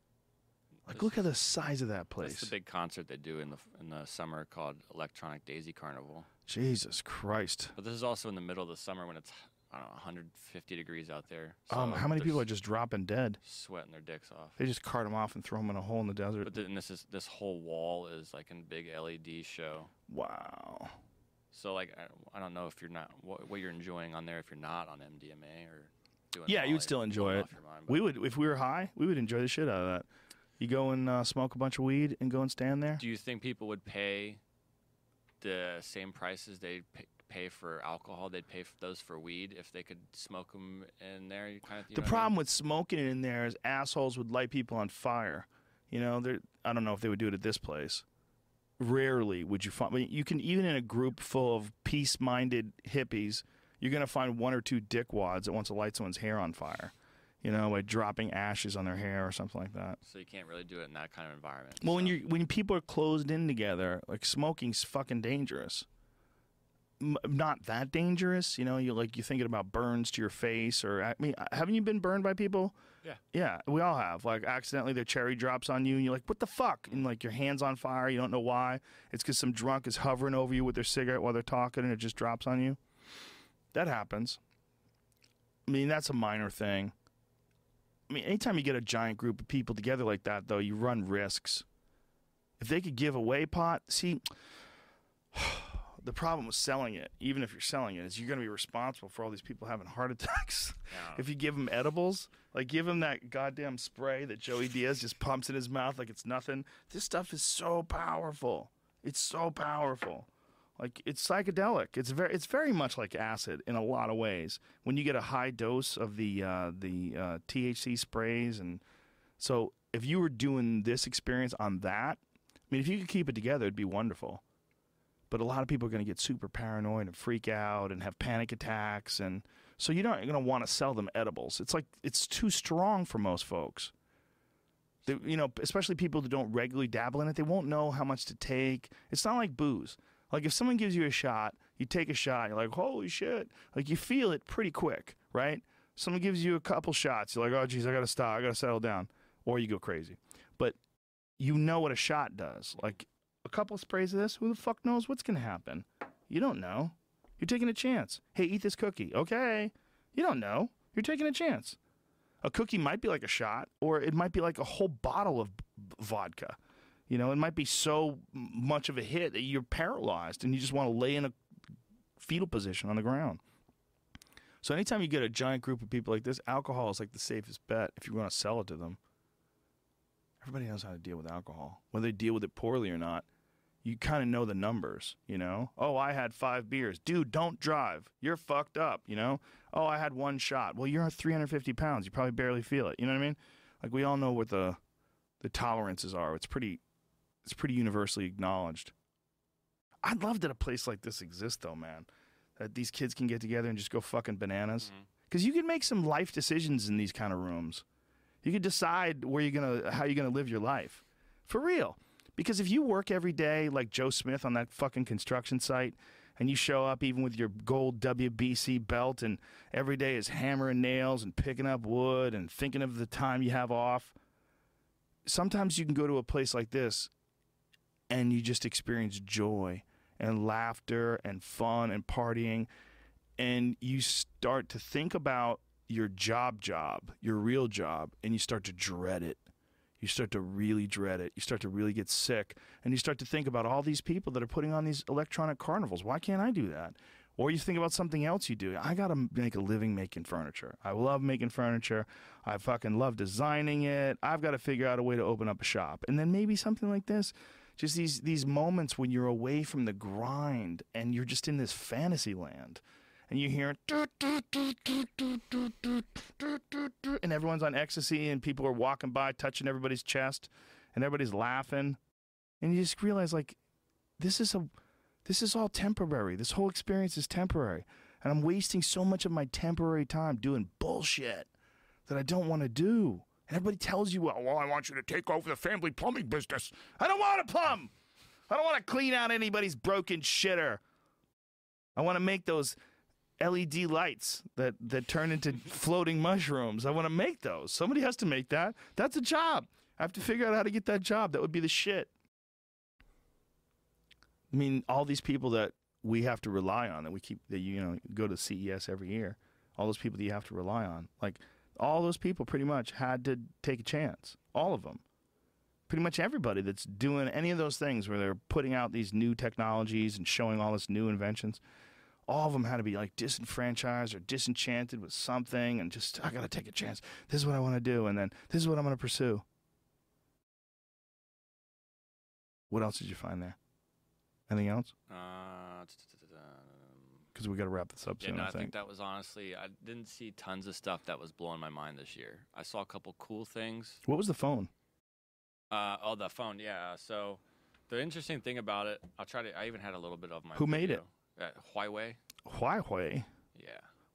Like, look at the size of that place. That's the big concert they do in the in the summer called Electronic Daisy Carnival. Jesus Christ. But this is also in the middle of the summer when it's, I don't know, one hundred fifty degrees out there. So um, how many people are just dropping dead? Sweating their dicks off. They just cart them off and throw them in a hole in the desert. But then this, is, this whole wall is like a big L E D show. Wow. So, like, I, I don't know if you're not, what, what you're enjoying on there if you're not on M D M A or doing Yeah, you'd still enjoy it. Mind, we would, if we were high, we would enjoy the shit out of that. You go and uh, smoke a bunch of weed and go and stand there? Do you think people would pay the same prices they'd pay for alcohol, they'd pay for those for weed if they could smoke them in there? You kind of, you the problem I mean? with smoking it in there is assholes would light people on fire. You know, I don't know if they would do it at this place. Rarely would you find... I mean, you can, even in a group full of peace-minded hippies, you're going to find one or two dickwads that wants to light someone's hair on fire. You know, by dropping ashes on their hair or something like that. So you can't really do it in that kind of environment. Well, so. when you when people are closed in together, like, smoking's fucking dangerous. M not that dangerous, you know. You like you thinking about burns to your face, or I mean, haven't you been burned by people? Yeah, yeah, we all have. Like, accidentally, their cherry drops on you, and you're like, "What the fuck?" And like your hand's on fire, you don't know why. It's because some drunk is hovering over you with their cigarette while they're talking, and it just drops on you. That happens. I mean, that's a minor thing. I mean, anytime you get a giant group of people together like that, though, you run risks. If they could give away pot, see, the problem with selling it, even if you're selling it, is you're going to be responsible for all these people having heart attacks. Yeah. If you give them edibles, like give them that goddamn spray that Joey Diaz just pumps in his mouth like it's nothing. This stuff is so powerful. It's so powerful. Like, it's psychedelic. It's very, it's very much like acid in a lot of ways. When you get a high dose of the uh, the uh, T H C sprays, and so if you were doing this experience on that, I mean, if you could keep it together, it'd be wonderful. But a lot of people are going to get super paranoid and freak out and have panic attacks, and so you're not going to want to sell them edibles. It's like it's too strong for most folks. They, you know, especially people that don't regularly dabble in it, they won't know how much to take. It's not like booze. Like, if someone gives you a shot, you take a shot, you're like, holy shit. Like, you feel it pretty quick, right? Someone gives you a couple shots, you're like, oh, geez, I got to stop. I got to settle down. Or you go crazy. But you know what a shot does. Like, a couple of sprays of this, who the fuck knows what's going to happen? You don't know. You're taking a chance. Hey, eat this cookie. Okay. You don't know. You're taking a chance. A cookie might be like a shot, or it might be like a whole bottle of vodka. You know, it might be so much of a hit that you're paralyzed and you just want to lay in a fetal position on the ground. So anytime you get a giant group of people like this, alcohol is like the safest bet if you're going to sell it to them. Everybody knows how to deal with alcohol, whether they deal with it poorly or not. You kind of know the numbers, you know? Oh, I had five beers. Dude, don't drive. You're fucked up, you know? Oh, I had one shot. Well, you're three hundred fifty pounds. You probably barely feel it. You know what I mean? Like, we all know what the the tolerances are. It's pretty it's pretty universally acknowledged. I'd love that a place like this exists, though, man, that these kids can get together and just go fucking bananas. Because mm-hmm. you can make some life decisions in these kind of rooms. You can decide where you're gonna, how you're going to live your life. For real. Because if you work every day like Joe Smith on that fucking construction site, and you show up even with your gold W B C belt, and every day is hammering nails and picking up wood and thinking of the time you have off, sometimes you can go to a place like this and you just experience joy and laughter and fun and partying, and you start to think about your job job, your real job, and you start to dread it. You start to really dread it. You start to really get sick. And you start to think about all these people that are putting on these electronic carnivals. Why can't I do that? Or you think about something else you do. I got to make a living making furniture. I love making furniture. I fucking love designing it. I've got to figure out a way to open up a shop. And then maybe something like this. Just these, these moments when you're away from the grind and you're just in this fantasy land. And you hear, and everyone's on ecstasy, and people are walking by, touching everybody's chest, and everybody's laughing. And you just realize, like, this is a, this is all temporary. This whole experience is temporary. And I'm wasting so much of my temporary time doing bullshit that I don't want to do. And everybody tells you, well, well, I want you to take over the family plumbing business. I don't want to plumb. I don't want to clean out anybody's broken shitter. I want to make those L E D lights that, that turn into floating mushrooms. I want to make those. Somebody has to make that. That's a job. I have to figure out how to get that job. That would be the shit. I mean, all these people that we have to rely on, that we keep, that, you know, go to C E S every year, all those people that you have to rely on, like, all those people pretty much had to take a chance. All of them. Pretty much everybody that's doing any of those things where they're putting out these new technologies and showing all this new inventions, all of them had to be, like, disenfranchised or disenchanted with something and just, I got to take a chance. This is what I want to do, and then this is what I'm going to pursue. What else did you find there? Anything else? Because we got to wrap this up soon, I think. Yeah, I think that was honestly, I didn't see tons of stuff that was blowing my mind this year. I saw a couple cool things. What was the phone? Uh, oh, the phone, yeah. So the interesting thing about it, I'll try to, I even had a little bit of my Who made it? Uh, Huawei. Huawei? Yeah.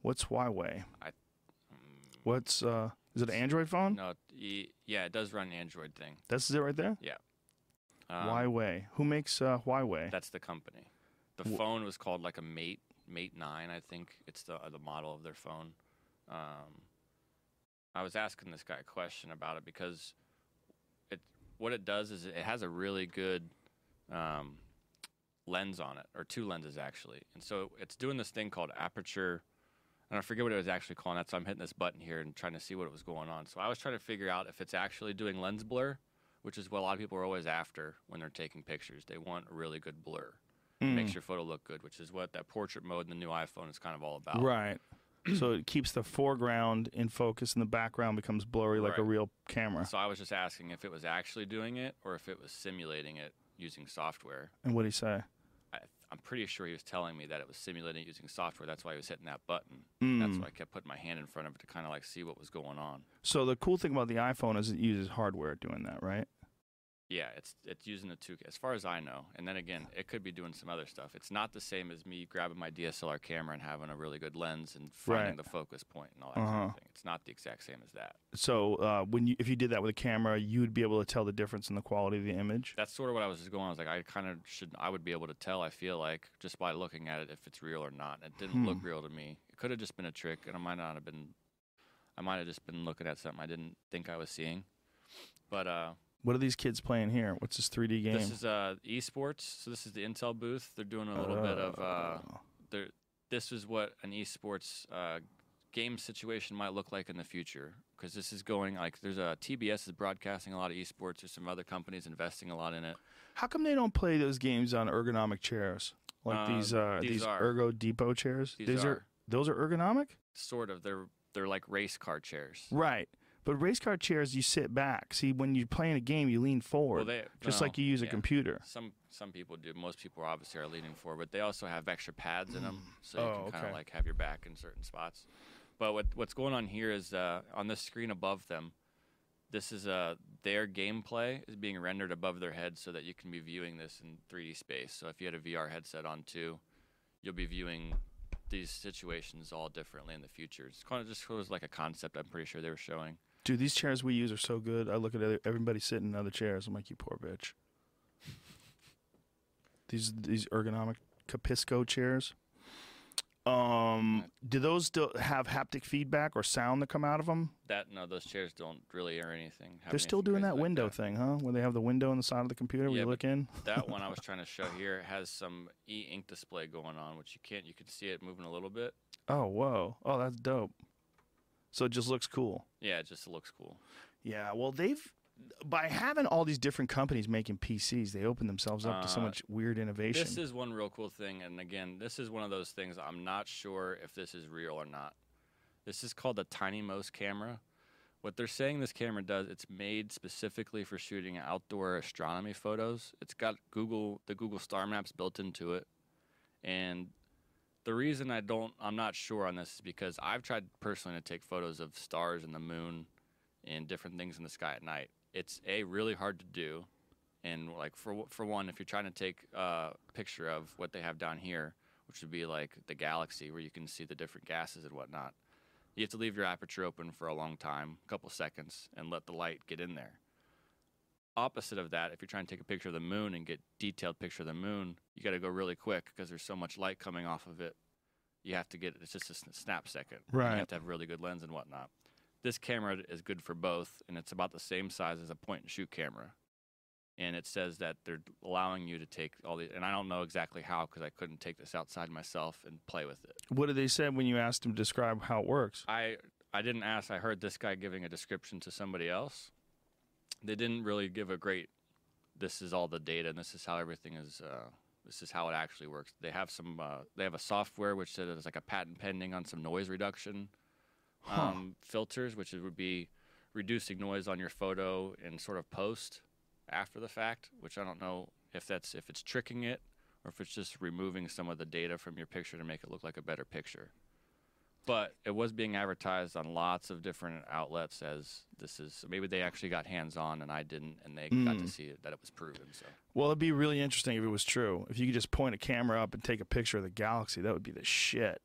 What's Huawei? I, um, What's, uh, is it an Android phone? No, it, yeah, it does run an Android thing. This is it right there? Yeah. Um, Huawei. Who makes uh, Huawei? That's the company. The Wh phone was called, like, a Mate, Mate nine, I think. It's the, uh, the model of their phone. Um, I was asking this guy a question about it because it, what it does is it has a really good... Um, lens on it, or two lenses actually, and so it's doing this thing called aperture, and I forget what it was actually calling that, so I'm hitting this button here and trying to see what was going on. So I was trying to figure out if it's actually doing lens blur, which is what a lot of people are always after when they're taking pictures. They want a really good blur. Mm. Makes your photo look good, which is what that portrait mode in the new iPhone is kind of all about. Right. So it keeps the foreground in focus and the background becomes blurry like right. a real camera. So I was just asking if it was actually doing it or if it was simulating it using software. And what did he say? I, I'm pretty sure he was telling me that it was simulating using software. That's why he was hitting that button. Mm. That's why I kept putting my hand in front of it to kind of like see what was going on. So the cool thing about the iPhone is it uses hardware doing that, right? Yeah, it's it's using the two K, as far as I know. And then again, it could be doing some other stuff. It's not the same as me grabbing my D S L R camera and having a really good lens and finding right. the focus point and all that uh-huh. kind of thing. It's not the exact same as that. So uh, when you, if you did that with a camera, you would be able to tell the difference in the quality of the image? That's sort of what I was just going on. I was like, I kind of should, I would be able to tell, I feel like, just by looking at it if it's real or not. It didn't hmm. look real to me. It could have just been a trick, and I might not have been, I might have just been looking at something I didn't think I was seeing. But, uh... what are these kids playing here? What's this three D game? This is uh, esports. So this is the Intel booth. They're doing a little uh, bit of. Uh, this is what an esports uh, game situation might look like in the future, because this is going, like, there's a T B S is broadcasting a lot of esports. There's some other companies investing a lot in it. How come they don't play those games on ergonomic chairs, like uh, these uh, these, these Ergo Depot chairs? These, these are, are those are ergonomic. Sort of. They're they're like race car chairs. Right. But race car chairs, you sit back. See, when you're playing a game, you lean forward, well, they, just no, like you use yeah. a computer. Some some people do. Most people obviously are leaning forward, but they also have extra pads in them, so oh, you can kind of okay. like have your back in certain spots. But what what's going on here is uh, on this screen above them, this is uh, their gameplay is being rendered above their head, so that you can be viewing this in three D space. So if you had a V R headset on too, you'll be viewing these situations all differently in the future. It's kind of just was like a concept. I'm pretty sure they were showing. Dude, these chairs we use are so good. I look at other, everybody sitting in other chairs. I'm like, you poor bitch. These these ergonomic Capisco chairs. Um, do those still have haptic feedback or sound that come out of them? That no, those chairs don't really or anything. They're still doing that window thing, huh? Where they have the window on the side of the computer where you look in. That one I was trying to show here has some e-ink display going on, which you can't. You can see it moving a little bit. Oh whoa! Oh, that's dope. So it just looks cool. Yeah, it just looks cool. Yeah, well, they've by having all these different companies making P Cs, they open themselves up uh, to so much weird innovation. This is one real cool thing, and again, this is one of those things I'm not sure if this is real or not. This is called the TinyMOS camera. What they're saying this camera does, it's made specifically for shooting outdoor astronomy photos. It's got Google, the Google Star Maps built into it, and the reason I don't, I'm not sure on this is because I've tried personally to take photos of stars and the moon and different things in the sky at night. It's a really hard to do, and like for for one, if you're trying to take a picture of what they have down here, which would be like the galaxy where you can see the different gases and whatnot, you have to leave your aperture open for a long time, a couple seconds, and let the light get in there. Opposite of that, if you're trying to take a picture of the moon and get detailed picture of the moon, you got to go really quick because there's so much light coming off of it. You have to get it's just a snap second. Right. You have to have a really good lens and whatnot. This camera is good for both, and it's about the same size as a point and shoot camera. And it says that they're allowing you to take all these, and I don't know exactly how because I couldn't take this outside myself and play with it. What did they say when you asked them to describe how it works? I I didn't ask. I heard this guy giving a description to somebody else. They didn't really give a great, this is all the data and this is how everything is, uh, this is how it actually works. They have some, uh, they have a software which says it's like a patent pending on some noise reduction huh. um, filters, which would be reducing noise on your photo and sort of post after the fact, which I don't know if that's, if it's tricking it or if it's just removing some of the data from your picture to make it look like a better picture. But it was being advertised on lots of different outlets as this is, maybe they actually got hands-on and I didn't, and they mm. got to see it, that it was proven. So. Well, it'd be really interesting if it was true. If you could just point a camera up and take a picture of the galaxy, that would be the shit.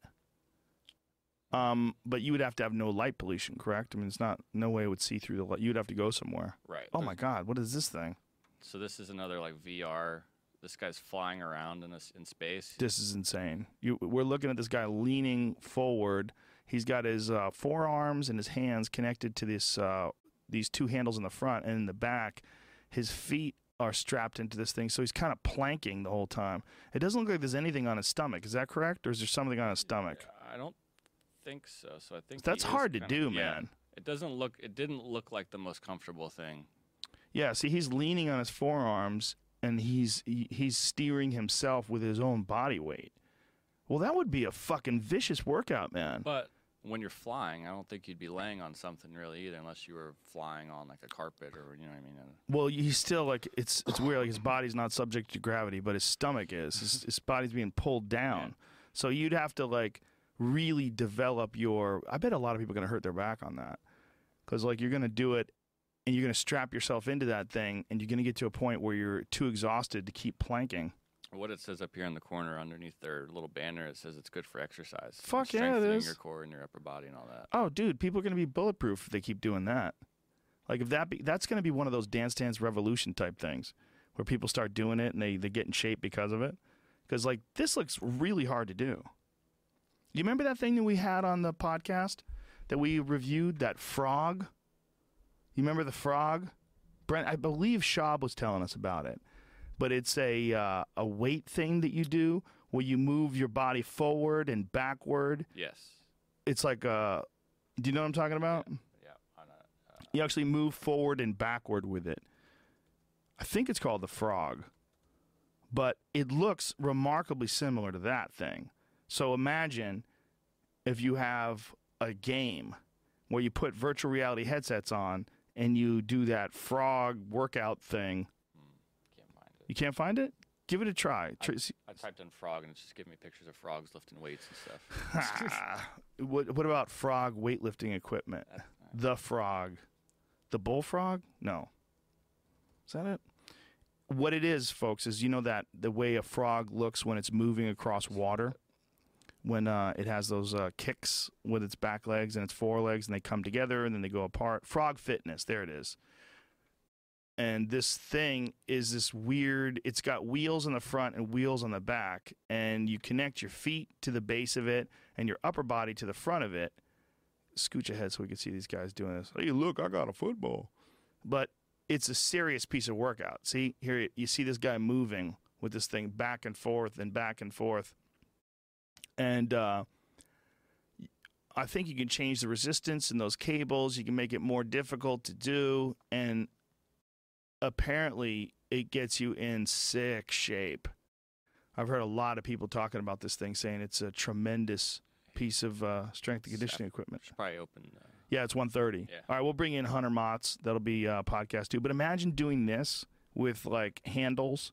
Um, but you would have to have no light pollution, correct? I mean, it's not, no way it would see through the light. You'd have to go somewhere. Right. Oh, There's, my God, what is this thing? So this is another, like, V R. This guy's flying around in this, in space. This is insane. You, we're looking at this guy leaning forward. He's got his uh, forearms and his hands connected to this uh, these two handles in the front, and in the back, his feet are strapped into this thing. So he's kind of planking the whole time. It doesn't look like there's anything on his stomach. Is that correct, or is there something on his stomach? Yeah, I don't think so. So I think that's hard to do, man. Yeah, it doesn't look. It didn't look like the most comfortable thing. Yeah. See, he's leaning on his forearms. And he's he, he's steering himself with his own body weight. Well, that would be a fucking vicious workout, man. But when you're flying, I don't think you'd be laying on something really either, unless you were flying on like a carpet or you know what I mean. Well, he's still like it's it's weird. Like his body's not subject to gravity, but his stomach is. His, his body's being pulled down. Yeah. So you'd have to like really develop your. I bet a lot of people are gonna hurt their back on that, because like you're gonna do it. And you're going to strap yourself into that thing, and you're going to get to a point where you're too exhausted to keep planking. What it says up here in the corner underneath their little banner, it says it's good for exercise. Fuck yeah, it is. Strengthening your core and your upper body and all that. Oh, dude, people are going to be bulletproof if they keep doing that. Like, if that be, that's going to be one of those Dance Dance Revolution type things where people start doing it and they, they get in shape because of it. Because, like, this looks really hard to do. You remember that thing that we had on the podcast that we reviewed, that frog? You remember the frog? Brent, I believe Shab was telling us about it. But it's a, uh, a weight thing that you do where you move your body forward and backward. Yes. it's like a, do you know what I'm talking about? Yeah, yeah I know. Uh, you actually move forward and backward with it. I think it's called the Frog, but it looks remarkably similar to that thing. So imagine if you have a game where you put virtual reality headsets on and you do that frog workout thing. Mm, can't find it. You can't find it? Give it a try. I, I typed in frog and it's just giving me pictures of frogs lifting weights and stuff. what, what about frog weightlifting equipment? Nice. The Frog. The bullfrog? No. Is that it? What it is, folks, is you know that the way a frog looks when it's moving across water, when uh, it has those uh, kicks with its back legs and its forelegs, and they come together and then they go apart. Frog fitness, there it is. And this thing is this weird, it's got wheels on the front and wheels on the back, and you connect your feet to the base of it and your upper body to the front of it. Scooch ahead so we can see these guys doing this. Hey, look, I got a football. But it's a serious piece of workout. See, here you see this guy moving with this thing back and forth and back and forth. And uh, I think you can change the resistance in those cables. You can make it more difficult to do. And apparently it gets you in sick shape. I've heard a lot of people talking about this thing, saying it's a tremendous piece of uh, strength and conditioning equipment. Should probably open... Uh... Yeah, it's one thirty. Yeah. All right, we'll bring in Hunter Motz. That'll be uh, podcast two. But imagine doing this with, like, handles,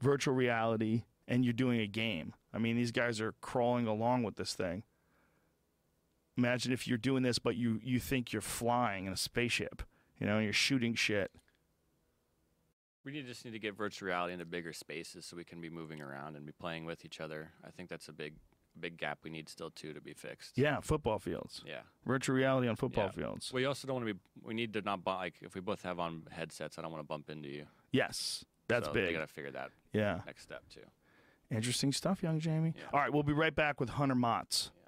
virtual reality, and you're doing a game. I mean, these guys are crawling along with this thing. Imagine if you're doing this, but you, you think you're flying in a spaceship, you know, and you're shooting shit. We need, just need to get virtual reality into bigger spaces so we can be moving around and be playing with each other. I think that's a big... big gap we need still too to be fixed. Yeah, football fields. Yeah, virtual reality on football yeah. fields. We also don't want to be. We need to not buy, like if we both have on headsets. I don't want to bump into you. Yes, that's so big. We gotta figure that. Yeah. Next step too. Interesting stuff, young Jamie. Yeah. All right, we'll be right back with Hunter Motz. Yeah.